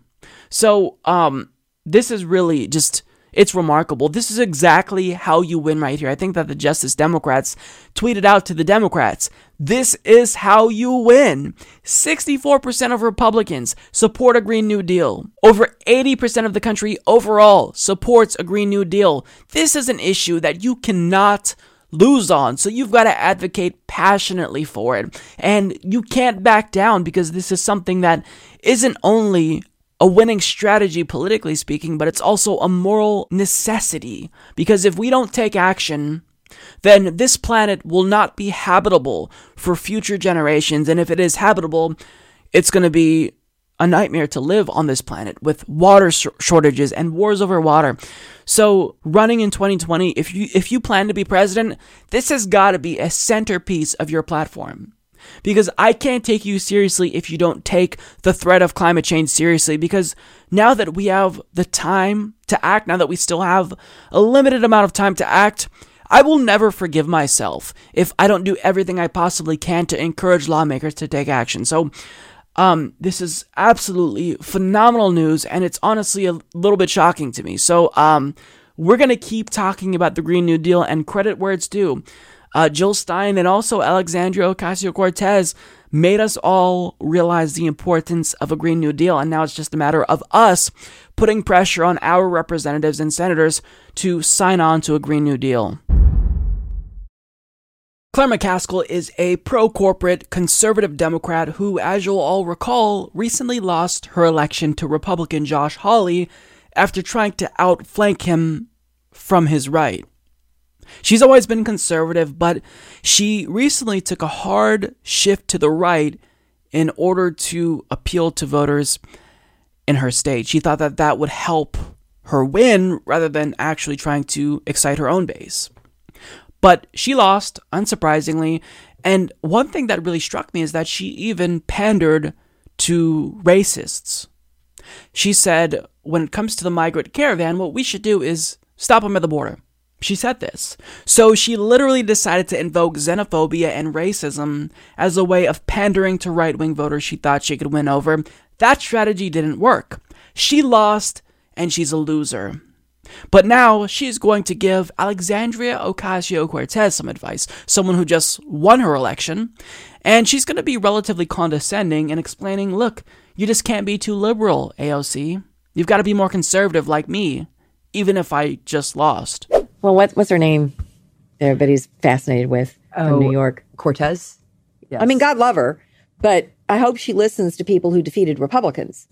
So um, this is really just... it's remarkable. This is exactly how you win right here. I think that the Justice Democrats tweeted out to the Democrats, this is how you win. sixty-four percent of Republicans support a Green New Deal. Over eighty percent of the country overall supports a Green New Deal. This is an issue that you cannot lose on, so you've got to advocate passionately for it. And you can't back down because this is something that isn't only a winning strategy, politically speaking, but it's also a moral necessity. Because if we don't take action, then this planet will not be habitable for future generations. And if it is habitable, it's going to be a nightmare to live on this planet with water sh- shortages and wars over water. So running in twenty twenty, if you if you plan to be president, this has got to be a centerpiece of your platform. Because I can't take you seriously if you don't take the threat of climate change seriously. Because now that we have the time to act, now that we still have a limited amount of time to act, I will never forgive myself if I don't do everything I possibly can to encourage lawmakers to take action. So um, this is absolutely phenomenal news, and it's honestly a little bit shocking to me. So um, we're going to keep talking about the Green New Deal, and credit where it's due. Uh, Jill Stein and also Alexandria Ocasio-Cortez made us all realize the importance of a Green New Deal, and now it's just a matter of us putting pressure on our representatives and senators to sign on to a Green New Deal. Claire McCaskill is a pro-corporate conservative Democrat who, as you'll all recall, recently lost her election to Republican Josh Hawley after trying to outflank him from his right. She's always been conservative, but she recently took a hard shift to the right in order to appeal to voters in her state. She thought that that would help her win rather than actually trying to excite her own base. But she lost, unsurprisingly, and one thing that really struck me is that she even pandered to racists. She said, when it comes to the migrant caravan, what we should do is stop them at the border. She said this. So she literally decided to invoke xenophobia and racism as a way of pandering to right-wing voters she thought she could win over. That strategy didn't work. She lost, and she's a loser. But now she's going to give Alexandria Ocasio-Cortez some advice, someone who just won her election, and she's going to be relatively condescending and explaining, look, you just can't be too liberal, A O C. You've got to be more conservative like me, even if I just lost. Well, what, what's her name that everybody's fascinated with oh, from New York? Cortez? Yes. I mean, God love her, but I hope she listens to people who defeated Republicans,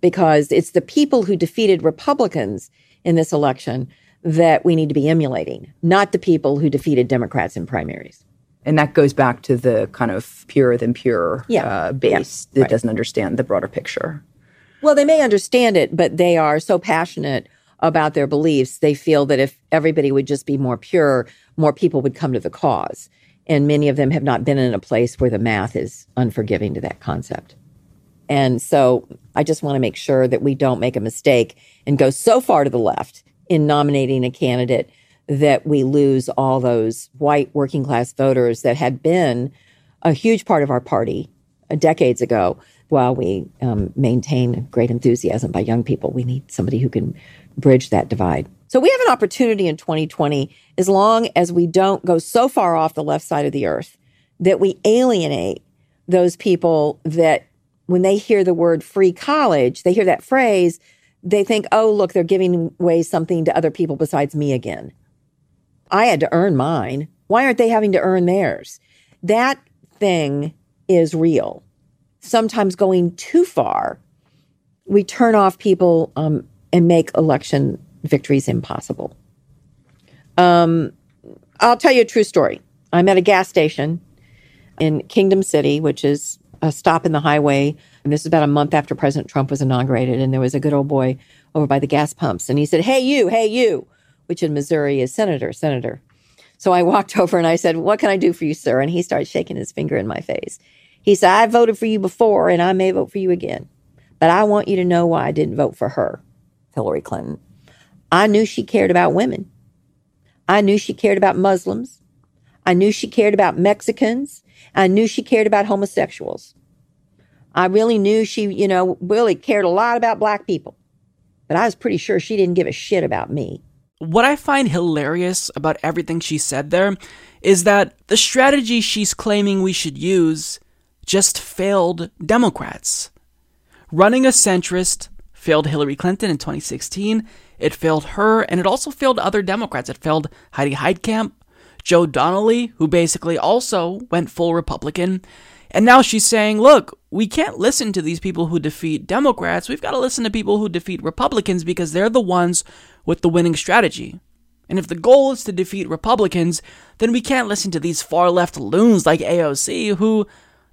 because it's the people who defeated Republicans in this election that we need to be emulating, not the people who defeated Democrats in primaries. And that goes back to the kind of purer than pure yeah. uh, base yeah. that right. doesn't understand the broader picture. Well, they may understand it, but they are so passionate about their beliefs, they feel that if everybody would just be more pure, more people would come to the cause. And many of them have not been in a place where the math is unforgiving to that concept. And so I just want to make sure that we don't make a mistake and go so far to the left in nominating a candidate that we lose all those white working class voters that had been a huge part of our party decades ago. While we um, maintain great enthusiasm by young people, we need somebody who can bridge that divide. So we have an opportunity in twenty twenty, as long as we don't go so far off the left side of the earth that we alienate those people that when they hear the word free college, they hear that phrase, they think, oh, look, they're giving away something to other people besides me again. I had to earn mine. Why aren't they having to earn theirs? That thing is real. Sometimes going too far, we turn off people um, and make election victories impossible. Um, I'll tell you a true story. I'm at a gas station in Kingdom City, which is a stop in the highway. And this is about a month after President Trump was inaugurated. And there was a good old boy over by the gas pumps. And he said, hey, you, hey, you, which in Missouri is senator, senator. So I walked over and I said, what can I do for you, sir? And he started shaking his finger in my face. He said, I voted for you before, and I may vote for you again. But I want you to know why I didn't vote for her, Hillary Clinton. I knew she cared about women. I knew she cared about Muslims. I knew she cared about Mexicans. I knew she cared about homosexuals. I really knew she, you know, really cared a lot about black people. But I was pretty sure she didn't give a shit about me. What I find hilarious about everything she said there is that the strategy she's claiming we should use just failed Democrats. Running a centrist failed Hillary Clinton in twenty sixteen. It failed her, and it also failed other Democrats. It failed Heidi Heitkamp, Joe Donnelly, who basically also went full Republican. And now she's saying, look, we can't listen to these people who defeat Democrats. We've got to listen to people who defeat Republicans because they're the ones with the winning strategy. And if the goal is to defeat Republicans, then we can't listen to these far-left loons like A O C who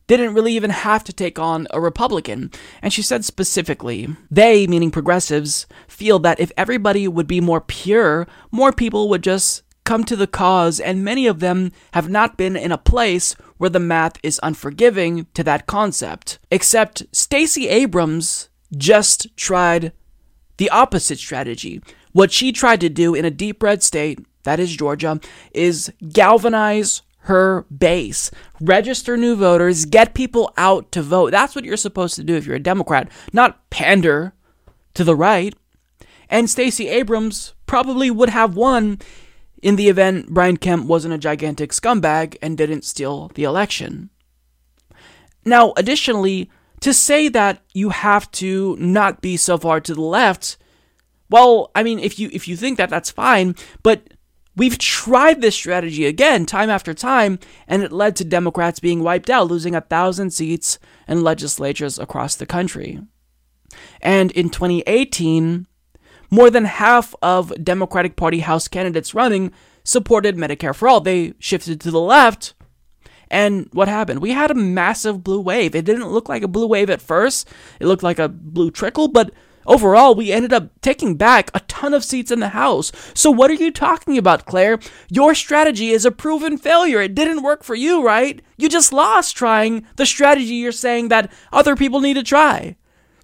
didn't really even have to take on a Republican. And she said specifically, they, meaning progressives, feel that if everybody would be more pure, more people would just come to the cause, and many of them have not been in a place where the math is unforgiving to that concept. Except Stacey Abrams just tried the opposite strategy. What she tried to do in a deep red state, that is Georgia, is galvanize her base, register new voters, get people out to vote. That's what you're supposed to do if you're a Democrat, not pander to the right. And Stacey Abrams probably would have won in the event Brian Kemp wasn't a gigantic scumbag and didn't steal the election. Now, additionally, to say that you have to not be so far to the left, well, I mean, if you if you think that, that's fine, but we've tried this strategy again, time after time, and it led to Democrats being wiped out, losing a thousand seats in legislatures across the country. And in twenty eighteen, more than half of Democratic Party House candidates running supported Medicare for All. They shifted to the left. And what happened? We had a massive blue wave. It didn't look like a blue wave at first. It looked like a blue trickle. But overall, we ended up taking back a ton of seats in the House. So what are you talking about, Claire? Your strategy is a proven failure. It didn't work for you, right? You just lost trying the strategy you're saying that other people need to try.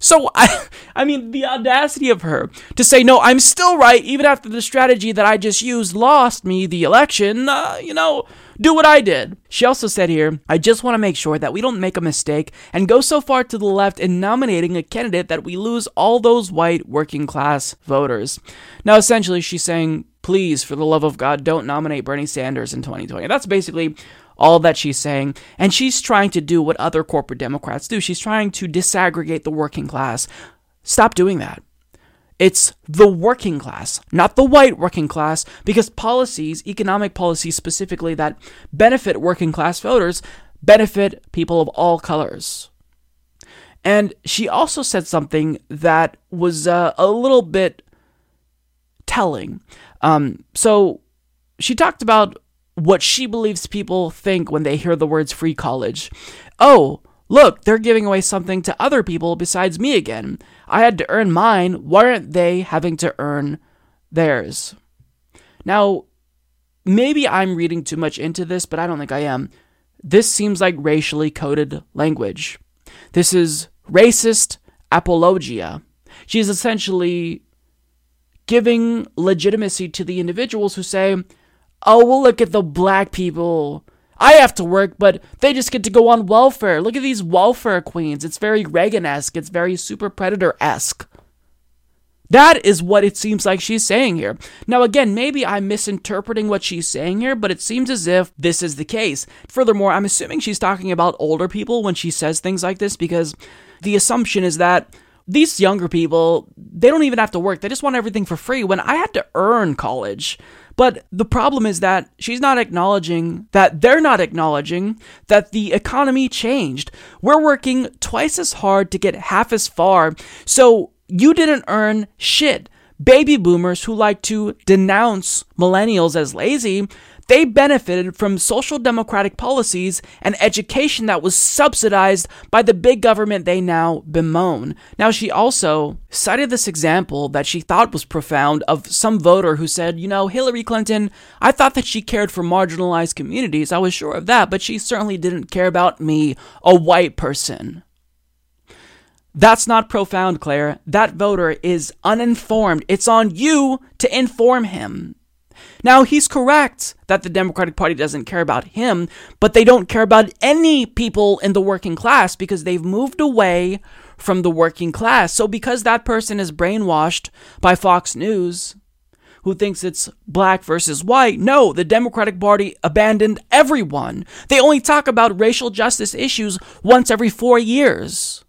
So, I I mean, the audacity of her to say, no, I'm still right, even after the strategy that I just used lost me the election, uh, you know, do what I did. She also said here, I just want to make sure that we don't make a mistake and go so far to the left in nominating a candidate that we lose all those white working class voters. Now, essentially, she's saying, please, for the love of God, don't nominate Bernie Sanders in twenty twenty. That's basically all that she's saying, and she's trying to do what other corporate Democrats do. She's trying to disaggregate the working class. Stop doing that. It's the working class, not the white working class, because policies, economic policies specifically, that benefit working class voters benefit people of all colors. And she also said something that was uh, a little bit telling. Um, so she talked about what she believes people think when they hear the words free college. Oh, look, they're giving away something to other people besides me again. I had to earn mine. Why aren't they having to earn theirs? Now, maybe I'm reading too much into this, but I don't think I am. This seems like racially coded language. This is racist apologia. She's essentially giving legitimacy to the individuals who say, oh, well, look at the black people. I have to work, but they just get to go on welfare. Look at these welfare queens. It's very Reagan-esque. It's very super predator-esque. That is what it seems like she's saying here. Now, again, maybe I'm misinterpreting what she's saying here, but it seems as if this is the case. Furthermore, I'm assuming she's talking about older people when she says things like this, because the assumption is that these younger people, they don't even have to work. They just want everything for free, when I had to earn college. But the problem is that she's not acknowledging that they're not acknowledging that the economy changed. We're working twice as hard to get half as far. So you didn't earn shit. Baby boomers, who like to denounce millennials as lazy, they benefited from social democratic policies and education that was subsidized by the big government they now bemoan. Now, she also cited this example that she thought was profound of some voter who said, you know, Hillary Clinton, I thought that she cared for marginalized communities. I was sure of that, but she certainly didn't care about me, a white person. That's not profound, Claire. That voter is uninformed. It's on you to inform him. Now, he's correct that the Democratic Party doesn't care about him, but they don't care about any people in the working class because they've moved away from the working class. So because that person is brainwashed by Fox News, who thinks it's black versus white, no, the Democratic Party abandoned everyone. They only talk about racial justice issues once every four years.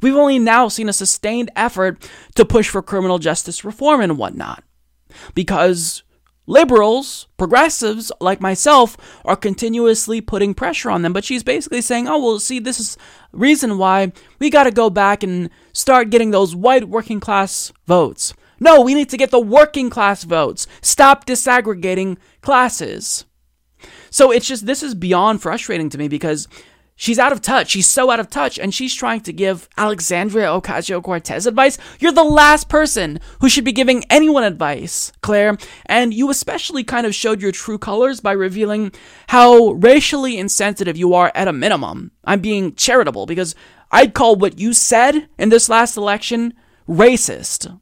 We've only now seen a sustained effort to push for criminal justice reform and whatnot, because liberals, progressives like myself, are continuously putting pressure on them. But she's basically saying, oh, well, see, this is reason why we got to go back and start getting those white working class votes. No, we need to get the working class votes. Stop disaggregating classes. So it's just, this is beyond frustrating to me because she's out of touch. She's so out of touch. And she's trying to give Alexandria Ocasio-Cortez advice. You're the last person who should be giving anyone advice, Claire. And you especially kind of showed your true colors by revealing how racially insensitive you are at a minimum. I'm being charitable because I'd call what you said in this last election racist,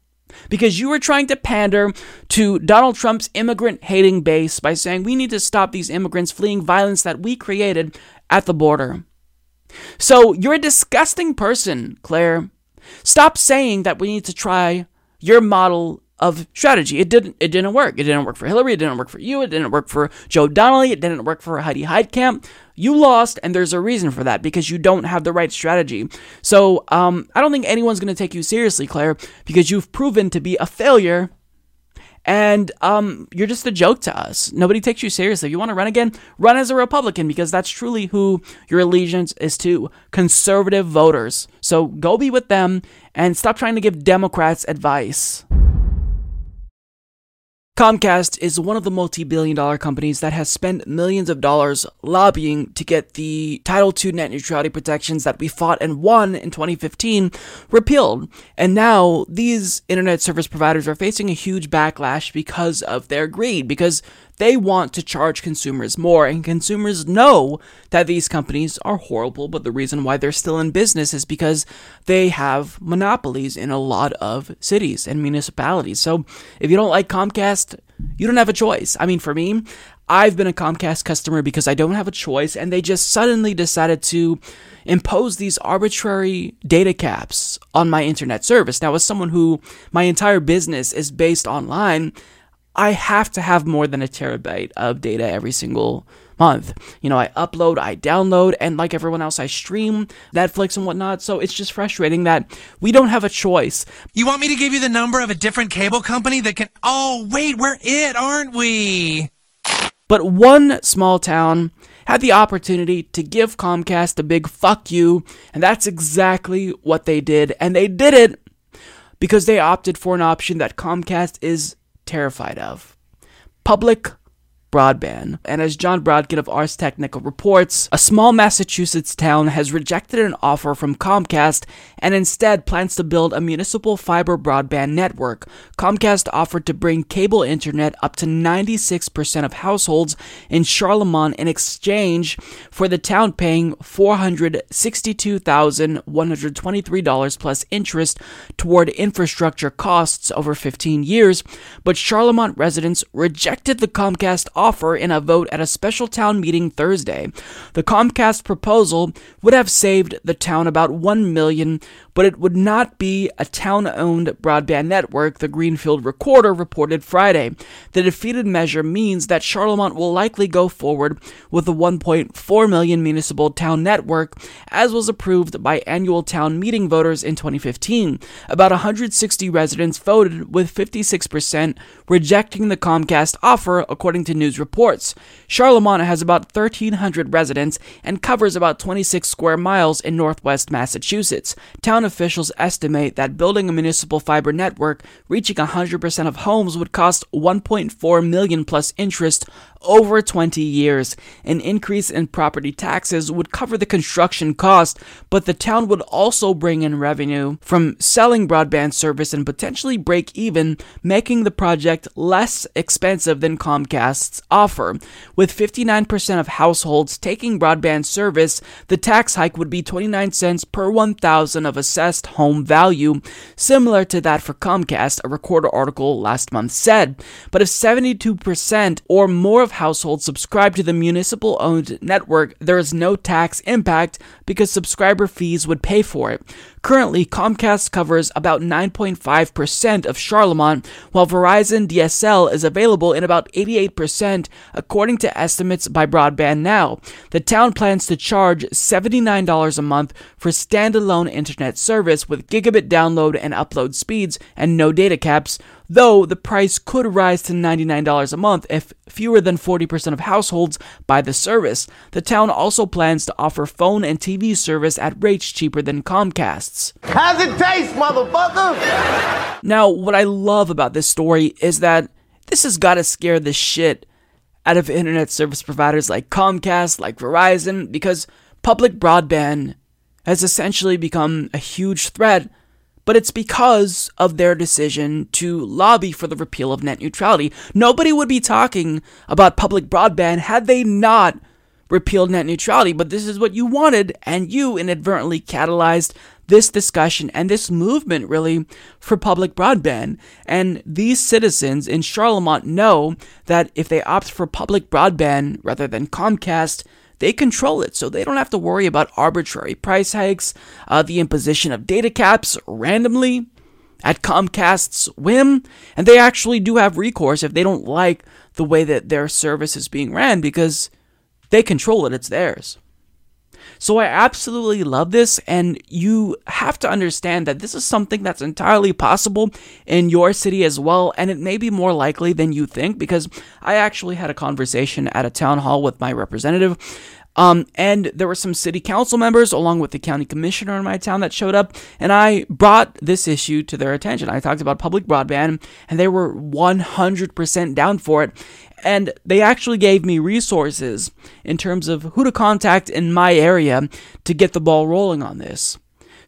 because you were trying to pander to Donald Trump's immigrant-hating base by saying we need to stop these immigrants fleeing violence that we created at the border. So you're a disgusting person, Claire. Stop saying that we need to try your model of strategy. It didn't, it didn't work. It didn't work for Hillary. It didn't work for you. It didn't work for Joe Donnelly. It didn't work for Heidi Heitkamp. You lost, and there's a reason for that, because you don't have the right strategy. So um, I don't think anyone's going to take you seriously, Claire, because you've proven to be a failure, and um, you're just a joke to us. Nobody takes you seriously. If you want to run again, run as a Republican, because that's truly who your allegiance is to, conservative voters. So go be with them, and stop trying to give Democrats advice. Comcast is one of the multi-billion dollar companies that has spent millions of dollars lobbying to get the Title two net neutrality protections that we fought and won in twenty fifteen repealed. And now these internet service providers are facing a huge backlash because of their greed, because they want to charge consumers more, and consumers know that these companies are horrible, but the reason why they're still in business is because they have monopolies in a lot of cities and municipalities. So if you don't like Comcast, you don't have a choice. I mean, for me, I've been a Comcast customer because I don't have a choice, and they just suddenly decided to impose these arbitrary data caps on my internet service. Now, as someone who my entire business is based online, I have to have more than a terabyte of data every single month. You know, I upload, I download, and like everyone else, I stream Netflix and whatnot. So it's just frustrating that we don't have a choice. You want me to give you the number of a different cable company that can... Oh, wait, we're it, aren't we? But one small town had the opportunity to give Comcast a big fuck you, and that's exactly what they did. And they did it because they opted for an option that Comcast is terrified of: public broadband. And as John Brodkin of Ars Technica reports, a small Massachusetts town has rejected an offer from Comcast and instead plans to build a municipal fiber broadband network. Comcast offered to bring cable internet up to ninety-six percent of households in Charlemont in exchange for the town paying four hundred sixty-two thousand one hundred twenty-three dollars plus interest toward infrastructure costs over fifteen years, but Charlemont residents rejected the Comcast offer in a vote at a special town meeting Thursday. The Comcast proposal would have saved the town about one million dollars, but it would not be a town-owned broadband network, the Greenfield Recorder reported Friday. The defeated measure means that Charlemont will likely go forward with the one point four million municipal town network, as was approved by annual town meeting voters in twenty fifteen. About one hundred sixty residents voted, with fifty-six percent rejecting the Comcast offer, according to news reports. Charlemont has about thirteen hundred residents and covers about twenty-six square miles in northwest Massachusetts. Town officials estimate that building a municipal fiber network reaching one hundred percent of homes would cost one point four million dollars plus interest over twenty years. An increase in property taxes would cover the construction cost, but the town would also bring in revenue from selling broadband service and potentially break even, making the project less expensive than Comcast's offer. With fifty-nine percent of households taking broadband service, the tax hike would be twenty-nine cents per one thousand of a assessed home value, similar to that for Comcast, a Recorder article last month said. But if seventy-two percent or more of households subscribe to the municipal-owned network, there is no tax impact because subscriber fees would pay for it. Currently, Comcast covers about nine point five percent of Charlemont, while Verizon D S L is available in about eighty-eight percent, according to estimates by Broadband Now. The town plans to charge seventy-nine dollars a month for standalone internet service with gigabit download and upload speeds and no data caps, though the price could rise to ninety-nine dollars a month if fewer than forty percent of households buy the service. The town also plans to offer phone and T V service at rates cheaper than Comcast's. How's it taste, motherfucker? Now, what I love about this story is that this has got to scare the shit out of internet service providers like Comcast, like Verizon, because public broadband has essentially become a huge threat, but it's because of their decision to lobby for the repeal of net neutrality. Nobody would be talking about public broadband had they not repealed net neutrality, but this is what you wanted, and you inadvertently catalyzed this discussion and this movement, really, for public broadband. And these citizens in Charlemont know that if they opt for public broadband rather than Comcast, they control it, so they don't have to worry about arbitrary price hikes, uh, the imposition of data caps randomly at Comcast's whim, and they actually do have recourse if they don't like the way that their service is being ran, because they control it, it's theirs. So I absolutely love this, and you have to understand that this is something that's entirely possible in your city as well, and it may be more likely than you think, because I actually had a conversation at a town hall with my representative, um, and there were some city council members along with the county commissioner in my town that showed up, and I brought this issue to their attention. I talked about public broadband, and they were one hundred percent down for it. And they actually gave me resources in terms of who to contact in my area to get the ball rolling on this.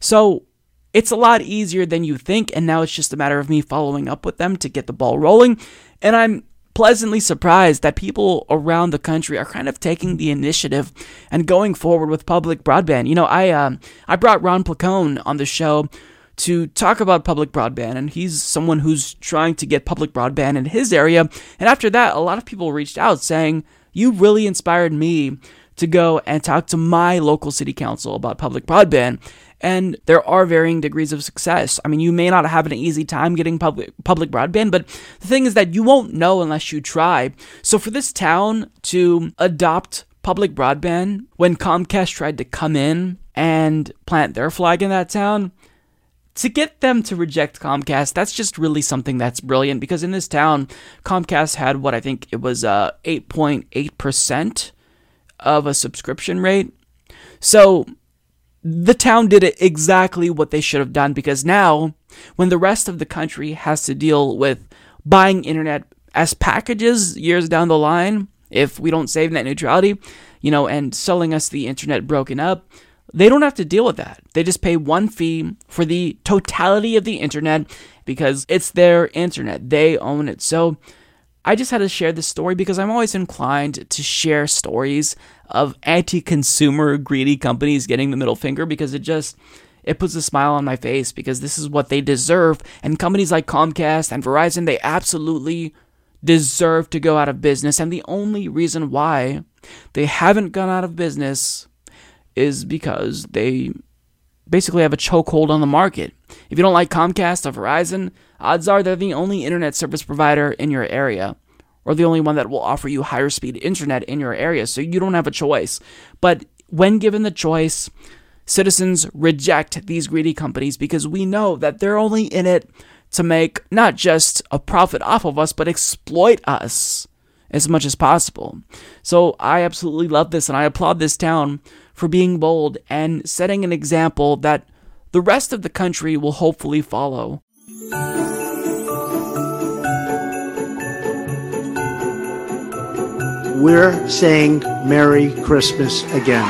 So it's a lot easier than you think, and now it's just a matter of me following up with them to get the ball rolling. And I'm pleasantly surprised that people around the country are kind of taking the initiative and going forward with public broadband. You know, I um, I brought Ron Placone on the show to talk about public broadband, and he's someone who's trying to get public broadband in his area. And after that, a lot of people reached out saying, you really inspired me to go and talk to my local city council about public broadband. And there are varying degrees of success. I mean, you may not have an easy time getting public public broadband, but the thing is that you won't know unless you try. So for this town to adopt public broadband when Comcast tried to come in and plant their flag in that town, to get them to reject Comcast, that's just really something that's brilliant, because in this town, Comcast had what I think it was uh, eight point eight percent of a subscription rate. So the town did exactly what they should have done, because now when the rest of the country has to deal with buying internet as packages years down the line, if we don't save net neutrality, you know, and selling us the internet broken up, they don't have to deal with that. They just pay one fee for the totality of the internet because it's their internet. They own it. So I just had to share this story because I'm always inclined to share stories of anti-consumer greedy companies getting the middle finger, because it just, it puts a smile on my face, because this is what they deserve. And companies like Comcast and Verizon, they absolutely deserve to go out of business. And the only reason why they haven't gone out of business is because they basically have a chokehold on the market. If you don't like Comcast or Verizon, odds are they're the only internet service provider in your area, or the only one that will offer you higher speed internet in your area, so you don't have a choice. But when given the choice, citizens reject these greedy companies because we know that they're only in it to make not just a profit off of us, but exploit us as much as possible. So I absolutely love this, and I applaud this town for being bold and setting an example that the rest of the country will hopefully follow. We're saying Merry Christmas again.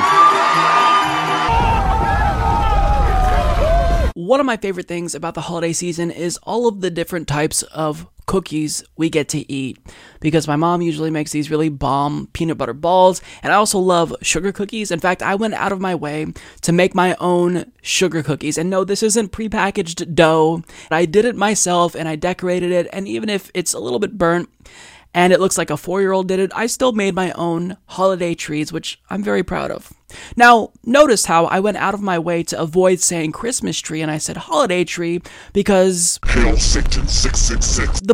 one of my favorite things about the holiday season is all of the different types of cookies we get to eat, because my mom usually makes these really bomb peanut butter balls, and I also love sugar cookies. In fact, I went out of my way to make my own sugar cookies, and no, this isn't prepackaged dough. I did it myself, and I decorated it, and even if it's a little bit burnt and it looks like a four-year-old did it, I still made my own holiday treats, which I'm very proud of. Now, notice how I went out of my way to avoid saying Christmas tree and I said holiday tree, because the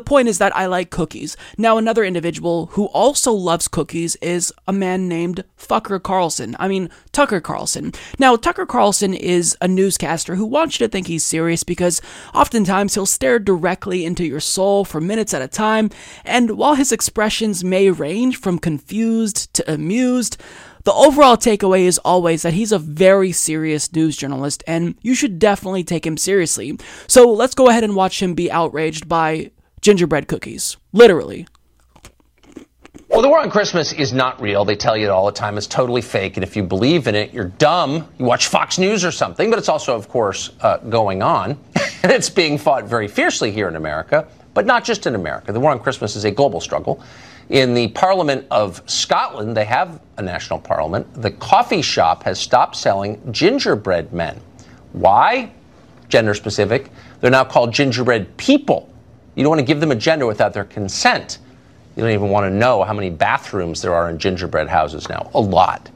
point is that I like cookies. Now, another individual who also loves cookies is a man named Fucker Carlson. I mean, Tucker Carlson. Now, Tucker Carlson is a newscaster who wants you to think he's serious, because oftentimes he'll stare directly into your soul for minutes at a time, and while his expressions may range from confused to amused, the overall takeaway is always that he's a very serious news journalist, and you should definitely take him seriously. So let's go ahead and watch him be outraged by gingerbread cookies. Literally. Well, the war on Christmas is not real. They tell you it all the time. It's totally fake, and if you believe in it, you're dumb. You watch Fox News or something, but it's also, of course, uh, going on. And it's being fought very fiercely here in America, but not just in America. The war on Christmas is a global struggle. In the Parliament of Scotland, they have a national parliament. The coffee shop has stopped selling gingerbread men. Why? Gender specific. They're now called gingerbread people. You don't want to give them a gender without their consent. You don't even want to know how many bathrooms there are in gingerbread houses now. A lot.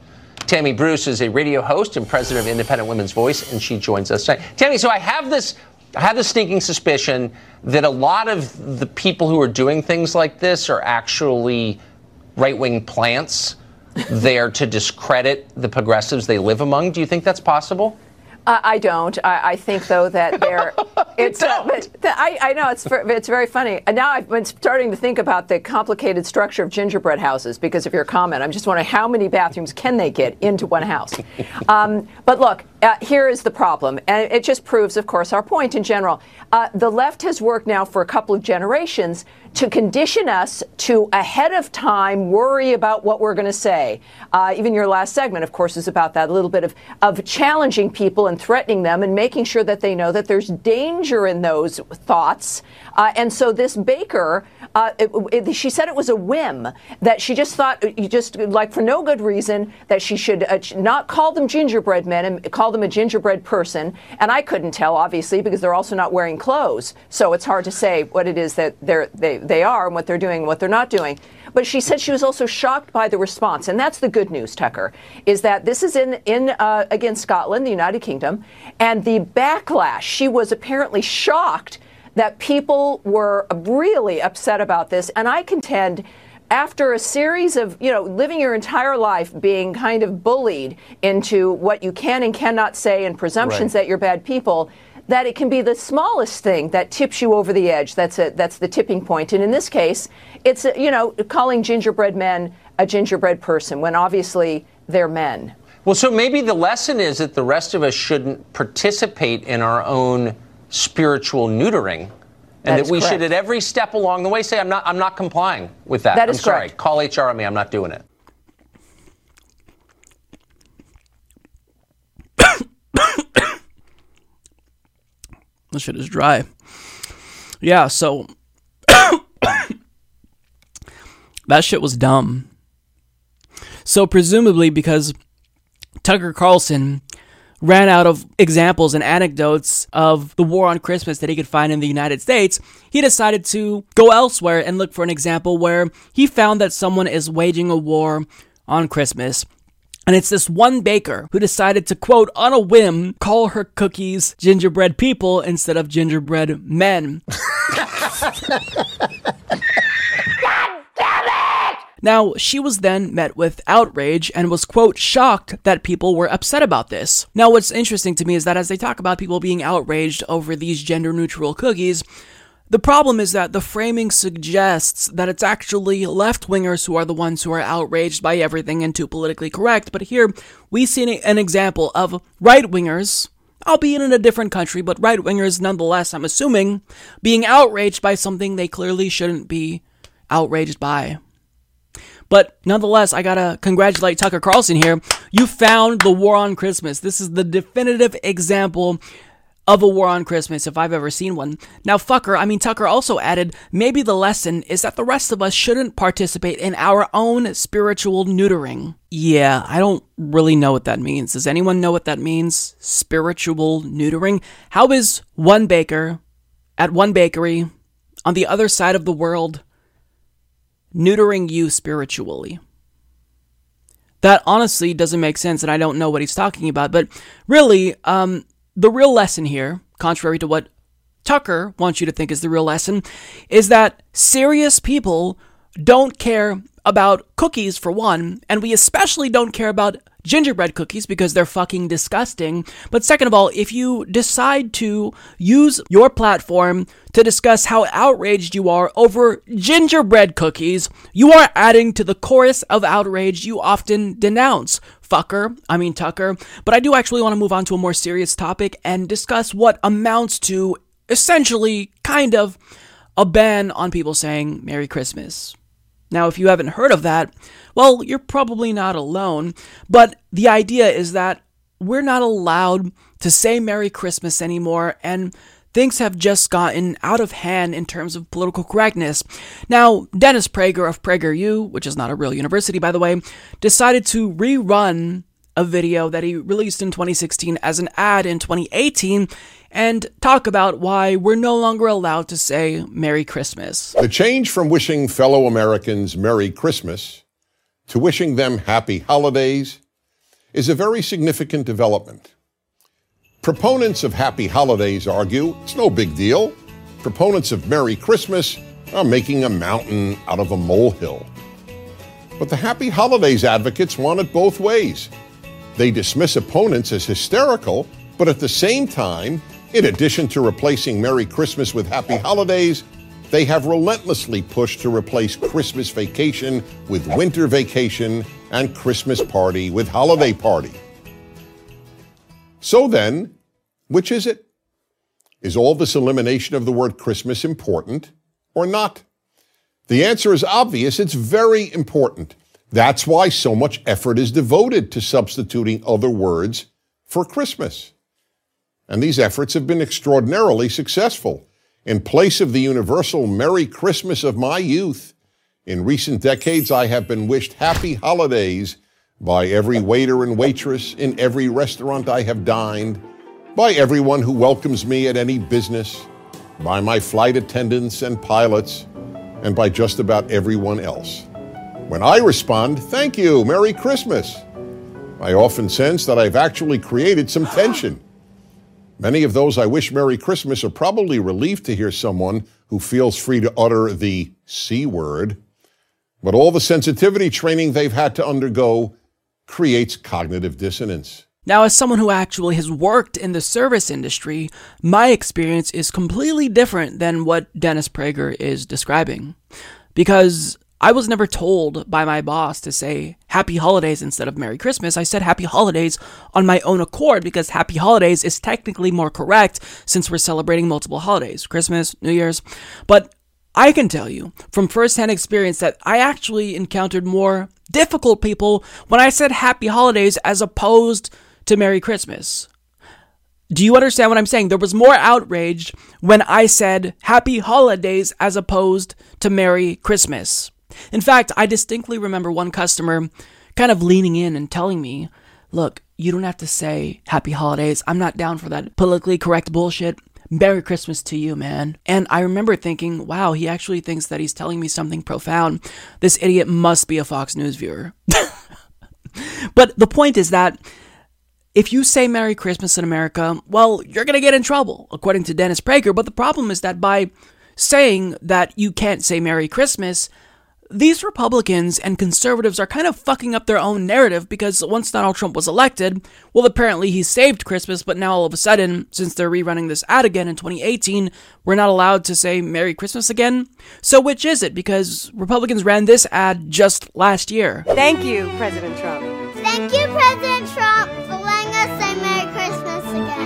Tammy Bruce is a radio host and president of Independent Women's Voice, and she joins us tonight. Tammy, so I have this... I have the sneaking suspicion that a lot of the people who are doing things like this are actually right-wing plants there to discredit the progressives they live among. Do you think that's possible? Uh, I don't. I, I think, though, that they're... It's not, but the, I, I know, it's it's very funny. And now I've been starting to think about the complicated structure of gingerbread houses because of your comment. I'm just wondering how many bathrooms can they get into one house? um, but look, uh, here is the problem. And it just proves, of course, our point in general. Uh, the left has worked now for a couple of generations to condition us to ahead of time worry about what we're going to say. Uh, even your last segment, of course, is about that, a little bit of, of challenging people and threatening them and making sure that they know that there's danger in those thoughts. Uh, and so this baker, uh, it, it, she said it was a whim, that she just thought, you just like for no good reason, that she should uh, not call them gingerbread men and call them a gingerbread person. And I couldn't tell, obviously, because they're also not wearing clothes. So it's hard to say what it is that they're, they, they are and what they're doing and what they're not doing. But she said she was also shocked by the response. And that's the good news, Tucker, is that this is in, in uh, again, Scotland, the United Kingdom, and the backlash. She was apparently shocked that people were really upset about this. And I contend, after a series of, you know, living your entire life being kind of bullied into what you can and cannot say and presumptions right. that you're bad people, that it can be the smallest thing that tips you over the edge. That's a, that's the tipping point. And in this case, it's, you know, calling gingerbread men a gingerbread person when obviously they're men. Well, so maybe the lesson is that the rest of us shouldn't participate in our own spiritual neutering, and that, that we correct. should at every step along the way say, I'm not I'm not complying with that. That is I'm correct. Sorry. Call H R on me. I'm not doing it. This shit is dry. Yeah, so that shit was dumb. So presumably because Tucker Carlson ran out of examples and anecdotes of the war on Christmas that he could find in the United States, he decided to go elsewhere and look for an example where he found that someone is waging a war on Christmas. And it's this one baker who decided to, quote, on a whim, call her cookies gingerbread people instead of gingerbread men. God damn it! Now, she was then met with outrage and was, quote, shocked that people were upset about this. Now, what's interesting to me is that as they talk about people being outraged over these gender-neutral cookies, the problem is that the framing suggests that it's actually left-wingers who are the ones who are outraged by everything and too politically correct, but here we see an example of right-wingers, albeit in a different country, but right-wingers nonetheless, I'm assuming, being outraged by something they clearly shouldn't be outraged by. But nonetheless, I gotta congratulate Tucker Carlson here. You found the war on Christmas. This is the definitive example of A War on Christmas if I've ever seen one. Now, Fucker, I mean Tucker also added, maybe the lesson is that the rest of us shouldn't participate in our own spiritual neutering. Yeah, I don't really know what that means. Does anyone know what that means? Spiritual neutering? How is one baker at one bakery on the other side of the world neutering you spiritually? That honestly doesn't make sense, and I don't know what he's talking about, but really, um... the real lesson here, contrary to what Tucker wants you to think is the real lesson, is that serious people don't care about cookies, for one, and we especially don't care about gingerbread cookies because they're fucking disgusting. But second of all, if you decide to use your platform to discuss how outraged you are over gingerbread cookies, you are adding to the chorus of outrage you often denounce. Fucker, I mean Tucker. But I do actually want to move on to a more serious topic and discuss what amounts to, essentially, kind of, a ban on people saying Merry Christmas. Now, if you haven't heard of that, well, you're probably not alone, but the idea is that we're not allowed to say Merry Christmas anymore, and things have just gotten out of hand in terms of political correctness. Now, Dennis Prager of PragerU, which is not a real university, by the way, decided to rerun a video that he released in twenty sixteen as an ad in twenty eighteen and talk about why we're no longer allowed to say Merry Christmas. The change from wishing fellow Americans Merry Christmas to wishing them Happy Holidays is a very significant development. Proponents of Happy Holidays argue it's no big deal. Proponents of Merry Christmas are making a mountain out of a molehill. But the Happy Holidays advocates want it both ways. They dismiss opponents as hysterical, but at the same time, in addition to replacing Merry Christmas with Happy Holidays, they have relentlessly pushed to replace Christmas vacation with winter vacation and Christmas party with holiday party. So then, which is it? Is all this elimination of the word Christmas important or not? The answer is obvious. It's very important. That's why so much effort is devoted to substituting other words for Christmas. And these efforts have been extraordinarily successful. In place of the universal Merry Christmas of my youth, in recent decades I have been wished Happy Holidays by every waiter and waitress in every restaurant I have dined, by everyone who welcomes me at any business, by my flight attendants and pilots, and by just about everyone else. When I respond, thank you, Merry Christmas, I often sense that I've actually created some tension. Many of those I wish Merry Christmas are probably relieved to hear someone who feels free to utter the C word, but all the sensitivity training they've had to undergo creates cognitive dissonance. Now, as someone who actually has worked in the service industry, my experience is completely different than what Dennis Prager is describing, because I was never told by my boss to say Happy Holidays instead of Merry Christmas. I said Happy Holidays on my own accord because Happy Holidays is technically more correct since we're celebrating multiple holidays, Christmas, New Year's. But I can tell you from firsthand experience that I actually encountered more difficult people when I said Happy Holidays as opposed to Merry Christmas. Do you understand what I'm saying? There was more outrage when I said Happy Holidays as opposed to Merry Christmas. In fact, I distinctly remember one customer kind of leaning in and telling me, look, you don't have to say Happy Holidays. I'm not down for that politically correct bullshit. Merry Christmas to you, man. And I remember thinking, wow, he actually thinks that he's telling me something profound. This idiot must be a Fox News viewer. But the point is that if you say Merry Christmas in America, well, you're going to get in trouble, according to Dennis Prager. But the problem is that by saying that you can't say Merry Christmas, these Republicans and conservatives are kind of fucking up their own narrative because once Donald Trump was elected, well, apparently he saved Christmas, but now all of a sudden, since they're rerunning this ad again in twenty eighteen, we're not allowed to say Merry Christmas again. So which is it? Because Republicans ran this ad just last year. Thank you, President Trump. Thank you, President Trump, for letting us say Merry Christmas again.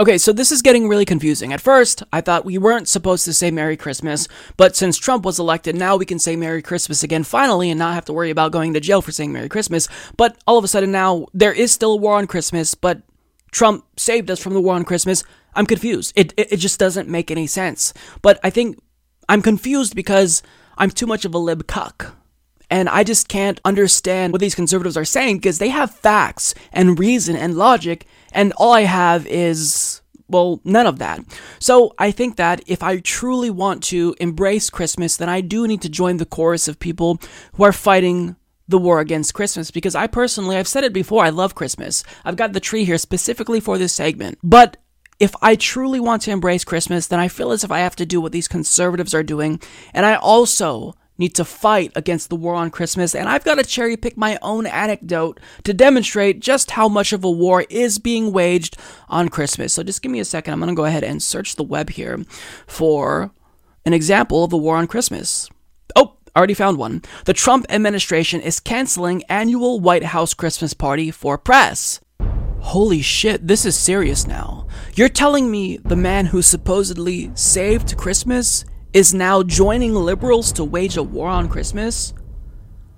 Okay, so this is getting really confusing. At first, I thought we weren't supposed to say Merry Christmas, but since Trump was elected, now we can say Merry Christmas again finally and not have to worry about going to jail for saying Merry Christmas. But all of a sudden now, there is still a war on Christmas, but Trump saved us from the war on Christmas. I'm confused. It, it, it just doesn't make any sense. But I think I'm confused because I'm too much of a lib cuck. And I just can't understand what these conservatives are saying because they have facts and reason and logic. And all I have is, well, none of that. So I think that if I truly want to embrace Christmas, then I do need to join the chorus of people who are fighting the war against Christmas, because I personally, I've said it before, I love Christmas. I've got the tree here specifically for this segment. But if I truly want to embrace Christmas, then I feel as if I have to do what these conservatives are doing. And I also need to fight against the war on Christmas, and I've got to cherry pick my own anecdote to demonstrate just how much of a war is being waged on Christmas. So just give me a second. I'm going to go ahead and search the web here for an example of a war on Christmas. Oh, already found one. The Trump administration is canceling annual White House Christmas party for press. Holy shit, this is serious now. You're telling me the man who supposedly saved Christmas is now joining liberals to wage a war on Christmas?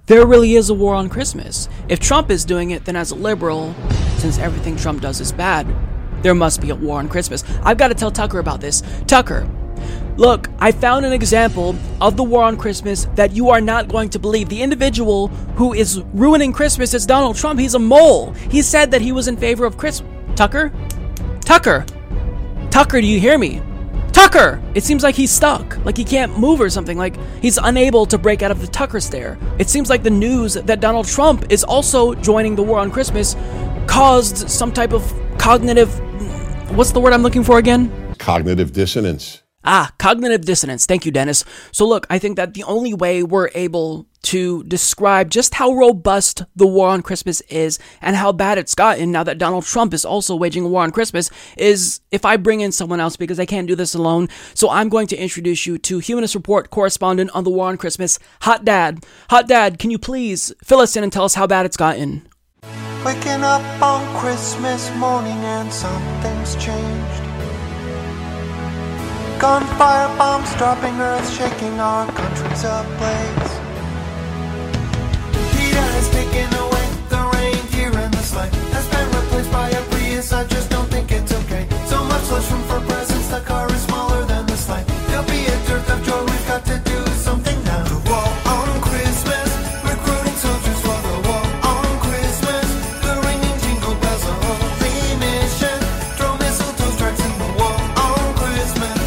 There really is a war on Christmas. If Trump is doing it, then as a liberal, since everything Trump does is bad, there must be a war on Christmas. I've got to tell Tucker about this. Tucker, look, I found an example of the war on Christmas that you are not going to believe. The individual who is ruining Christmas is Donald Trump. He's a mole. He said that he was in favor of Christmas. Tucker? Tucker? Tucker, do you hear me? Tucker! It seems like he's stuck, like he can't move or something, like he's unable to break out of the Tucker stare. It seems like the news that Donald Trump is also joining the war on Christmas caused some type of cognitive, what's the word I'm looking for again? Cognitive dissonance. Ah, cognitive dissonance. Thank you, Dennis. So look, I think that the only way we're able to describe just how robust the war on Christmas is and how bad it's gotten now that Donald Trump is also waging a war on Christmas is if I bring in someone else, because I can't do this alone. So I'm going to introduce you to Humanist Report correspondent on the war on Christmas, Hot Dad. Hot Dad, can you please fill us in and tell us how bad it's gotten? Waking up on Christmas morning and something's changed. Gunfire bombs dropping, earth shaking, our country's ablaze. Peter has taken away the reindeer and the sleigh has been replaced by a Prius. I just don't think it's okay. So much less room for presents. The car is smaller than the sleigh. There'll be a dearth of joy. We've got to do something now. The war on Christmas, recruiting soldiers for the war on Christmas. The ringing jingle bells, a holy mission. Throw mistletoe strikes in the war on Christmas.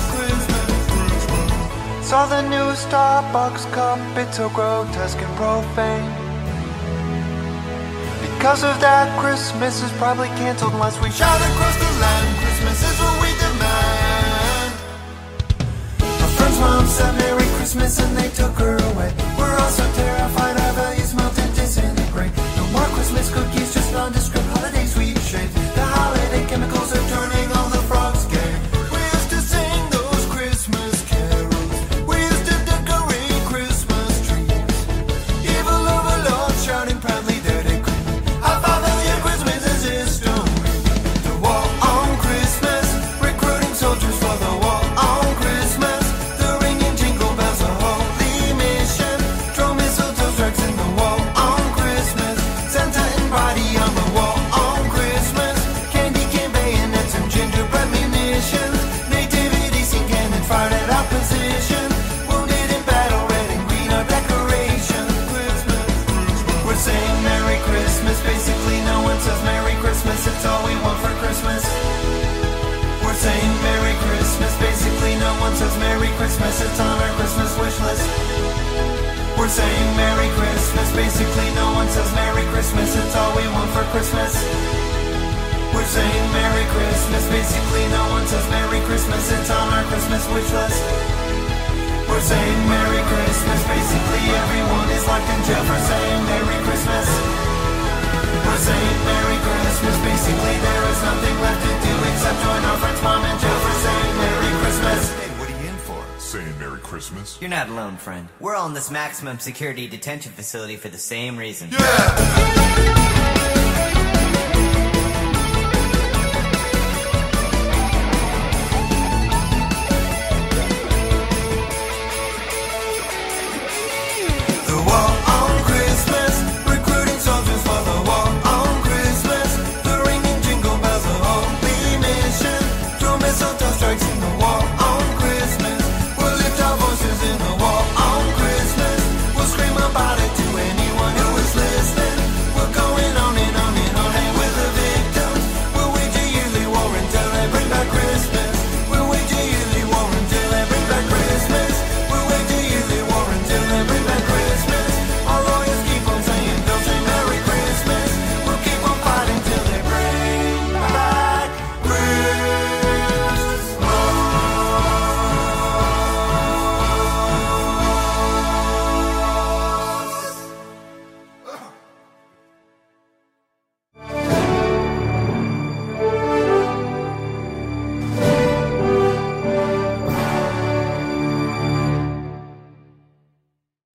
Saw the new Starbucks cup, it's so grotesque and profane. Because of that, Christmas is probably cancelled unless we shout across the land, Christmas is what we demand. My friend's mom said Merry Christmas and they took her away. We're all so terrified our values melt and disintegrate. No more Christmas cookies, just nondescript holiday sweet shades. The holiday chemicals are turning all the frogs gay. We used to sing those Christmas says Merry Christmas, it's on our Christmas wish list. We're saying Merry Christmas, basically no one says Merry Christmas, it's all we want for Christmas. We're saying Merry Christmas, basically no one says Merry Christmas, it's on our Christmas wish list. We're saying Merry Christmas, basically everyone is locked in jail for saying Merry Christmas. We're saying Merry Christmas, basically there is nothing left to do except join our friends, mom and Joe for saying Merry Christmas. Saying Merry Christmas. You're not alone, friend. We're all in this maximum security detention facility for the same reason. Yeah! The war on Christmas, recruiting soldiers for the war on Christmas, the ringing jingle bells are all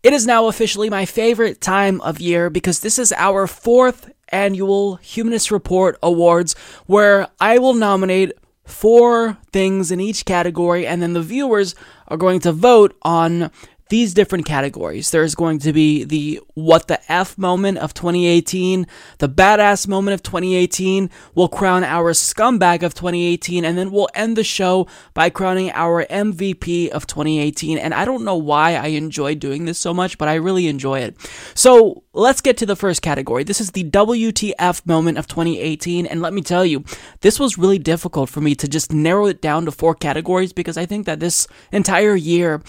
It is now officially my favorite time of year because this is our fourth annual Humanist Report Awards, where I will nominate four things in each category, and then the viewers are going to vote on these different categories. There's going to be the What the F moment of twenty eighteen, the Badass moment of twenty eighteen, we'll crown our Scumbag of twenty eighteen, and then we'll end the show by crowning our M V P of twenty eighteen. And I don't know why I enjoy doing this so much, but I really enjoy it. So let's get to the first category. This is the W T F moment of twenty eighteen, and let me tell you, this was really difficult for me to just narrow it down to four categories, because I think that this entire year,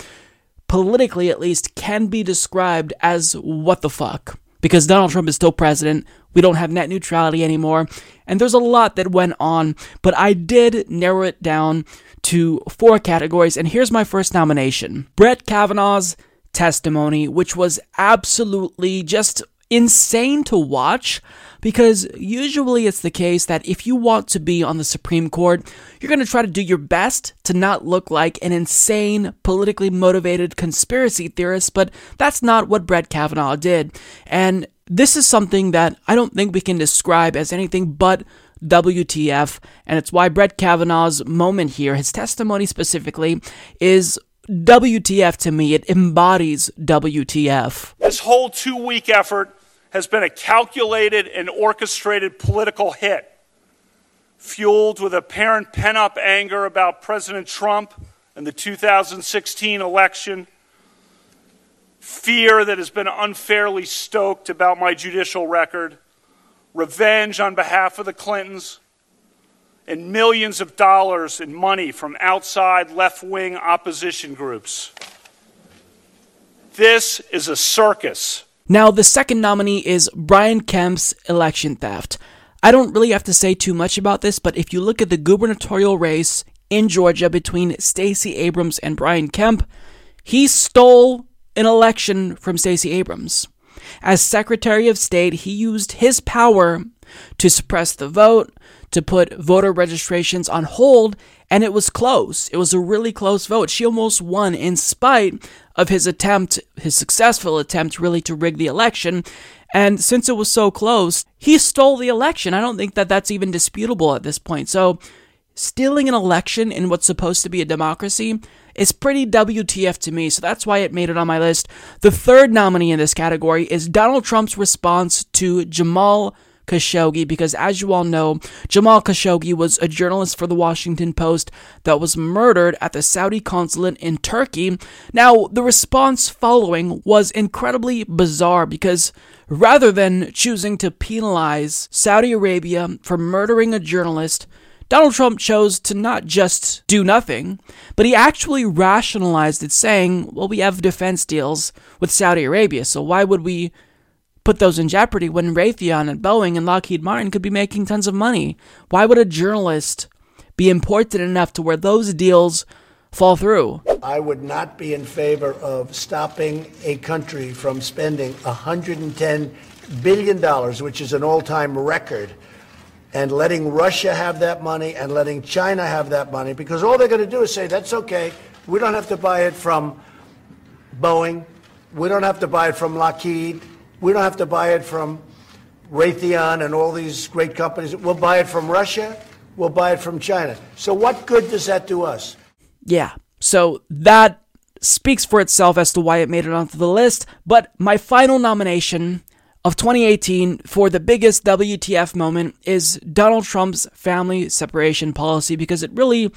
politically at least, can be described as what the fuck. Because Donald Trump is still president, we don't have net neutrality anymore, and there's a lot that went on, but I did narrow it down to four categories, and here's my first nomination. Brett Kavanaugh's testimony, which was absolutely just insane to watch, because usually it's the case that if you want to be on the Supreme Court, you're going to try to do your best to not look like an insane, politically motivated conspiracy theorist, but that's not what Brett Kavanaugh did. And this is something that I don't think we can describe as anything but W T F, and it's why Brett Kavanaugh's moment here, his testimony specifically, is W T F to me. It embodies W T F. This whole two-week effort has been a calculated and orchestrated political hit, fueled with apparent pent-up anger about President Trump and the two thousand sixteen election, fear that has been unfairly stoked about my judicial record, revenge on behalf of the Clintons, and millions of dollars in money from outside left-wing opposition groups. This is a circus. Now, the second nominee is Brian Kemp's election theft. I don't really have to say too much about this, but if you look at the gubernatorial race in Georgia between Stacey Abrams and Brian Kemp, he stole an election from Stacey Abrams. As Secretary of State, he used his power to suppress the vote, to put voter registrations on hold, and it was close. It was a really close vote. She almost won in spite of his attempt, his successful attempt, really, to rig the election. And since it was so close, he stole the election. I don't think that that's even disputable at this point. So stealing an election in what's supposed to be a democracy is pretty W T F to me, so that's why it made it on my list. The third nominee in this category is Donald Trump's response to Jamal Khashoggi, because as you all know, Jamal Khashoggi was a journalist for the Washington Post that was murdered at the Saudi consulate in Turkey. Now, the response following was incredibly bizarre, because rather than choosing to penalize Saudi Arabia for murdering a journalist, Donald Trump chose to not just do nothing, but he actually rationalized it, saying, well, we have defense deals with Saudi Arabia, so why would we put those in jeopardy when Raytheon and Boeing and Lockheed Martin could be making tons of money? Why would a journalist be important enough to where those deals fall through? I would not be in favor of stopping a country from spending one hundred ten billion dollars, which is an all-time record, and letting Russia have that money and letting China have that money, because all they're going to do is say, that's okay, we don't have to buy it from Boeing, we don't have to buy it from Lockheed, we don't have to buy it from Raytheon and all these great companies. We'll buy it from Russia, we'll buy it from China. So what good does that do us? Yeah, so that speaks for itself as to why it made it onto the list. But my final nomination of twenty eighteen for the biggest W T F moment is Donald Trump's family separation policy, because it really,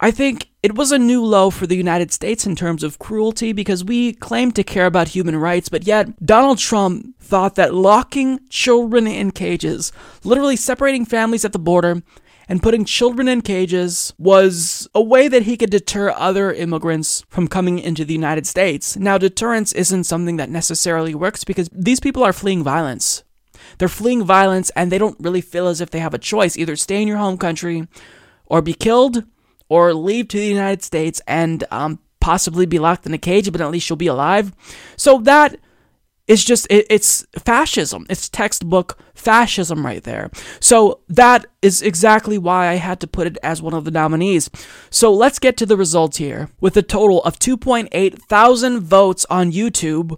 I think it was a new low for the United States in terms of cruelty, because we claim to care about human rights, but yet Donald Trump thought that locking children in cages, literally separating families at the border and putting children in cages, was a way that he could deter other immigrants from coming into the United States. Now, deterrence isn't something that necessarily works, because these people are fleeing violence. They're fleeing violence and they don't really feel as if they have a choice. Either stay in your home country or be killed, or leave to the United States and um, possibly be locked in a cage, but at least you'll be alive. So that It's just, it, it's fascism. It's textbook fascism right there. So that is exactly why I had to put it as one of the nominees. So let's get to the results here. With a total of two point eight thousand votes on YouTube,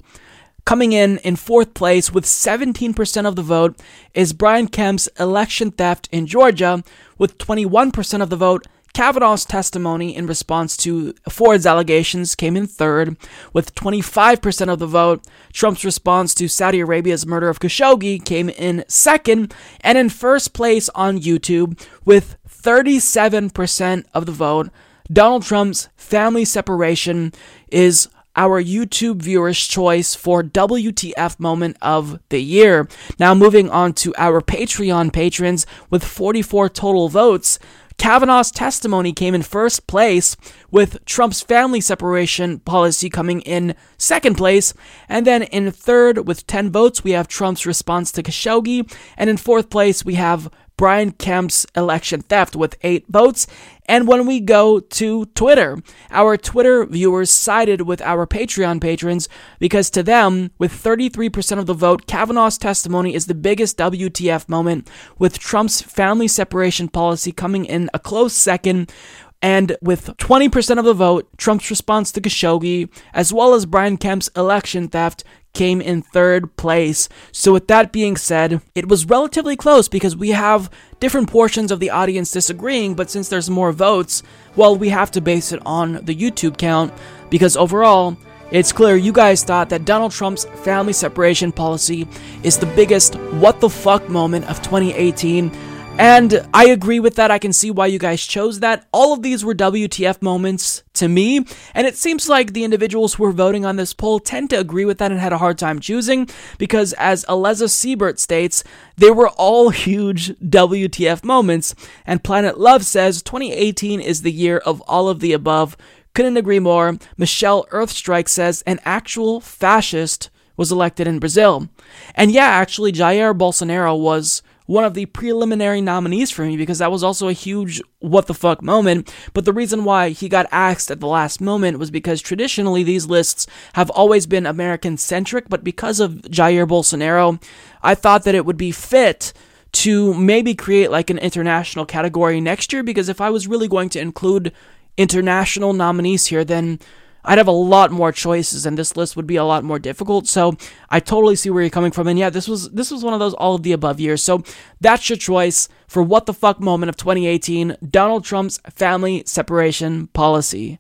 coming in in fourth place with seventeen percent of the vote is Brian Kemp's election theft in Georgia, with twenty-one percent of the vote. Kavanaugh's testimony in response to Ford's allegations came in third, with twenty-five percent of the vote. Trump's response to Saudi Arabia's murder of Khashoggi came in second, and in first place on YouTube, with thirty-seven percent of the vote, Donald Trump's family separation is our YouTube viewer's choice for W T F moment of the year. Now moving on to our Patreon patrons, with forty-four total votes, Kavanaugh's testimony came in first place, with Trump's family separation policy coming in second place, and then in third with ten votes we have Trump's response to Khashoggi, and in fourth place we have Brian Kemp's election theft with eight votes. And when we go to Twitter, our Twitter viewers sided with our Patreon patrons because to them, with thirty-three percent of the vote, Kavanaugh's testimony is the biggest W T F moment, with Trump's family separation policy coming in a close second. And with twenty percent of the vote, Trump's response to Khashoggi, as well as Brian Kemp's election theft, came in third place. So with that being said, it was relatively close because we have different portions of the audience disagreeing, but since there's more votes, well, we have to base it on the YouTube count, because overall, it's clear you guys thought that Donald Trump's family separation policy is the biggest what the fuck moment of twenty eighteen. And I agree with that. I can see why you guys chose that. All of these were W T F moments to me, and it seems like the individuals who are voting on this poll tend to agree with that and had a hard time choosing, because as Aleza Siebert states, they were all huge W T F moments, and Planet Love says twenty eighteen is the year of all of the above. Couldn't agree more. Michelle Earthstrike says an actual fascist was elected in Brazil. And yeah, actually, Jair Bolsonaro was one of the preliminary nominees for me, because that was also a huge what the fuck moment, but the reason why he got axed at the last moment was because traditionally these lists have always been American-centric, but because of Jair Bolsonaro, I thought that it would be fit to maybe create like an international category next year, because if I was really going to include international nominees here, then I'd have a lot more choices and this list would be a lot more difficult. So I totally see where you're coming from. And yeah, this was this was one of those all of the above years. So that's your choice for what the fuck moment of twenty eighteen, Donald Trump's family separation policy.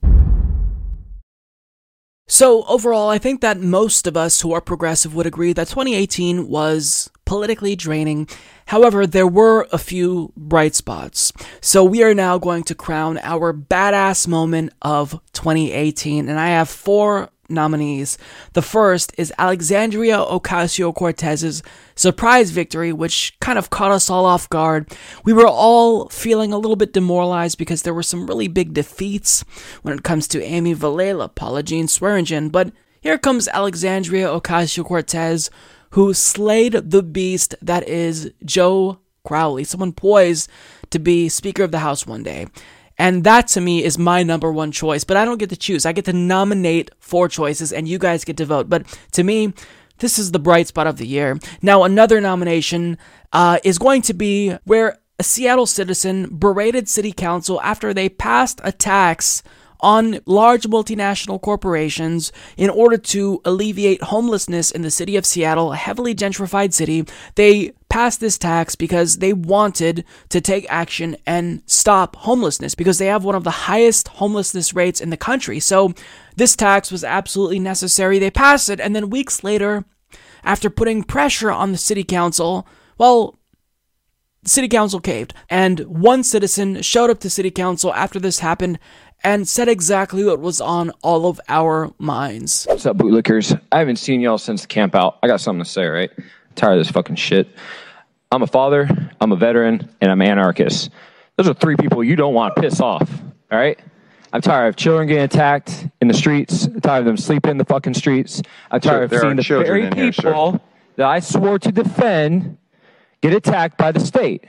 So overall, I think that most of us who are progressive would agree that twenty eighteen was politically draining. However, there were a few bright spots. So we are now going to crown our badass moment of twenty eighteen, and I have four nominees. The first is Alexandria Ocasio-Cortez's surprise victory, which kind of caught us all off guard. We were all feeling a little bit demoralized because there were some really big defeats when it comes to Amy Villela, Paula Jean Swearingen, but here comes Alexandria Ocasio-Cortez, who slayed the beast that is Joe Crowley, someone poised to be Speaker of the House one day. And that, to me, is my number one choice. But I don't get to choose. I get to nominate four choices, and you guys get to vote. But to me, this is the bright spot of the year. Now, another nomination uh, is going to be where a Seattle citizen berated city council after they passed a tax on large multinational corporations in order to alleviate homelessness in the city of Seattle, a heavily gentrified city. They passed this tax because they wanted to take action and stop homelessness, because they have one of the highest homelessness rates in the country. So this tax was absolutely necessary. They passed it, and then weeks later, after putting pressure on the city council, well, the city council caved. And one citizen showed up to city council after this happened and said exactly what was on all of our minds. What's up, bootlickers? I haven't seen y'all since the camp out. I got something to say, right? I'm tired of this fucking shit. I'm a father, I'm a veteran, and I'm an anarchist. Those are three people you don't want to piss off, all right? I'm tired of children getting attacked in the streets. I'm tired of them sleeping in the fucking streets. I'm tired sure, of seeing the very people here, that I swore to defend get attacked by the state.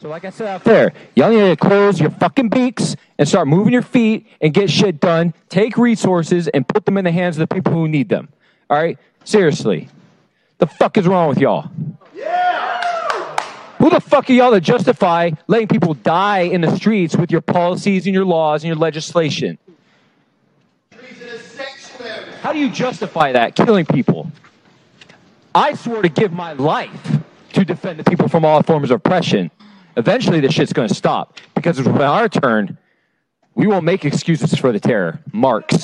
So like I said out there, y'all need to close your fucking beaks and start moving your feet and get shit done. Take resources and put them in the hands of the people who need them. All right? Seriously. The fuck is wrong with y'all? Yeah! Who the fuck are y'all to justify letting people die in the streets with your policies and your laws and your legislation? How do you justify that, killing people? I swore to give my life to defend the people from all forms of oppression. Eventually, this shit's going to stop. Because it's our turn, we won't make excuses for the terror. Marx.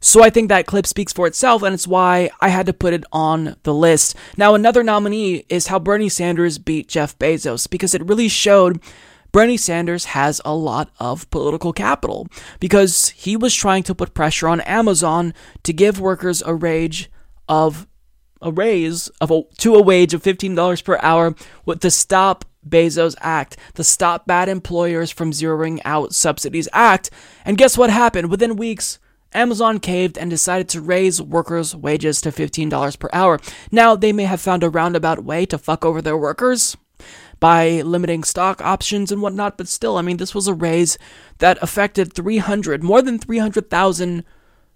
So I think that clip speaks for itself, and it's why I had to put it on the list. Now, another nominee is how Bernie Sanders beat Jeff Bezos, because it really showed Bernie Sanders has a lot of political capital, because he was trying to put pressure on Amazon to give workers a wage of a raise of a, to a wage of fifteen dollars per hour with the Stop Bezos Act, the Stop Bad Employers from Zeroing Out Subsidies Act. And guess what happened? Within weeks, Amazon caved and decided to raise workers' wages to fifteen dollars per hour. Now, they may have found a roundabout way to fuck over their workers by limiting stock options and whatnot, but still, I mean, this was a raise that affected three hundred, more than three hundred thousand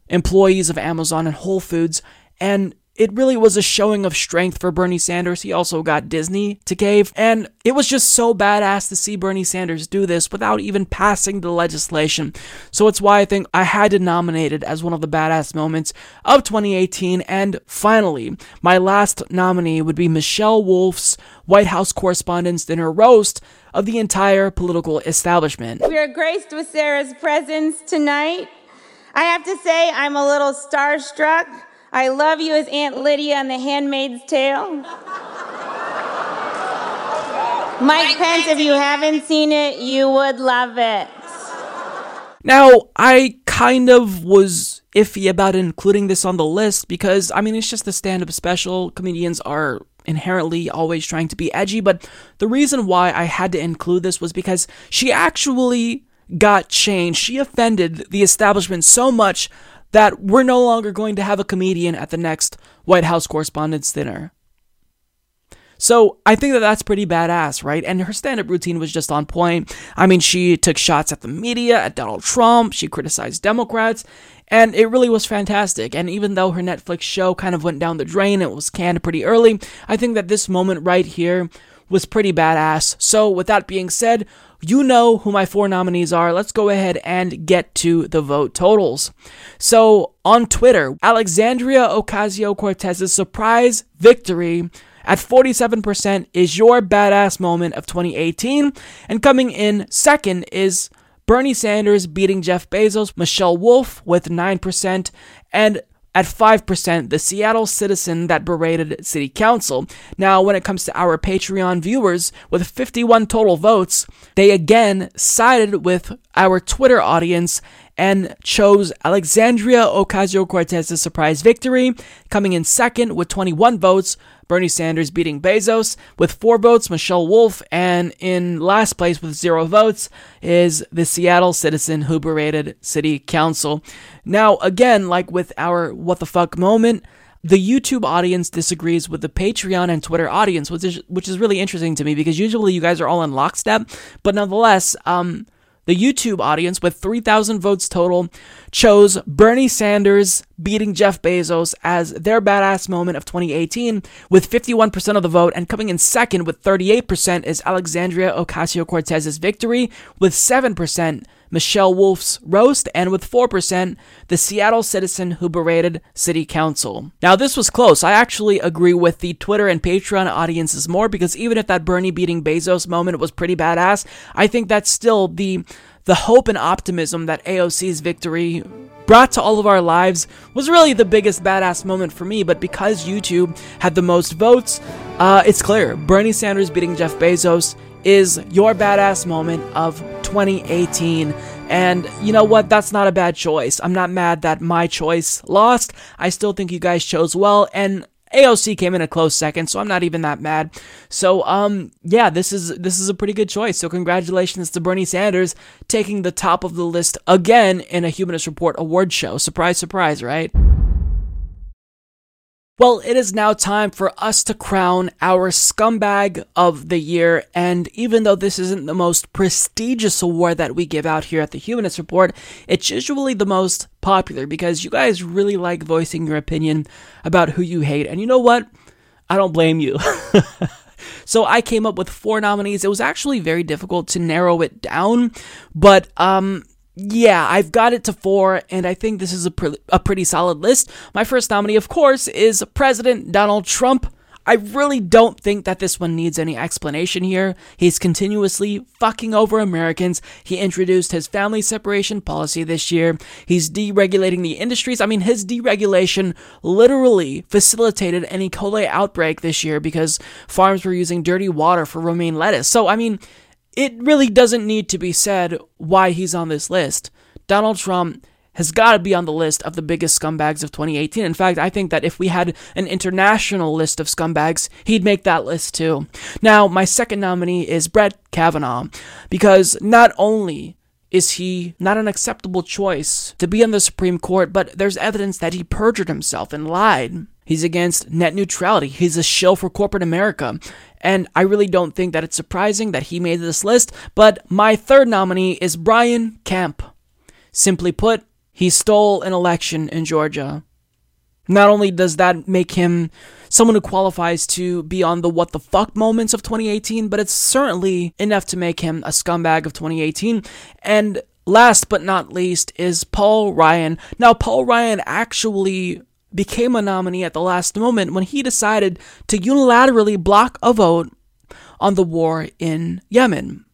employees of Amazon and Whole Foods, and it really was a showing of strength for Bernie Sanders. He also got Disney to cave, and it was just so badass to see Bernie Sanders do this without even passing the legislation. So it's why I think I had to nominate it as one of the badass moments of twenty eighteen. And finally, my last nominee would be Michelle Wolf's White House Correspondents' Dinner roast of the entire political establishment. We are graced with Sarah's presence tonight. I have to say, I'm a little starstruck. I love you as Aunt Lydia on The Handmaid's Tale. Mike Pence, if you haven't seen it, you would love it. Now, I kind of was iffy about including this on the list because, I mean, it's just a stand-up special. Comedians are inherently always trying to be edgy, but the reason why I had to include this was because she actually got changed. She offended the establishment so much that we're no longer going to have a comedian at the next White House Correspondents' Dinner. So I think that that's pretty badass, right? And her stand-up routine was just on point. I mean, she took shots at the media, at Donald Trump, she criticized Democrats, and it really was fantastic. And even though her Netflix show kind of went down the drain, it was canned pretty early, I think that this moment right here was pretty badass. So with that being said, you know who my four nominees are. Let's go ahead and get to the vote totals. So on Twitter, Alexandria Ocasio-Cortez's surprise victory at forty-seven percent is your badass moment of twenty eighteen. And coming in second is Bernie Sanders beating Jeff Bezos, Michelle Wolf with nine percent, and at five percent, the Seattle citizen that berated city council. Now, when it comes to our Patreon viewers, with fifty-one total votes, they again sided with our Twitter audience and chose Alexandria Ocasio-Cortez's surprise victory, coming in second with twenty-one votes, Bernie Sanders beating Bezos with four votes, Michelle Wolf, and in last place with zero votes is the Seattle citizen who berated city council. Now, again, like with our what the fuck moment, the YouTube audience disagrees with the Patreon and Twitter audience, which is, which is really interesting to me because usually you guys are all in lockstep, but nonetheless, um, the YouTube audience, with three thousand votes total, chose Bernie Sanders beating Jeff Bezos as their badass moment of twenty eighteen with fifty-one percent of the vote, and coming in second with thirty-eight percent is Alexandria Ocasio-Cortez's victory with seven percent. Michelle Wolf's roast, and with four percent, the Seattle citizen who berated city council. Now, this was close. I actually agree with the Twitter and Patreon audiences more because even if that Bernie beating Bezos moment was pretty badass, I think that's still the the hope and optimism that A O C's victory brought to all of our lives was really the biggest badass moment for me. But because YouTube had the most votes, uh, it's clear. Bernie Sanders beating Jeff Bezos is your badass moment of twenty eighteen. And you know what? That's not a bad choice. I'm not mad that my choice lost. I still think you guys chose well, and A O C came in a close second, so I'm not even that mad. So, um, yeah, this is this is a pretty good choice. So congratulations to Bernie Sanders taking the top of the list again in a Humanist Report award show. Surprise, surprise, right? Well, it is now time for us to crown our Scumbag of the Year, and even though this isn't the most prestigious award that we give out here at the Humanist Report, it's usually the most popular because you guys really like voicing your opinion about who you hate, and you know what? I don't blame you. So I came up with four nominees. It was actually very difficult to narrow it down, but um... yeah, I've got it to four, and I think this is a, pre- a pretty solid list. My first nominee, of course, is President Donald Trump. I really don't think that this one needs any explanation here. He's continuously fucking over Americans. He introduced his family separation policy this year. He's deregulating the industries. I mean, his deregulation literally facilitated an E. coli outbreak this year because farms were using dirty water for romaine lettuce. So, I mean, it really doesn't need to be said why he's on this list. Donald Trump has got to be on the list of the biggest scumbags of twenty eighteen. In fact, I think that if we had an international list of scumbags, he'd make that list too. Now, my second nominee is Brett Kavanaugh, because not only is he not an acceptable choice to be on the Supreme Court, but there's evidence that he perjured himself and lied. He's against net neutrality. He's a shill for corporate America. And I really don't think that it's surprising that he made this list. But my third nominee is Brian Kemp. Simply put, he stole an election in Georgia. Not only does that make him someone who qualifies to be on the what the fuck moments of twenty eighteen, but it's certainly enough to make him a scumbag of twenty eighteen. And last but not least is Paul Ryan. Now, Paul Ryan actually became a nominee at the last moment when he decided to unilaterally block a vote on the war in Yemen.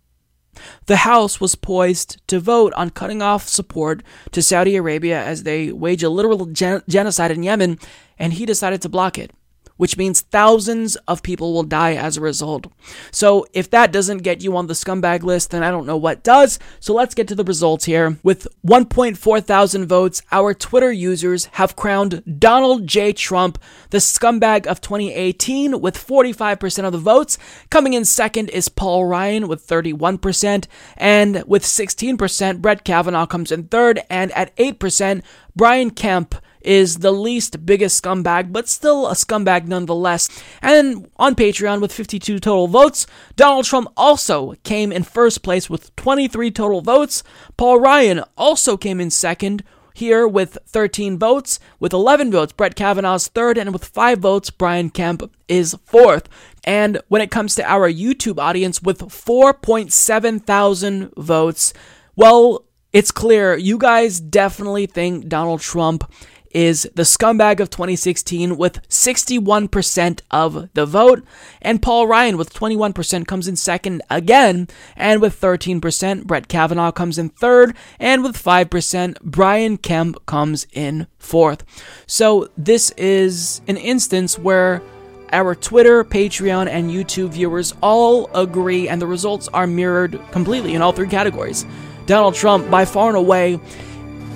The House was poised to vote on cutting off support to Saudi Arabia as they wage a literal gen- genocide in Yemen, and he decided to block it, which means thousands of people will die as a result. So if that doesn't get you on the scumbag list, then I don't know what does. So let's get to the results here. With one point four thousand votes, our Twitter users have crowned Donald J. Trump the scumbag of twenty eighteen with forty-five percent of the votes. Coming in second is Paul Ryan with thirty-one percent, and with sixteen percent, Brett Kavanaugh comes in third, and at eight percent, Brian Kemp is the least biggest scumbag, but still a scumbag nonetheless. And on Patreon, with fifty-two total votes, Donald Trump also came in first place with twenty-three total votes. Paul Ryan also came in second here with thirteen votes. With eleven votes, Brett Kavanaugh's third, and with five votes, Brian Kemp is fourth. And when it comes to our YouTube audience, with four point seven thousand votes, well, it's clear you guys definitely think Donald Trump is the scumbag of twenty sixteen with sixty-one percent of the vote. And Paul Ryan with twenty-one percent comes in second again. And with thirteen percent, Brett Kavanaugh comes in third. And with five percent, Brian Kemp comes in fourth. So this is an instance where our Twitter, Patreon, and YouTube viewers all agree, and the results are mirrored completely in all three categories. Donald Trump, by far and away,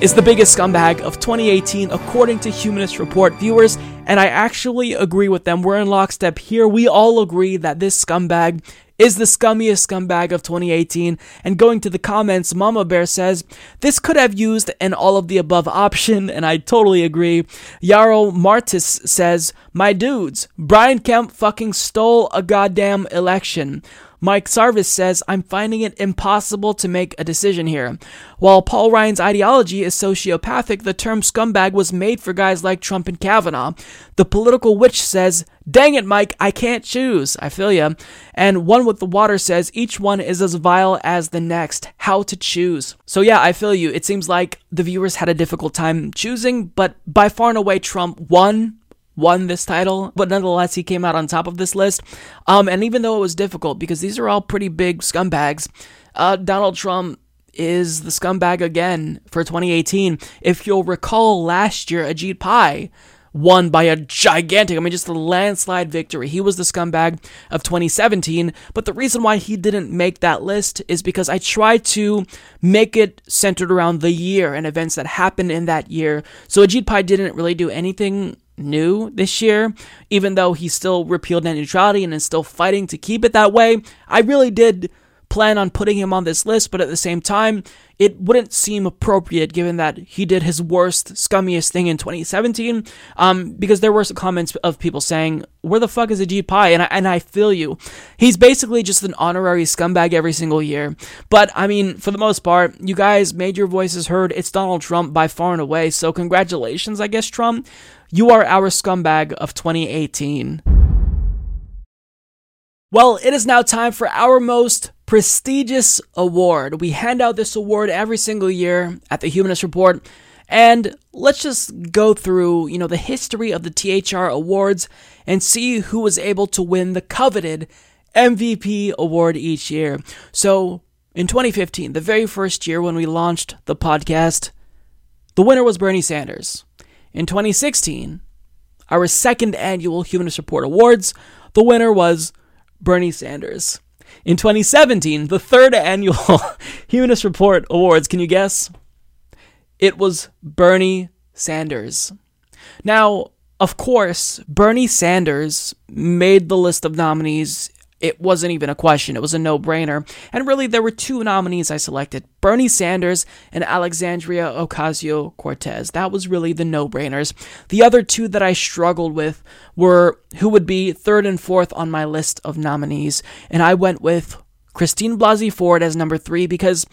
is the biggest scumbag of twenty eighteen according to Humanist Report viewers, and I actually agree with them. We're in lockstep here. We all agree that this scumbag is the scummiest scumbag of twenty eighteen, and going to the comments, Mama Bear says, this could have used an all of the above option, and I totally agree. Yarrow Martis says, my dudes, Brian Kemp fucking stole a goddamn election. Mike Sarvis says, I'm finding it impossible to make a decision here. While Paul Ryan's ideology is sociopathic, the term scumbag was made for guys like Trump and Kavanaugh. The Political Witch says, dang it, Mike, I can't choose. I feel ya. And One With The Water says, each one is as vile as the next. How to choose? So yeah, I feel you. It seems like the viewers had a difficult time choosing, but by far and away, Trump won. won this title, but nonetheless, he came out on top of this list. Um, and even though it was difficult, because these are all pretty big scumbags, uh, Donald Trump is the scumbag again for twenty eighteen. If you'll recall, last year, Ajit Pai won by a gigantic, I mean, just a landslide victory. He was the scumbag of twenty seventeen, but the reason why he didn't make that list is because I tried to make it centered around the year and events that happened in that year. So Ajit Pai didn't really do anything new this year, even though he still repealed net neutrality and is still fighting to keep it that way. I really did plan on putting him on this list, but at the same time, it wouldn't seem appropriate given that he did his worst, scummiest thing in twenty seventeen, um, because there were some comments of people saying, where the fuck is Ajit Pai? And I, and I feel you. He's basically just an honorary scumbag every single year. But, I mean, for the most part, you guys made your voices heard. It's Donald Trump by far and away, so congratulations, I guess, Trump. You are our scumbag of twenty eighteen. Well, it is now time for our most prestigious award. We hand out this award every single year at the Humanist Report, and let's just go through, you know, the history of the T H R awards and see who was able to win the coveted M V P award each year. So, in twenty fifteen, the very first year when we launched the podcast, the winner was Bernie Sanders. In twenty sixteen, our second annual Humanist Report Awards, the winner was Bernie Sanders. In twenty seventeen, the third annual Humanist Report Awards, can you guess? It was Bernie Sanders. Now, of course, Bernie Sanders made the list of nominees. It wasn't even a question. It was a no-brainer. And really, there were two nominees I selected, Bernie Sanders and Alexandria Ocasio-Cortez. That was really the no-brainers. The other two that I struggled with were who would be third and fourth on my list of nominees. And I went with Christine Blasey Ford as number three because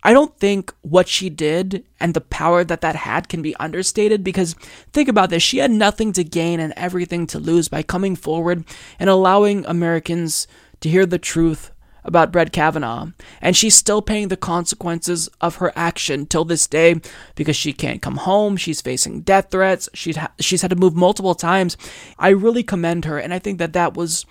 I don't think what she did and the power that that had can be understated, because think about this. She had nothing to gain and everything to lose by coming forward and allowing Americans to hear the truth about Brett Kavanaugh. And she's still paying the consequences of her action till this day because she can't come home. She's facing death threats. She's, ha- she's had to move multiple times. I really commend her, and I think that that was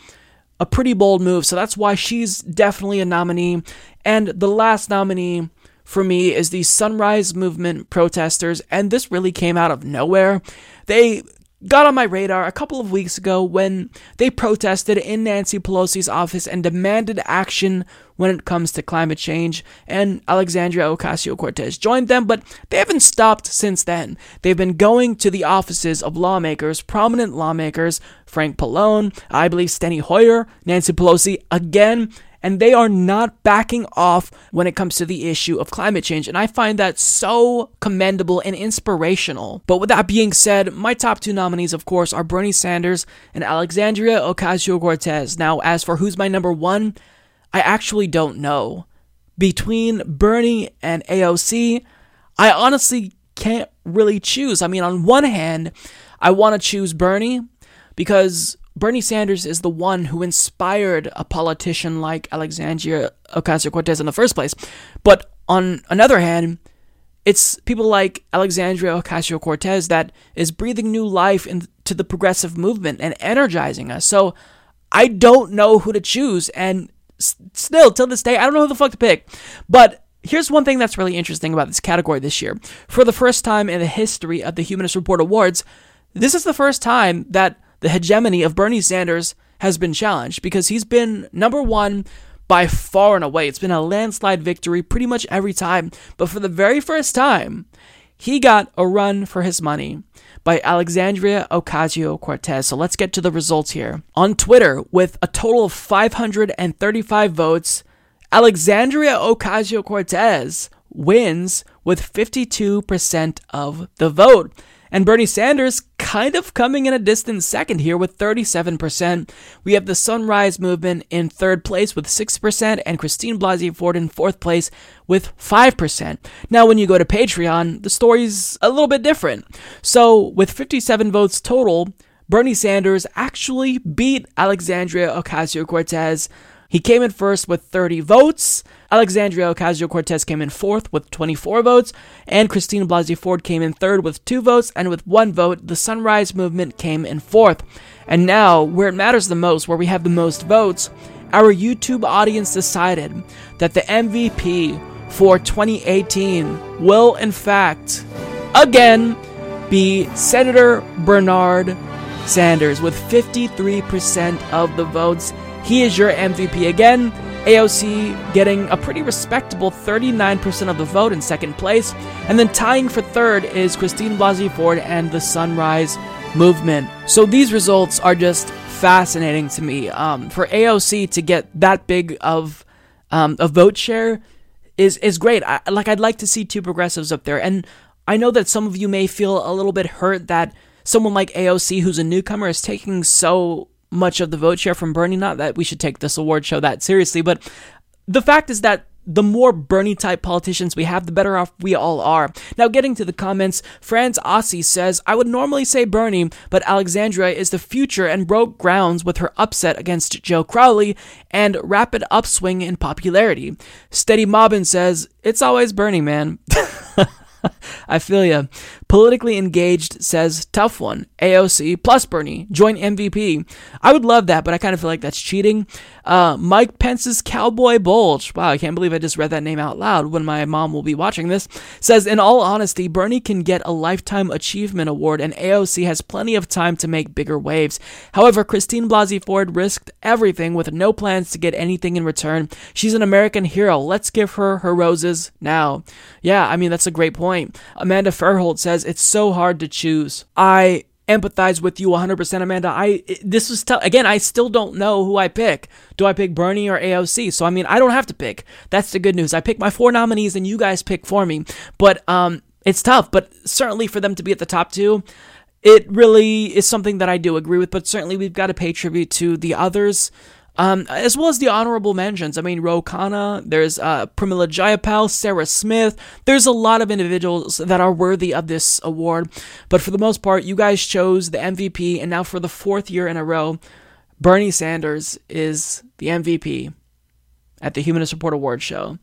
a pretty bold move. So that's why she's definitely a nominee. And the last nominee for me is the Sunrise Movement protesters, and this really came out of nowhere. They got on my radar a couple of weeks ago when they protested in Nancy Pelosi's office and demanded action when it comes to climate change, and Alexandria Ocasio-Cortez joined them, but they haven't stopped since then. They've been going to the offices of lawmakers, prominent lawmakers, Frank Pallone, I believe Steny Hoyer, Nancy Pelosi again, and they are not backing off when it comes to the issue of climate change. And I find that so commendable and inspirational. But with that being said, my top two nominees, of course, are Bernie Sanders and Alexandria Ocasio-Cortez. Now, as for who's my number one, I actually don't know. Between Bernie and A O C, I honestly can't really choose. I mean, on one hand, I want to choose Bernie because Bernie Sanders is the one who inspired a politician like Alexandria Ocasio-Cortez in the first place. But on another hand, it's people like Alexandria Ocasio-Cortez that is breathing new life into the progressive movement and energizing us. So I don't know who to choose. And s- still, till this day, I don't know who the fuck to pick. But here's one thing that's really interesting about this category this year. For the first time in the history of the Humanist Report Awards, this is the first time that the hegemony of Bernie Sanders has been challenged, because he's been number one by far and away. It's been a landslide victory pretty much every time. But for the very first time, he got a run for his money by Alexandria Ocasio-Cortez. So let's get to the results here. On Twitter, with a total of five hundred thirty-five votes, Alexandria Ocasio-Cortez wins with fifty-two percent of the vote. And Bernie Sanders kind of coming in a distant second here with thirty-seven percent. We have the Sunrise Movement in third place with six percent and Christine Blasey Ford in fourth place with five percent. Now, when you go to Patreon, the story's a little bit different. So with fifty-seven votes total, Bernie Sanders actually beat Alexandria Ocasio-Cortez. He came in first with thirty votes. Alexandria Ocasio-Cortez came in fourth with twenty-four votes, and Christine Blasey Ford came in third with two votes, and with one vote, the Sunrise Movement came in fourth. And now, where it matters the most, where we have the most votes, our YouTube audience decided that the M V P for twenty eighteen will, in fact, again, be Senator Bernard Sanders with fifty-three percent of the votes. He is your M V P again. A O C getting a pretty respectable thirty-nine percent of the vote in second place. And then tying for third is Christine Blasey Ford and the Sunrise Movement. So these results are just fascinating to me. Um, for A O C to get that big of Um, a vote share is is great. I, like, I'd like to see two progressives up there. And I know that some of you may feel a little bit hurt that someone like A O C, who's a newcomer, is taking so much of the vote share from Bernie. Not that we should take this award show that seriously, but the fact is that the more Bernie-type politicians we have, the better off we all are. Now, getting to the comments, Franz Ossie says, I would normally say Bernie, but Alexandria is the future and broke grounds with her upset against Joe Crowley and rapid upswing in popularity. Steady Mobbin says, it's always Bernie, man. I feel ya. Politically Engaged says, tough one. A O C plus Bernie. Join M V P. I would love that, but I kind of feel like that's cheating. Uh, Mike Pence's Cowboy Bulge. Wow, I can't believe I just read that name out loud when my mom will be watching this. Says, in all honesty, Bernie can get a Lifetime Achievement Award, and A O C has plenty of time to make bigger waves. However, Christine Blasey Ford risked everything with no plans to get anything in return. She's an American hero. Let's give her her roses now. Yeah, I mean, that's a great point. Amanda Fairholt says, it's so hard to choose. I empathize with you one hundred percent, Amanda. I this was tough. Again, I still don't know who I pick. Do I pick Bernie or A O C? So I mean, I don't have to pick. That's the good news. I pick my four nominees, and you guys pick for me. But um, it's tough. But certainly for them to be at the top two, it really is something that I do agree with. But certainly we've got to pay tribute to the others. Um, as well as the honorable mentions. I mean, Ro Khanna, there's uh, Pramila Jayapal, Sarah Smith. There's a lot of individuals that are worthy of this award. But for the most part, you guys chose the M V P. And now for the fourth year in a row, Bernie Sanders is the M V P at the Humanist Report Award Show.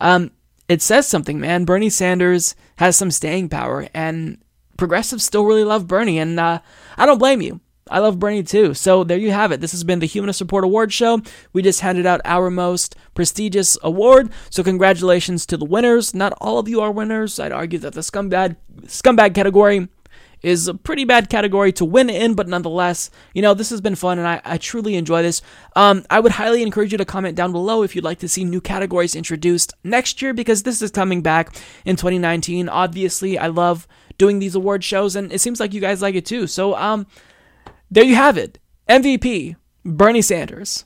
Um, it says something, man. Bernie Sanders has some staying power. And progressives still really love Bernie. And uh, I don't blame you. I love Bernie too. So there you have it. This has been the Humanist Report Award Show. We just handed out our most prestigious award. So congratulations to the winners. Not all of you are winners. I'd argue that the scumbag scumbag category is a pretty bad category to win in, but nonetheless, you know, this has been fun, and I, I truly enjoy this. Um, I would highly encourage you to comment down below if you'd like to see new categories introduced next year, because this is coming back in twenty nineteen. Obviously, I love doing these award shows, and it seems like you guys like it too. So, um... there you have it. M V P, Bernie Sanders.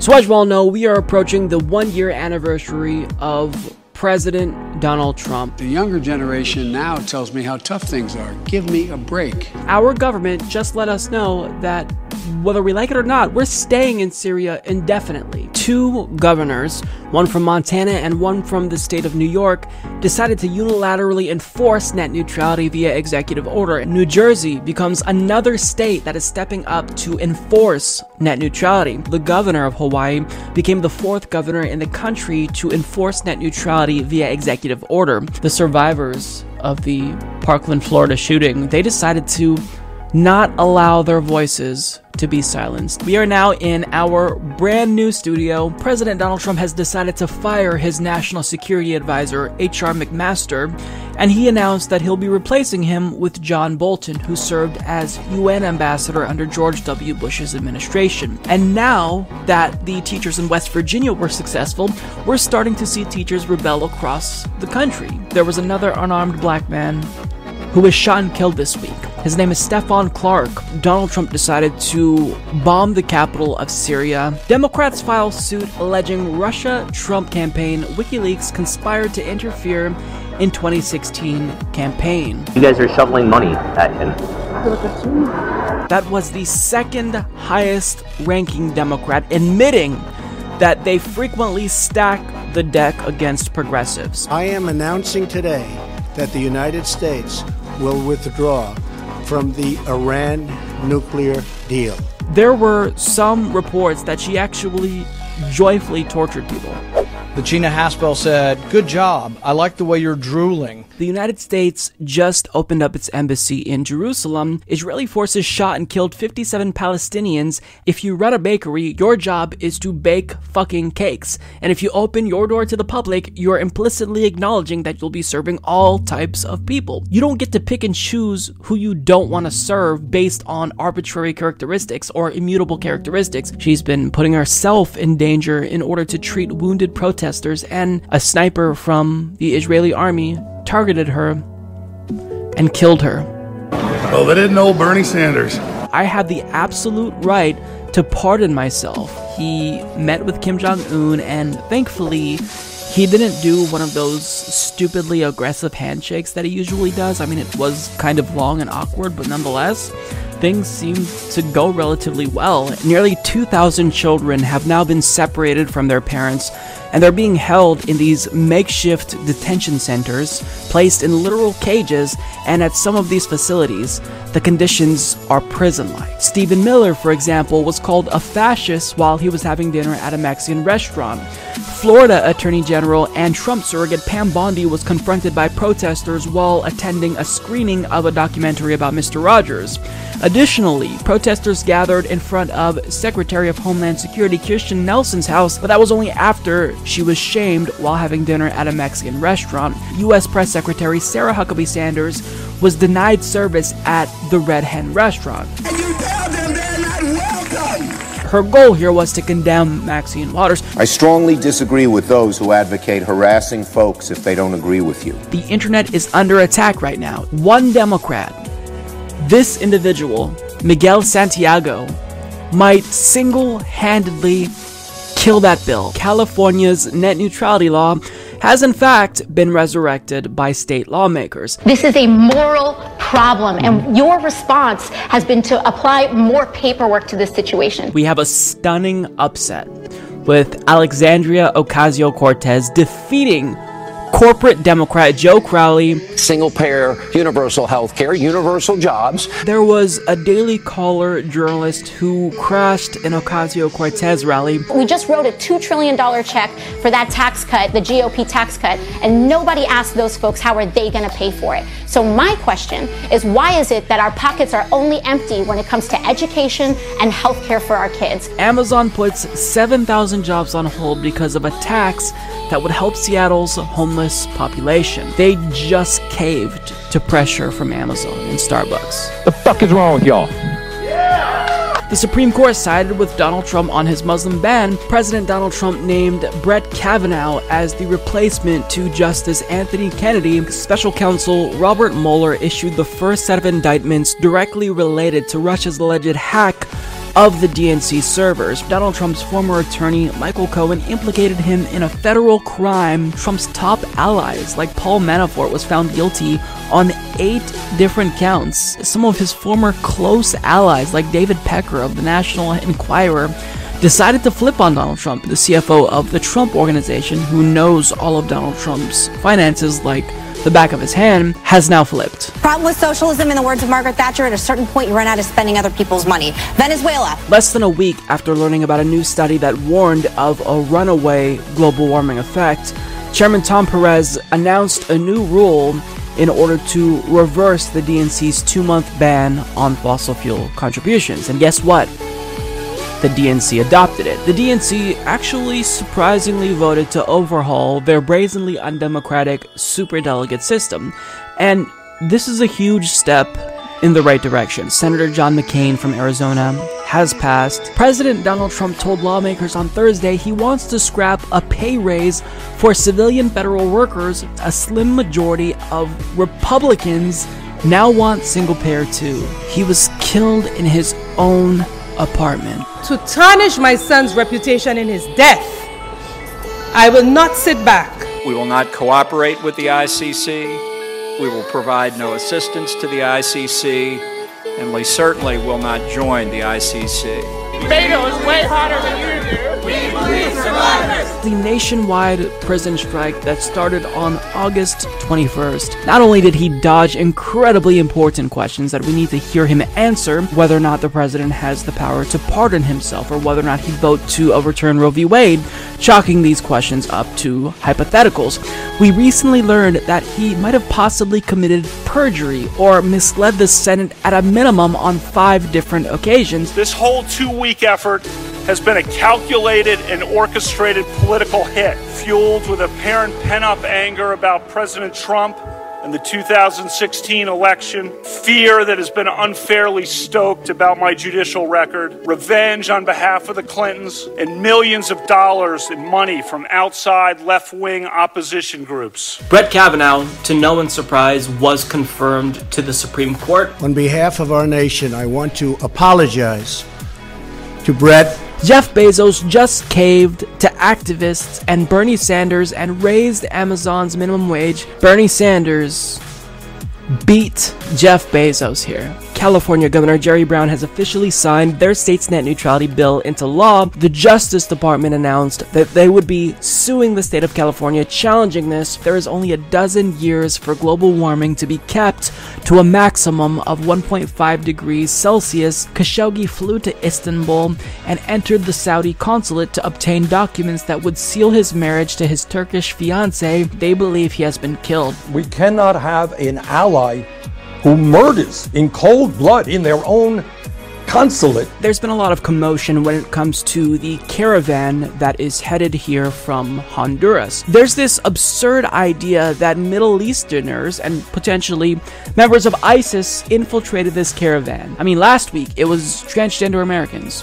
So as you all know, we are approaching the one-year anniversary of President Donald Trump. The younger generation now tells me how tough things are. Give me a break. Our government just let us know that whether we like it or not, we're staying in Syria indefinitely. Two governors, one from Montana and one from the state of New York, decided to unilaterally enforce net neutrality via executive order. New Jersey becomes another state that is stepping up to enforce net neutrality. The governor of Hawaii became the fourth governor in the country to enforce net neutrality via executive order. The survivors of the Parkland, Florida shooting, they decided to not allow their voices to be silenced. We are now in our brand new studio. President Donald Trump has decided to fire his national security advisor, H R McMaster, and he announced that he'll be replacing him with John Bolton, who served as U N ambassador under George W. Bush's administration. And now that the teachers in West Virginia were successful, we're starting to see teachers rebel across the country. There was another unarmed black man who was shot and killed this week. His name is Stephon Clark. Donald Trump decided to bomb the capital of Syria. Democrats file suit alleging Russia, Trump campaign, WikiLeaks conspired to interfere in twenty sixteen campaign. You guys are shoveling money at him. That was the second highest ranking Democrat admitting that they frequently stack the deck against progressives. I am announcing today that the United States will withdraw from the Iran nuclear deal. There were some reports that she actually joyfully tortured people. Gina Haspel said, good job. I like the way you're drooling. The United States just opened up its embassy in Jerusalem. Israeli forces shot and killed fifty-seven Palestinians. If you run a bakery, your job is to bake fucking cakes. And if you open your door to the public, you're implicitly acknowledging that you'll be serving all types of people. You don't get to pick and choose who you don't want to serve based on arbitrary characteristics or immutable characteristics. She's been putting herself in danger in order to treat wounded protesters. And a sniper from the Israeli army targeted her and killed her. Well, they didn't know Bernie Sanders. I have the absolute right to pardon myself. He met with Kim Jong-un, and thankfully, he didn't do one of those stupidly aggressive handshakes that he usually does. I mean, it was kind of long and awkward, but nonetheless, things seemed to go relatively well. Nearly two thousand children have now been separated from their parents, and they're being held in these makeshift detention centers, placed in literal cages, and at some of these facilities, the conditions are prison-like. Stephen Miller, for example, was called a fascist while he was having dinner at a Mexican restaurant. Florida Attorney General and Trump surrogate Pam Bondi was confronted by protesters while attending a screening of a documentary about Mister Rogers. Additionally, protesters gathered in front of Secretary of Homeland Security Kirstjen Nelson's house, but that was only after she was shamed while having dinner at a Mexican restaurant. U S Press Secretary Sarah Huckabee Sanders was denied service at the Red Hen restaurant. And you tell them they're not welcome! Her goal here was to condemn Maxine Waters. I strongly disagree with those who advocate harassing folks if they don't agree with you. The internet is under attack right now. One Democrat, this individual, Miguel Santiago, might single-handedly kill that bill. California's net neutrality law has in fact been resurrected by state lawmakers. This is a moral problem, and your response has been to apply more paperwork to this situation. We have a stunning upset with Alexandria Ocasio-Cortez defeating corporate Democrat Joe Crowley. Single-payer, universal health care, universal jobs. There was a Daily Caller journalist who crashed an Ocasio-Cortez rally. We just wrote a two trillion dollars check for that tax cut, the G O P tax cut, and nobody asked those folks how are they going to pay for it. So my question is, why is it that our pockets are only empty when it comes to education and health care for our kids? Amazon puts seven thousand jobs on hold because of a tax that would help Seattle's homeless population. They just caved to pressure from Amazon and Starbucks. The fuck is wrong with y'all? Yeah! The Supreme Court sided with Donald Trump on his Muslim ban. President Donald Trump named Brett Kavanaugh as the replacement to Justice Anthony Kennedy. Special counsel Robert Mueller issued the first set of indictments directly related to Russia's alleged hack of the D N C servers. Donald Trump's former attorney, Michael Cohen, implicated him in a federal crime. Trump's top allies, like Paul Manafort, was found guilty on eight different counts. Some of his former close allies, like David Pecker of the National Enquirer, decided to flip on Donald Trump. The C F O of the Trump Organization, who knows all of Donald Trump's finances like the back of his hand, has now flipped. Problem with socialism, in the words of Margaret Thatcher, at a certain point you run out of spending other people's money. Venezuela. Less than a week after learning about a new study that warned of a runaway global warming effect, Chairman Tom Perez announced a new rule in order to reverse the D N C's two-month ban on fossil fuel contributions. And guess what? The D N C adopted it. The D N C actually surprisingly voted to overhaul their brazenly undemocratic superdelegate system. And this is a huge step in the right direction. Senator John McCain from Arizona has passed. President Donald Trump told lawmakers on Thursday he wants to scrap a pay raise for civilian federal workers. A slim majority of Republicans now want single-payer too. He was killed in his own apartment. To tarnish my son's reputation in his death, I will not sit back. We will not cooperate with the I C C. We will provide no assistance to the I C C, and we certainly will not join the I C C. Beto is way hotter than you do. We believe survivors. The nationwide prison strike that started on August twenty-first. Not only did he dodge incredibly important questions that we need to hear him answer, whether or not the president has the power to pardon himself or whether or not he'd vote to overturn Roe v. Wade, chalking these questions up to hypotheticals. We recently learned that he might have possibly committed perjury or misled the Senate at a minimum on five different occasions. This whole two-week effort has been a calculated and orchestrated political hit, fueled with apparent pent-up anger about President Trump in the two thousand sixteen election, fear that has been unfairly stoked about my judicial record, revenge on behalf of the Clintons, and millions of dollars in money from outside left-wing opposition groups. Brett Kavanaugh, to no one's surprise, was confirmed to the Supreme Court. On behalf of our nation, I want to apologize to Brett. Jeff Bezos just caved to activists and Bernie Sanders and raised Amazon's minimum wage. Bernie Sanders beat Jeff Bezos here. California Governor Jerry Brown has officially signed their state's net neutrality bill into law. The Justice Department announced that they would be suing the state of California, challenging this. There is only a dozen years for global warming to be capped to a maximum of one point five degrees Celsius. Khashoggi flew to Istanbul and entered the Saudi consulate to obtain documents that would seal his marriage to his Turkish fiancée. They believe he has been killed. We cannot have an ally who murders in cold blood in their own consulate. There's been a lot of commotion when it comes to the caravan that is headed here from Honduras. There's this absurd idea that Middle Easterners and potentially members of ISIS infiltrated this caravan. I mean, last week it was transgender Americans,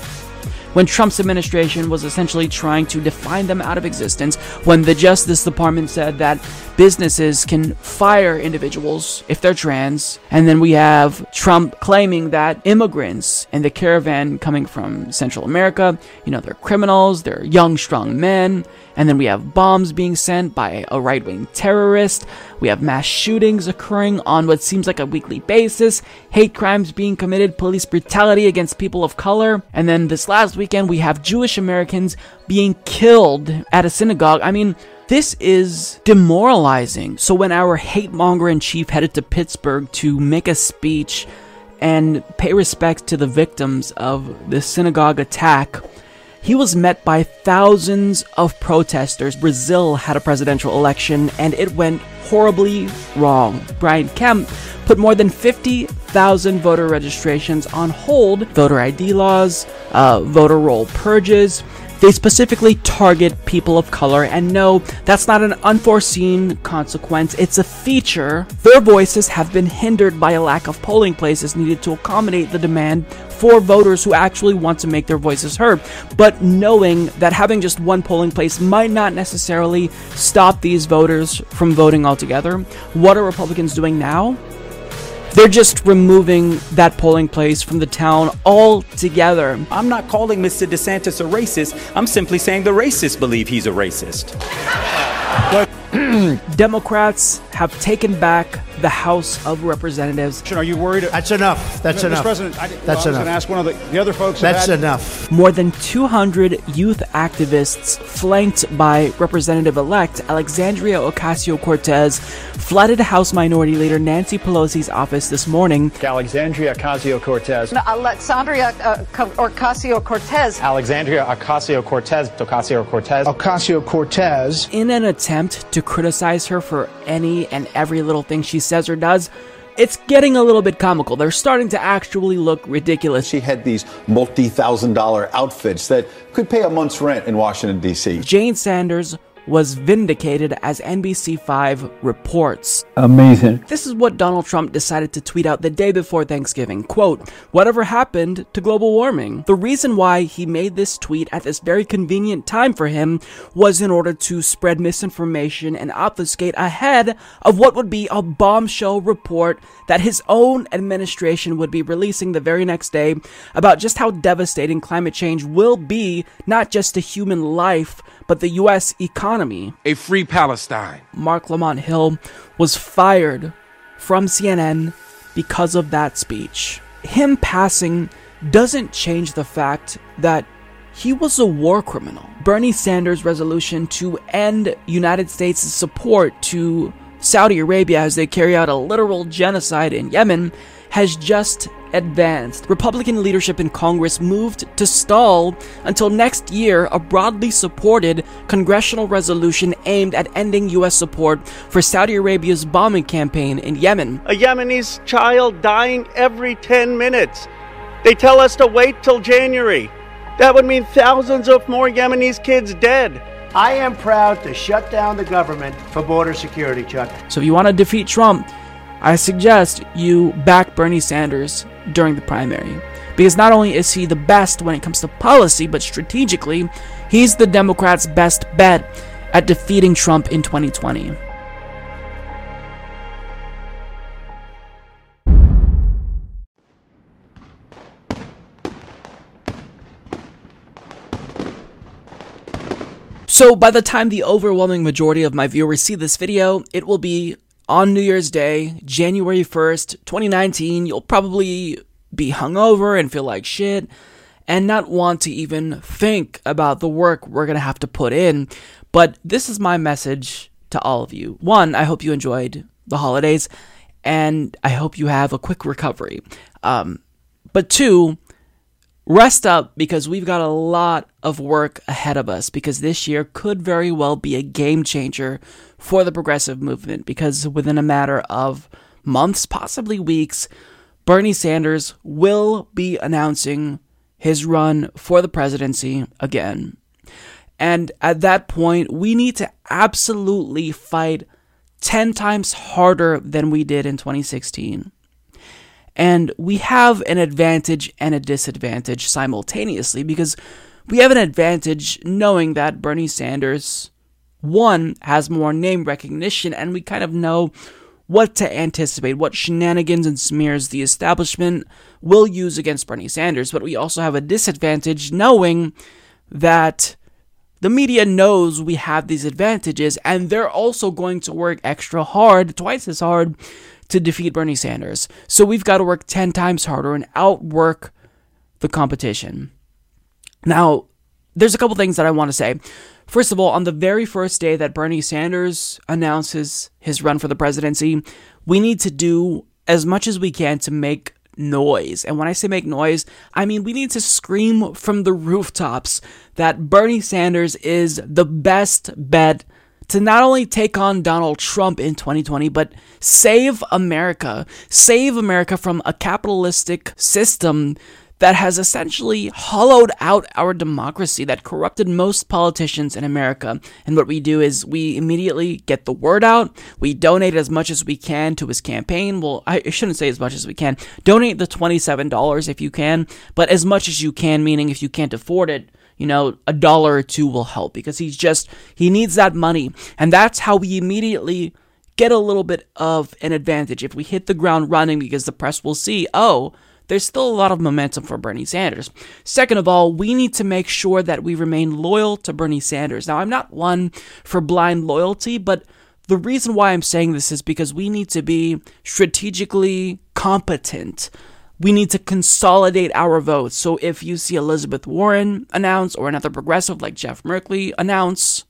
when Trump's administration was essentially trying to define them out of existence, when the Justice Department said that businesses can fire individuals if they're trans, and then we have Trump claiming that immigrants and the caravan coming from Central America, you know, they're criminals, they're young, strong men, and then we have bombs being sent by a right-wing terrorist, we have mass shootings occurring on what seems like a weekly basis, hate crimes being committed, police brutality against people of color, and then this last week, Weekend, we have Jewish Americans being killed at a synagogue. I mean, this is demoralizing. So when our hate monger in chief headed to Pittsburgh to make a speech and pay respects to the victims of the synagogue attack, he was met by thousands of protesters. Brazil had a presidential election and it went horribly wrong. Brian Kemp put more than fifty thousand voter registrations on hold. Voter I D laws, uh, voter roll purges. They specifically target people of color, and no, that's not an unforeseen consequence, it's a feature. Their voices have been hindered by a lack of polling places needed to accommodate the demand for voters who actually want to make their voices heard. But knowing that having just one polling place might not necessarily stop these voters from voting altogether, what are Republicans doing now? They're just removing that polling place from the town altogether. I'm not calling Mister DeSantis a racist. I'm simply saying the racists believe he's a racist. But Democrats have taken back the House of Representatives. Are you worried? That's enough. That's Mister enough. Mister President, I, well, That's I was going to ask one of the, the other folks. That's had- enough. More than two hundred youth activists, flanked by Representative-elect Alexandria Ocasio-Cortez, flooded House Minority Leader Nancy Pelosi's office this morning. Alexandria Ocasio-Cortez. No, Alexandria uh, Ocasio-Cortez. Alexandria Ocasio-Cortez. Ocasio-Cortez. Ocasio-Cortez. In an attempt to criticize her for any and every little thing she says or does, it's getting a little bit comical. They're starting to actually look ridiculous. She had these multi-thousand dollar outfits that could pay a month's rent in Washington, D C. Jane Sanders was vindicated, as N B C five reports. Amazing. This is what Donald Trump decided to tweet out the day before Thanksgiving. Quote, "Whatever happened to global warming?" The reason why he made this tweet at this very convenient time for him was in order to spread misinformation and obfuscate ahead of what would be a bombshell report that his own administration would be releasing the very next day about just how devastating climate change will be, not just to human life, but the U S economy. A free Palestine. Mark Lamont Hill was fired from C N N because of that speech. Him passing doesn't change the fact that he was a war criminal. Bernie Sanders' resolution to end United States' support to Saudi Arabia as they carry out a literal genocide in Yemen has just advanced. Republican leadership in Congress moved to stall until next year a broadly supported congressional resolution aimed at ending U S support for Saudi Arabia's bombing campaign in Yemen. A Yemeni's child dying every ten minutes. They tell us to wait till January. That would mean thousands of more Yemeni's kids dead. I am proud to shut down the government for border security, Chuck. So if you want to defeat Trump, I suggest you back Bernie Sanders during the primary. Because not only is he the best when it comes to policy, but strategically, he's the Democrats' best bet at defeating Trump in twenty twenty. So by the time the overwhelming majority of my viewers see this video, it will be on New Year's Day, January first, twenty nineteen. You'll probably be hungover and feel like shit and not want to even think about the work we're going to have to put in. But this is my message to all of you. One, I hope you enjoyed the holidays and I hope you have a quick recovery. Um, but two, rest up because we've got a lot of work ahead of us because this year could very well be a game changer for the progressive movement because within a matter of months, possibly weeks, Bernie Sanders will be announcing his run for the presidency again. And at that point, we need to absolutely fight ten times harder than we did in twenty sixteen. And we have an advantage and a disadvantage simultaneously because we have an advantage knowing that Bernie Sanders, one, has more name recognition and we kind of know what to anticipate, what shenanigans and smears the establishment will use against Bernie Sanders. But we also have a disadvantage knowing that the media knows we have these advantages and they're also going to work extra hard, twice as hard, to defeat Bernie Sanders. So we've got to work ten times harder and outwork the competition. Now, there's a couple things that I want to say. First of all, on the very first day that Bernie Sanders announces his run for the presidency, we need to do as much as we can to make noise. And when I say make noise, I mean we need to scream from the rooftops that Bernie Sanders is the best bet to not only take on Donald Trump in twenty twenty, but save America. Save America from a capitalistic system that has essentially hollowed out our democracy, that corrupted most politicians in America. And what we do is we immediately get the word out. We donate as much as we can to his campaign. Well, I shouldn't say as much as we can. Donate the twenty-seven dollars if you can, but as much as you can, meaning if you can't afford it, you know, a dollar or two will help because he's just, he needs that money. And that's how we immediately get a little bit of an advantage if we hit the ground running because the press will see, oh, there's still a lot of momentum for Bernie Sanders. Second of all, we need to make sure that we remain loyal to Bernie Sanders. Now, I'm not one for blind loyalty, but the reason why I'm saying this is because we need to be strategically competent. We need to consolidate our votes. So if you see Elizabeth Warren announce or another progressive like Jeff Merkley announce,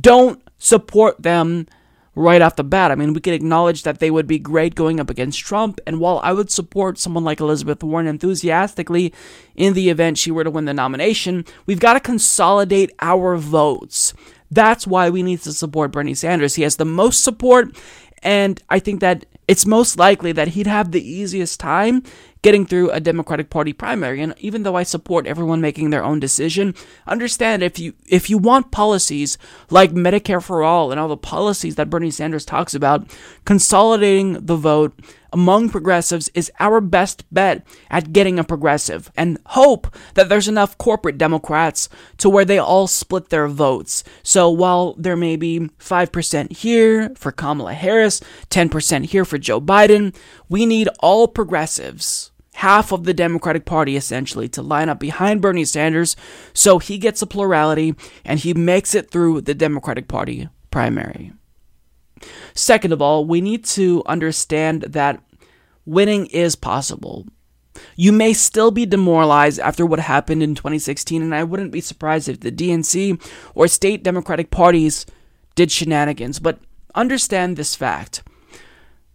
don't support them right off the bat. I mean, we could acknowledge that they would be great going up against Trump. And while I would support someone like Elizabeth Warren enthusiastically in the event she were to win the nomination, we've got to consolidate our votes. That's why we need to support Bernie Sanders. He has the most support. And I think that it's most likely that he'd have the easiest time getting through a Democratic Party primary. And even though I support everyone making their own decision, understand if you if you want policies like Medicare for All and all the policies that Bernie Sanders talks about, consolidating the vote among progressives is our best bet at getting a progressive. And hope that there's enough corporate Democrats to where they all split their votes. So while there may be five percent here for Kamala Harris, ten percent here for Joe Biden, we need all progressives, half of the Democratic Party essentially, to line up behind Bernie Sanders so he gets a plurality and he makes it through the Democratic Party primary. Second of all, we need to understand that winning is possible. You may still be demoralized after what happened in twenty sixteen, and I wouldn't be surprised if the D N C or state Democratic parties did shenanigans, but understand this fact.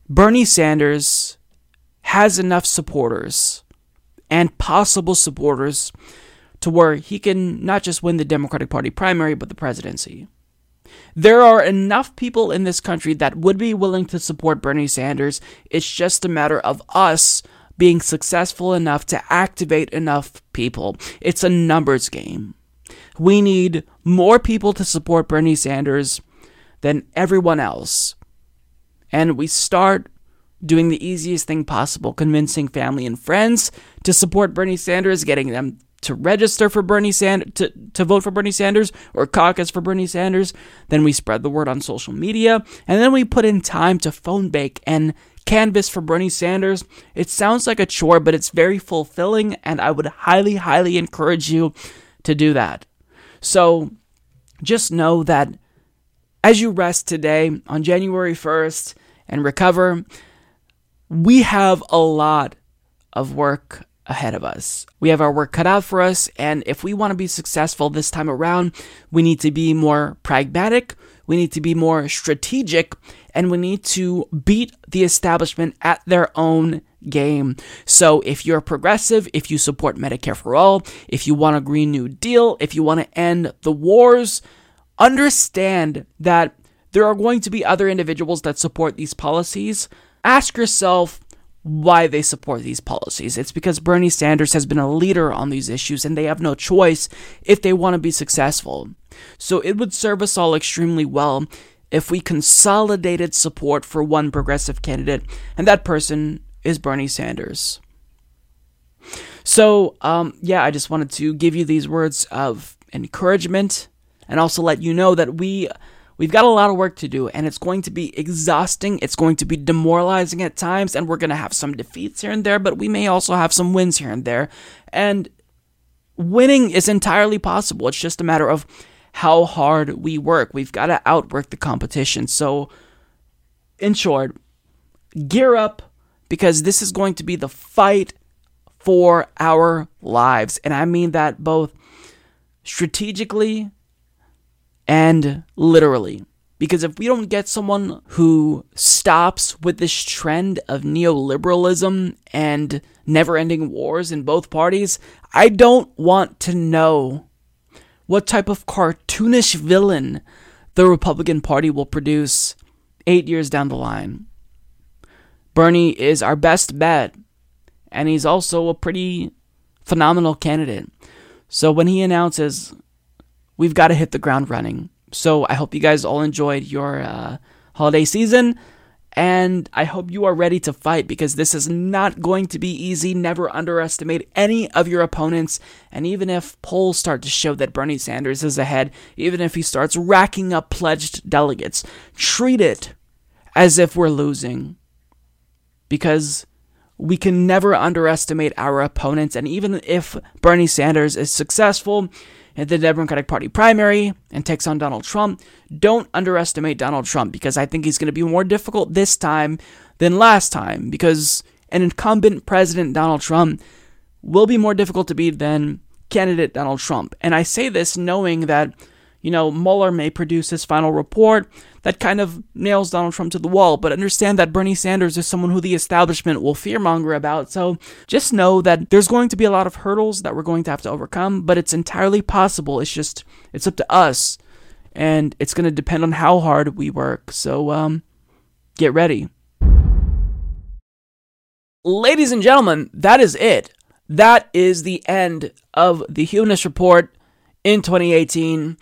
Bernie Sanders has enough supporters and possible supporters to where he can not just win the Democratic Party primary, but the presidency. There are enough people in this country that would be willing to support Bernie Sanders. It's just a matter of us being successful enough to activate enough people. It's a numbers game. We need more people to support Bernie Sanders than everyone else. And we start doing the easiest thing possible, convincing family and friends to support Bernie Sanders, getting them to register for Bernie Sanders, to, to vote for Bernie Sanders or caucus for Bernie Sanders. Then we spread the word on social media, and then we put in time to phone bank and canvas for Bernie Sanders. It sounds like a chore, but it's very fulfilling, and I would highly, highly encourage you to do that. So just know that as you rest today on January first and recover, we have a lot of work ahead of us. We have our work cut out for us, and if we want to be successful this time around, we need to be more pragmatic, we need to be more strategic, and we need to beat the establishment at their own game. So if you're progressive, if you support Medicare for all, if you want a Green New Deal, if you want to end the wars, understand that there are going to be other individuals that support these policies. Ask yourself why they support these policies. It's because Bernie Sanders has been a leader on these issues, and they have no choice if they want to be successful. So it would serve us all extremely well if we consolidated support for one progressive candidate, and that person is Bernie Sanders. So, um, yeah, I just wanted to give you these words of encouragement, and also let you know that we... We've got a lot of work to do, and it's going to be exhausting, it's going to be demoralizing at times, and we're going to have some defeats here and there, but we may also have some wins here and there. And winning is entirely possible. It's just a matter of how hard we work. We've got to outwork the competition. So, in short, gear up, because this is going to be the fight for our lives. And I mean that both strategically and literally, because if we don't get someone who stops with this trend of neoliberalism and never-ending wars in both parties, I don't want to know what type of cartoonish villain the Republican Party will produce eight years down the line. Bernie is our best bet, and he's also a pretty phenomenal candidate. So when he announces, we've got to hit the ground running. So I hope you guys all enjoyed your uh, holiday season, and I hope you are ready to fight, because this is not going to be easy. Never underestimate any of your opponents, and even if polls start to show that Bernie Sanders is ahead, even if he starts racking up pledged delegates, treat it as if we're losing, because we can never underestimate our opponents. And even if Bernie Sanders is successful at the Democratic Party primary and takes on Donald Trump, don't underestimate Donald Trump, because I think he's going to be more difficult this time than last time, because an incumbent president, Donald Trump, will be more difficult to beat than candidate Donald Trump. And I say this knowing that, you know, Mueller may produce his final report that kind of nails Donald Trump to the wall, but understand that Bernie Sanders is someone who the establishment will fearmonger about. So just know that there's going to be a lot of hurdles that we're going to have to overcome, but it's entirely possible. It's just, it's up to us, and it's going to depend on how hard we work. So um, get ready. Ladies and gentlemen, that is it. That is the end of the Humanist Report in twenty eighteen.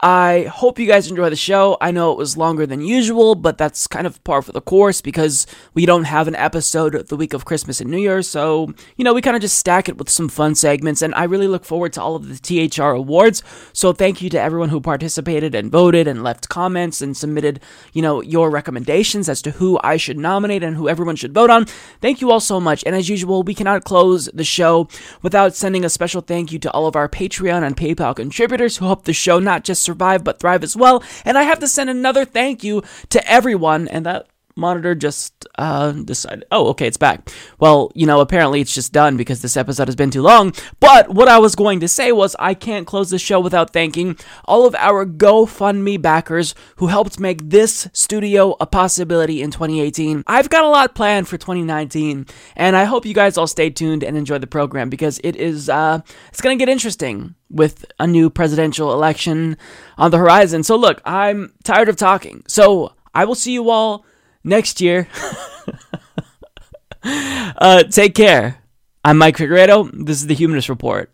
I hope you guys enjoy the show. I know it was longer than usual, but that's kind of par for the course, because we don't have an episode the week of Christmas and New Year's, so, you know, we kind of just stack it with some fun segments, and I really look forward to all of the T H R awards, so thank you to everyone who participated and voted and left comments and submitted, you know, your recommendations as to who I should nominate and who everyone should vote on. Thank you all so much, and as usual, we cannot close the show without sending a special thank you to all of our Patreon and PayPal contributors who helped the show not just survive but thrive as well. And I have to send another thank you to everyone. And that monitor just uh decided, oh, okay, it's back. Well, you know, apparently it's just done because this episode has been too long. But what I was going to say was I can't close the show without thanking all of our GoFundMe backers who helped make this studio a possibility in twenty eighteen. I've got a lot planned for twenty nineteen, and I hope you guys all stay tuned and enjoy the program, because it is uh it's gonna get interesting with a new presidential election on the horizon. So look, I'm tired of talking. So I will see you all next year. uh, take care. I'm Mike Figueredo. This is the Humanist Report.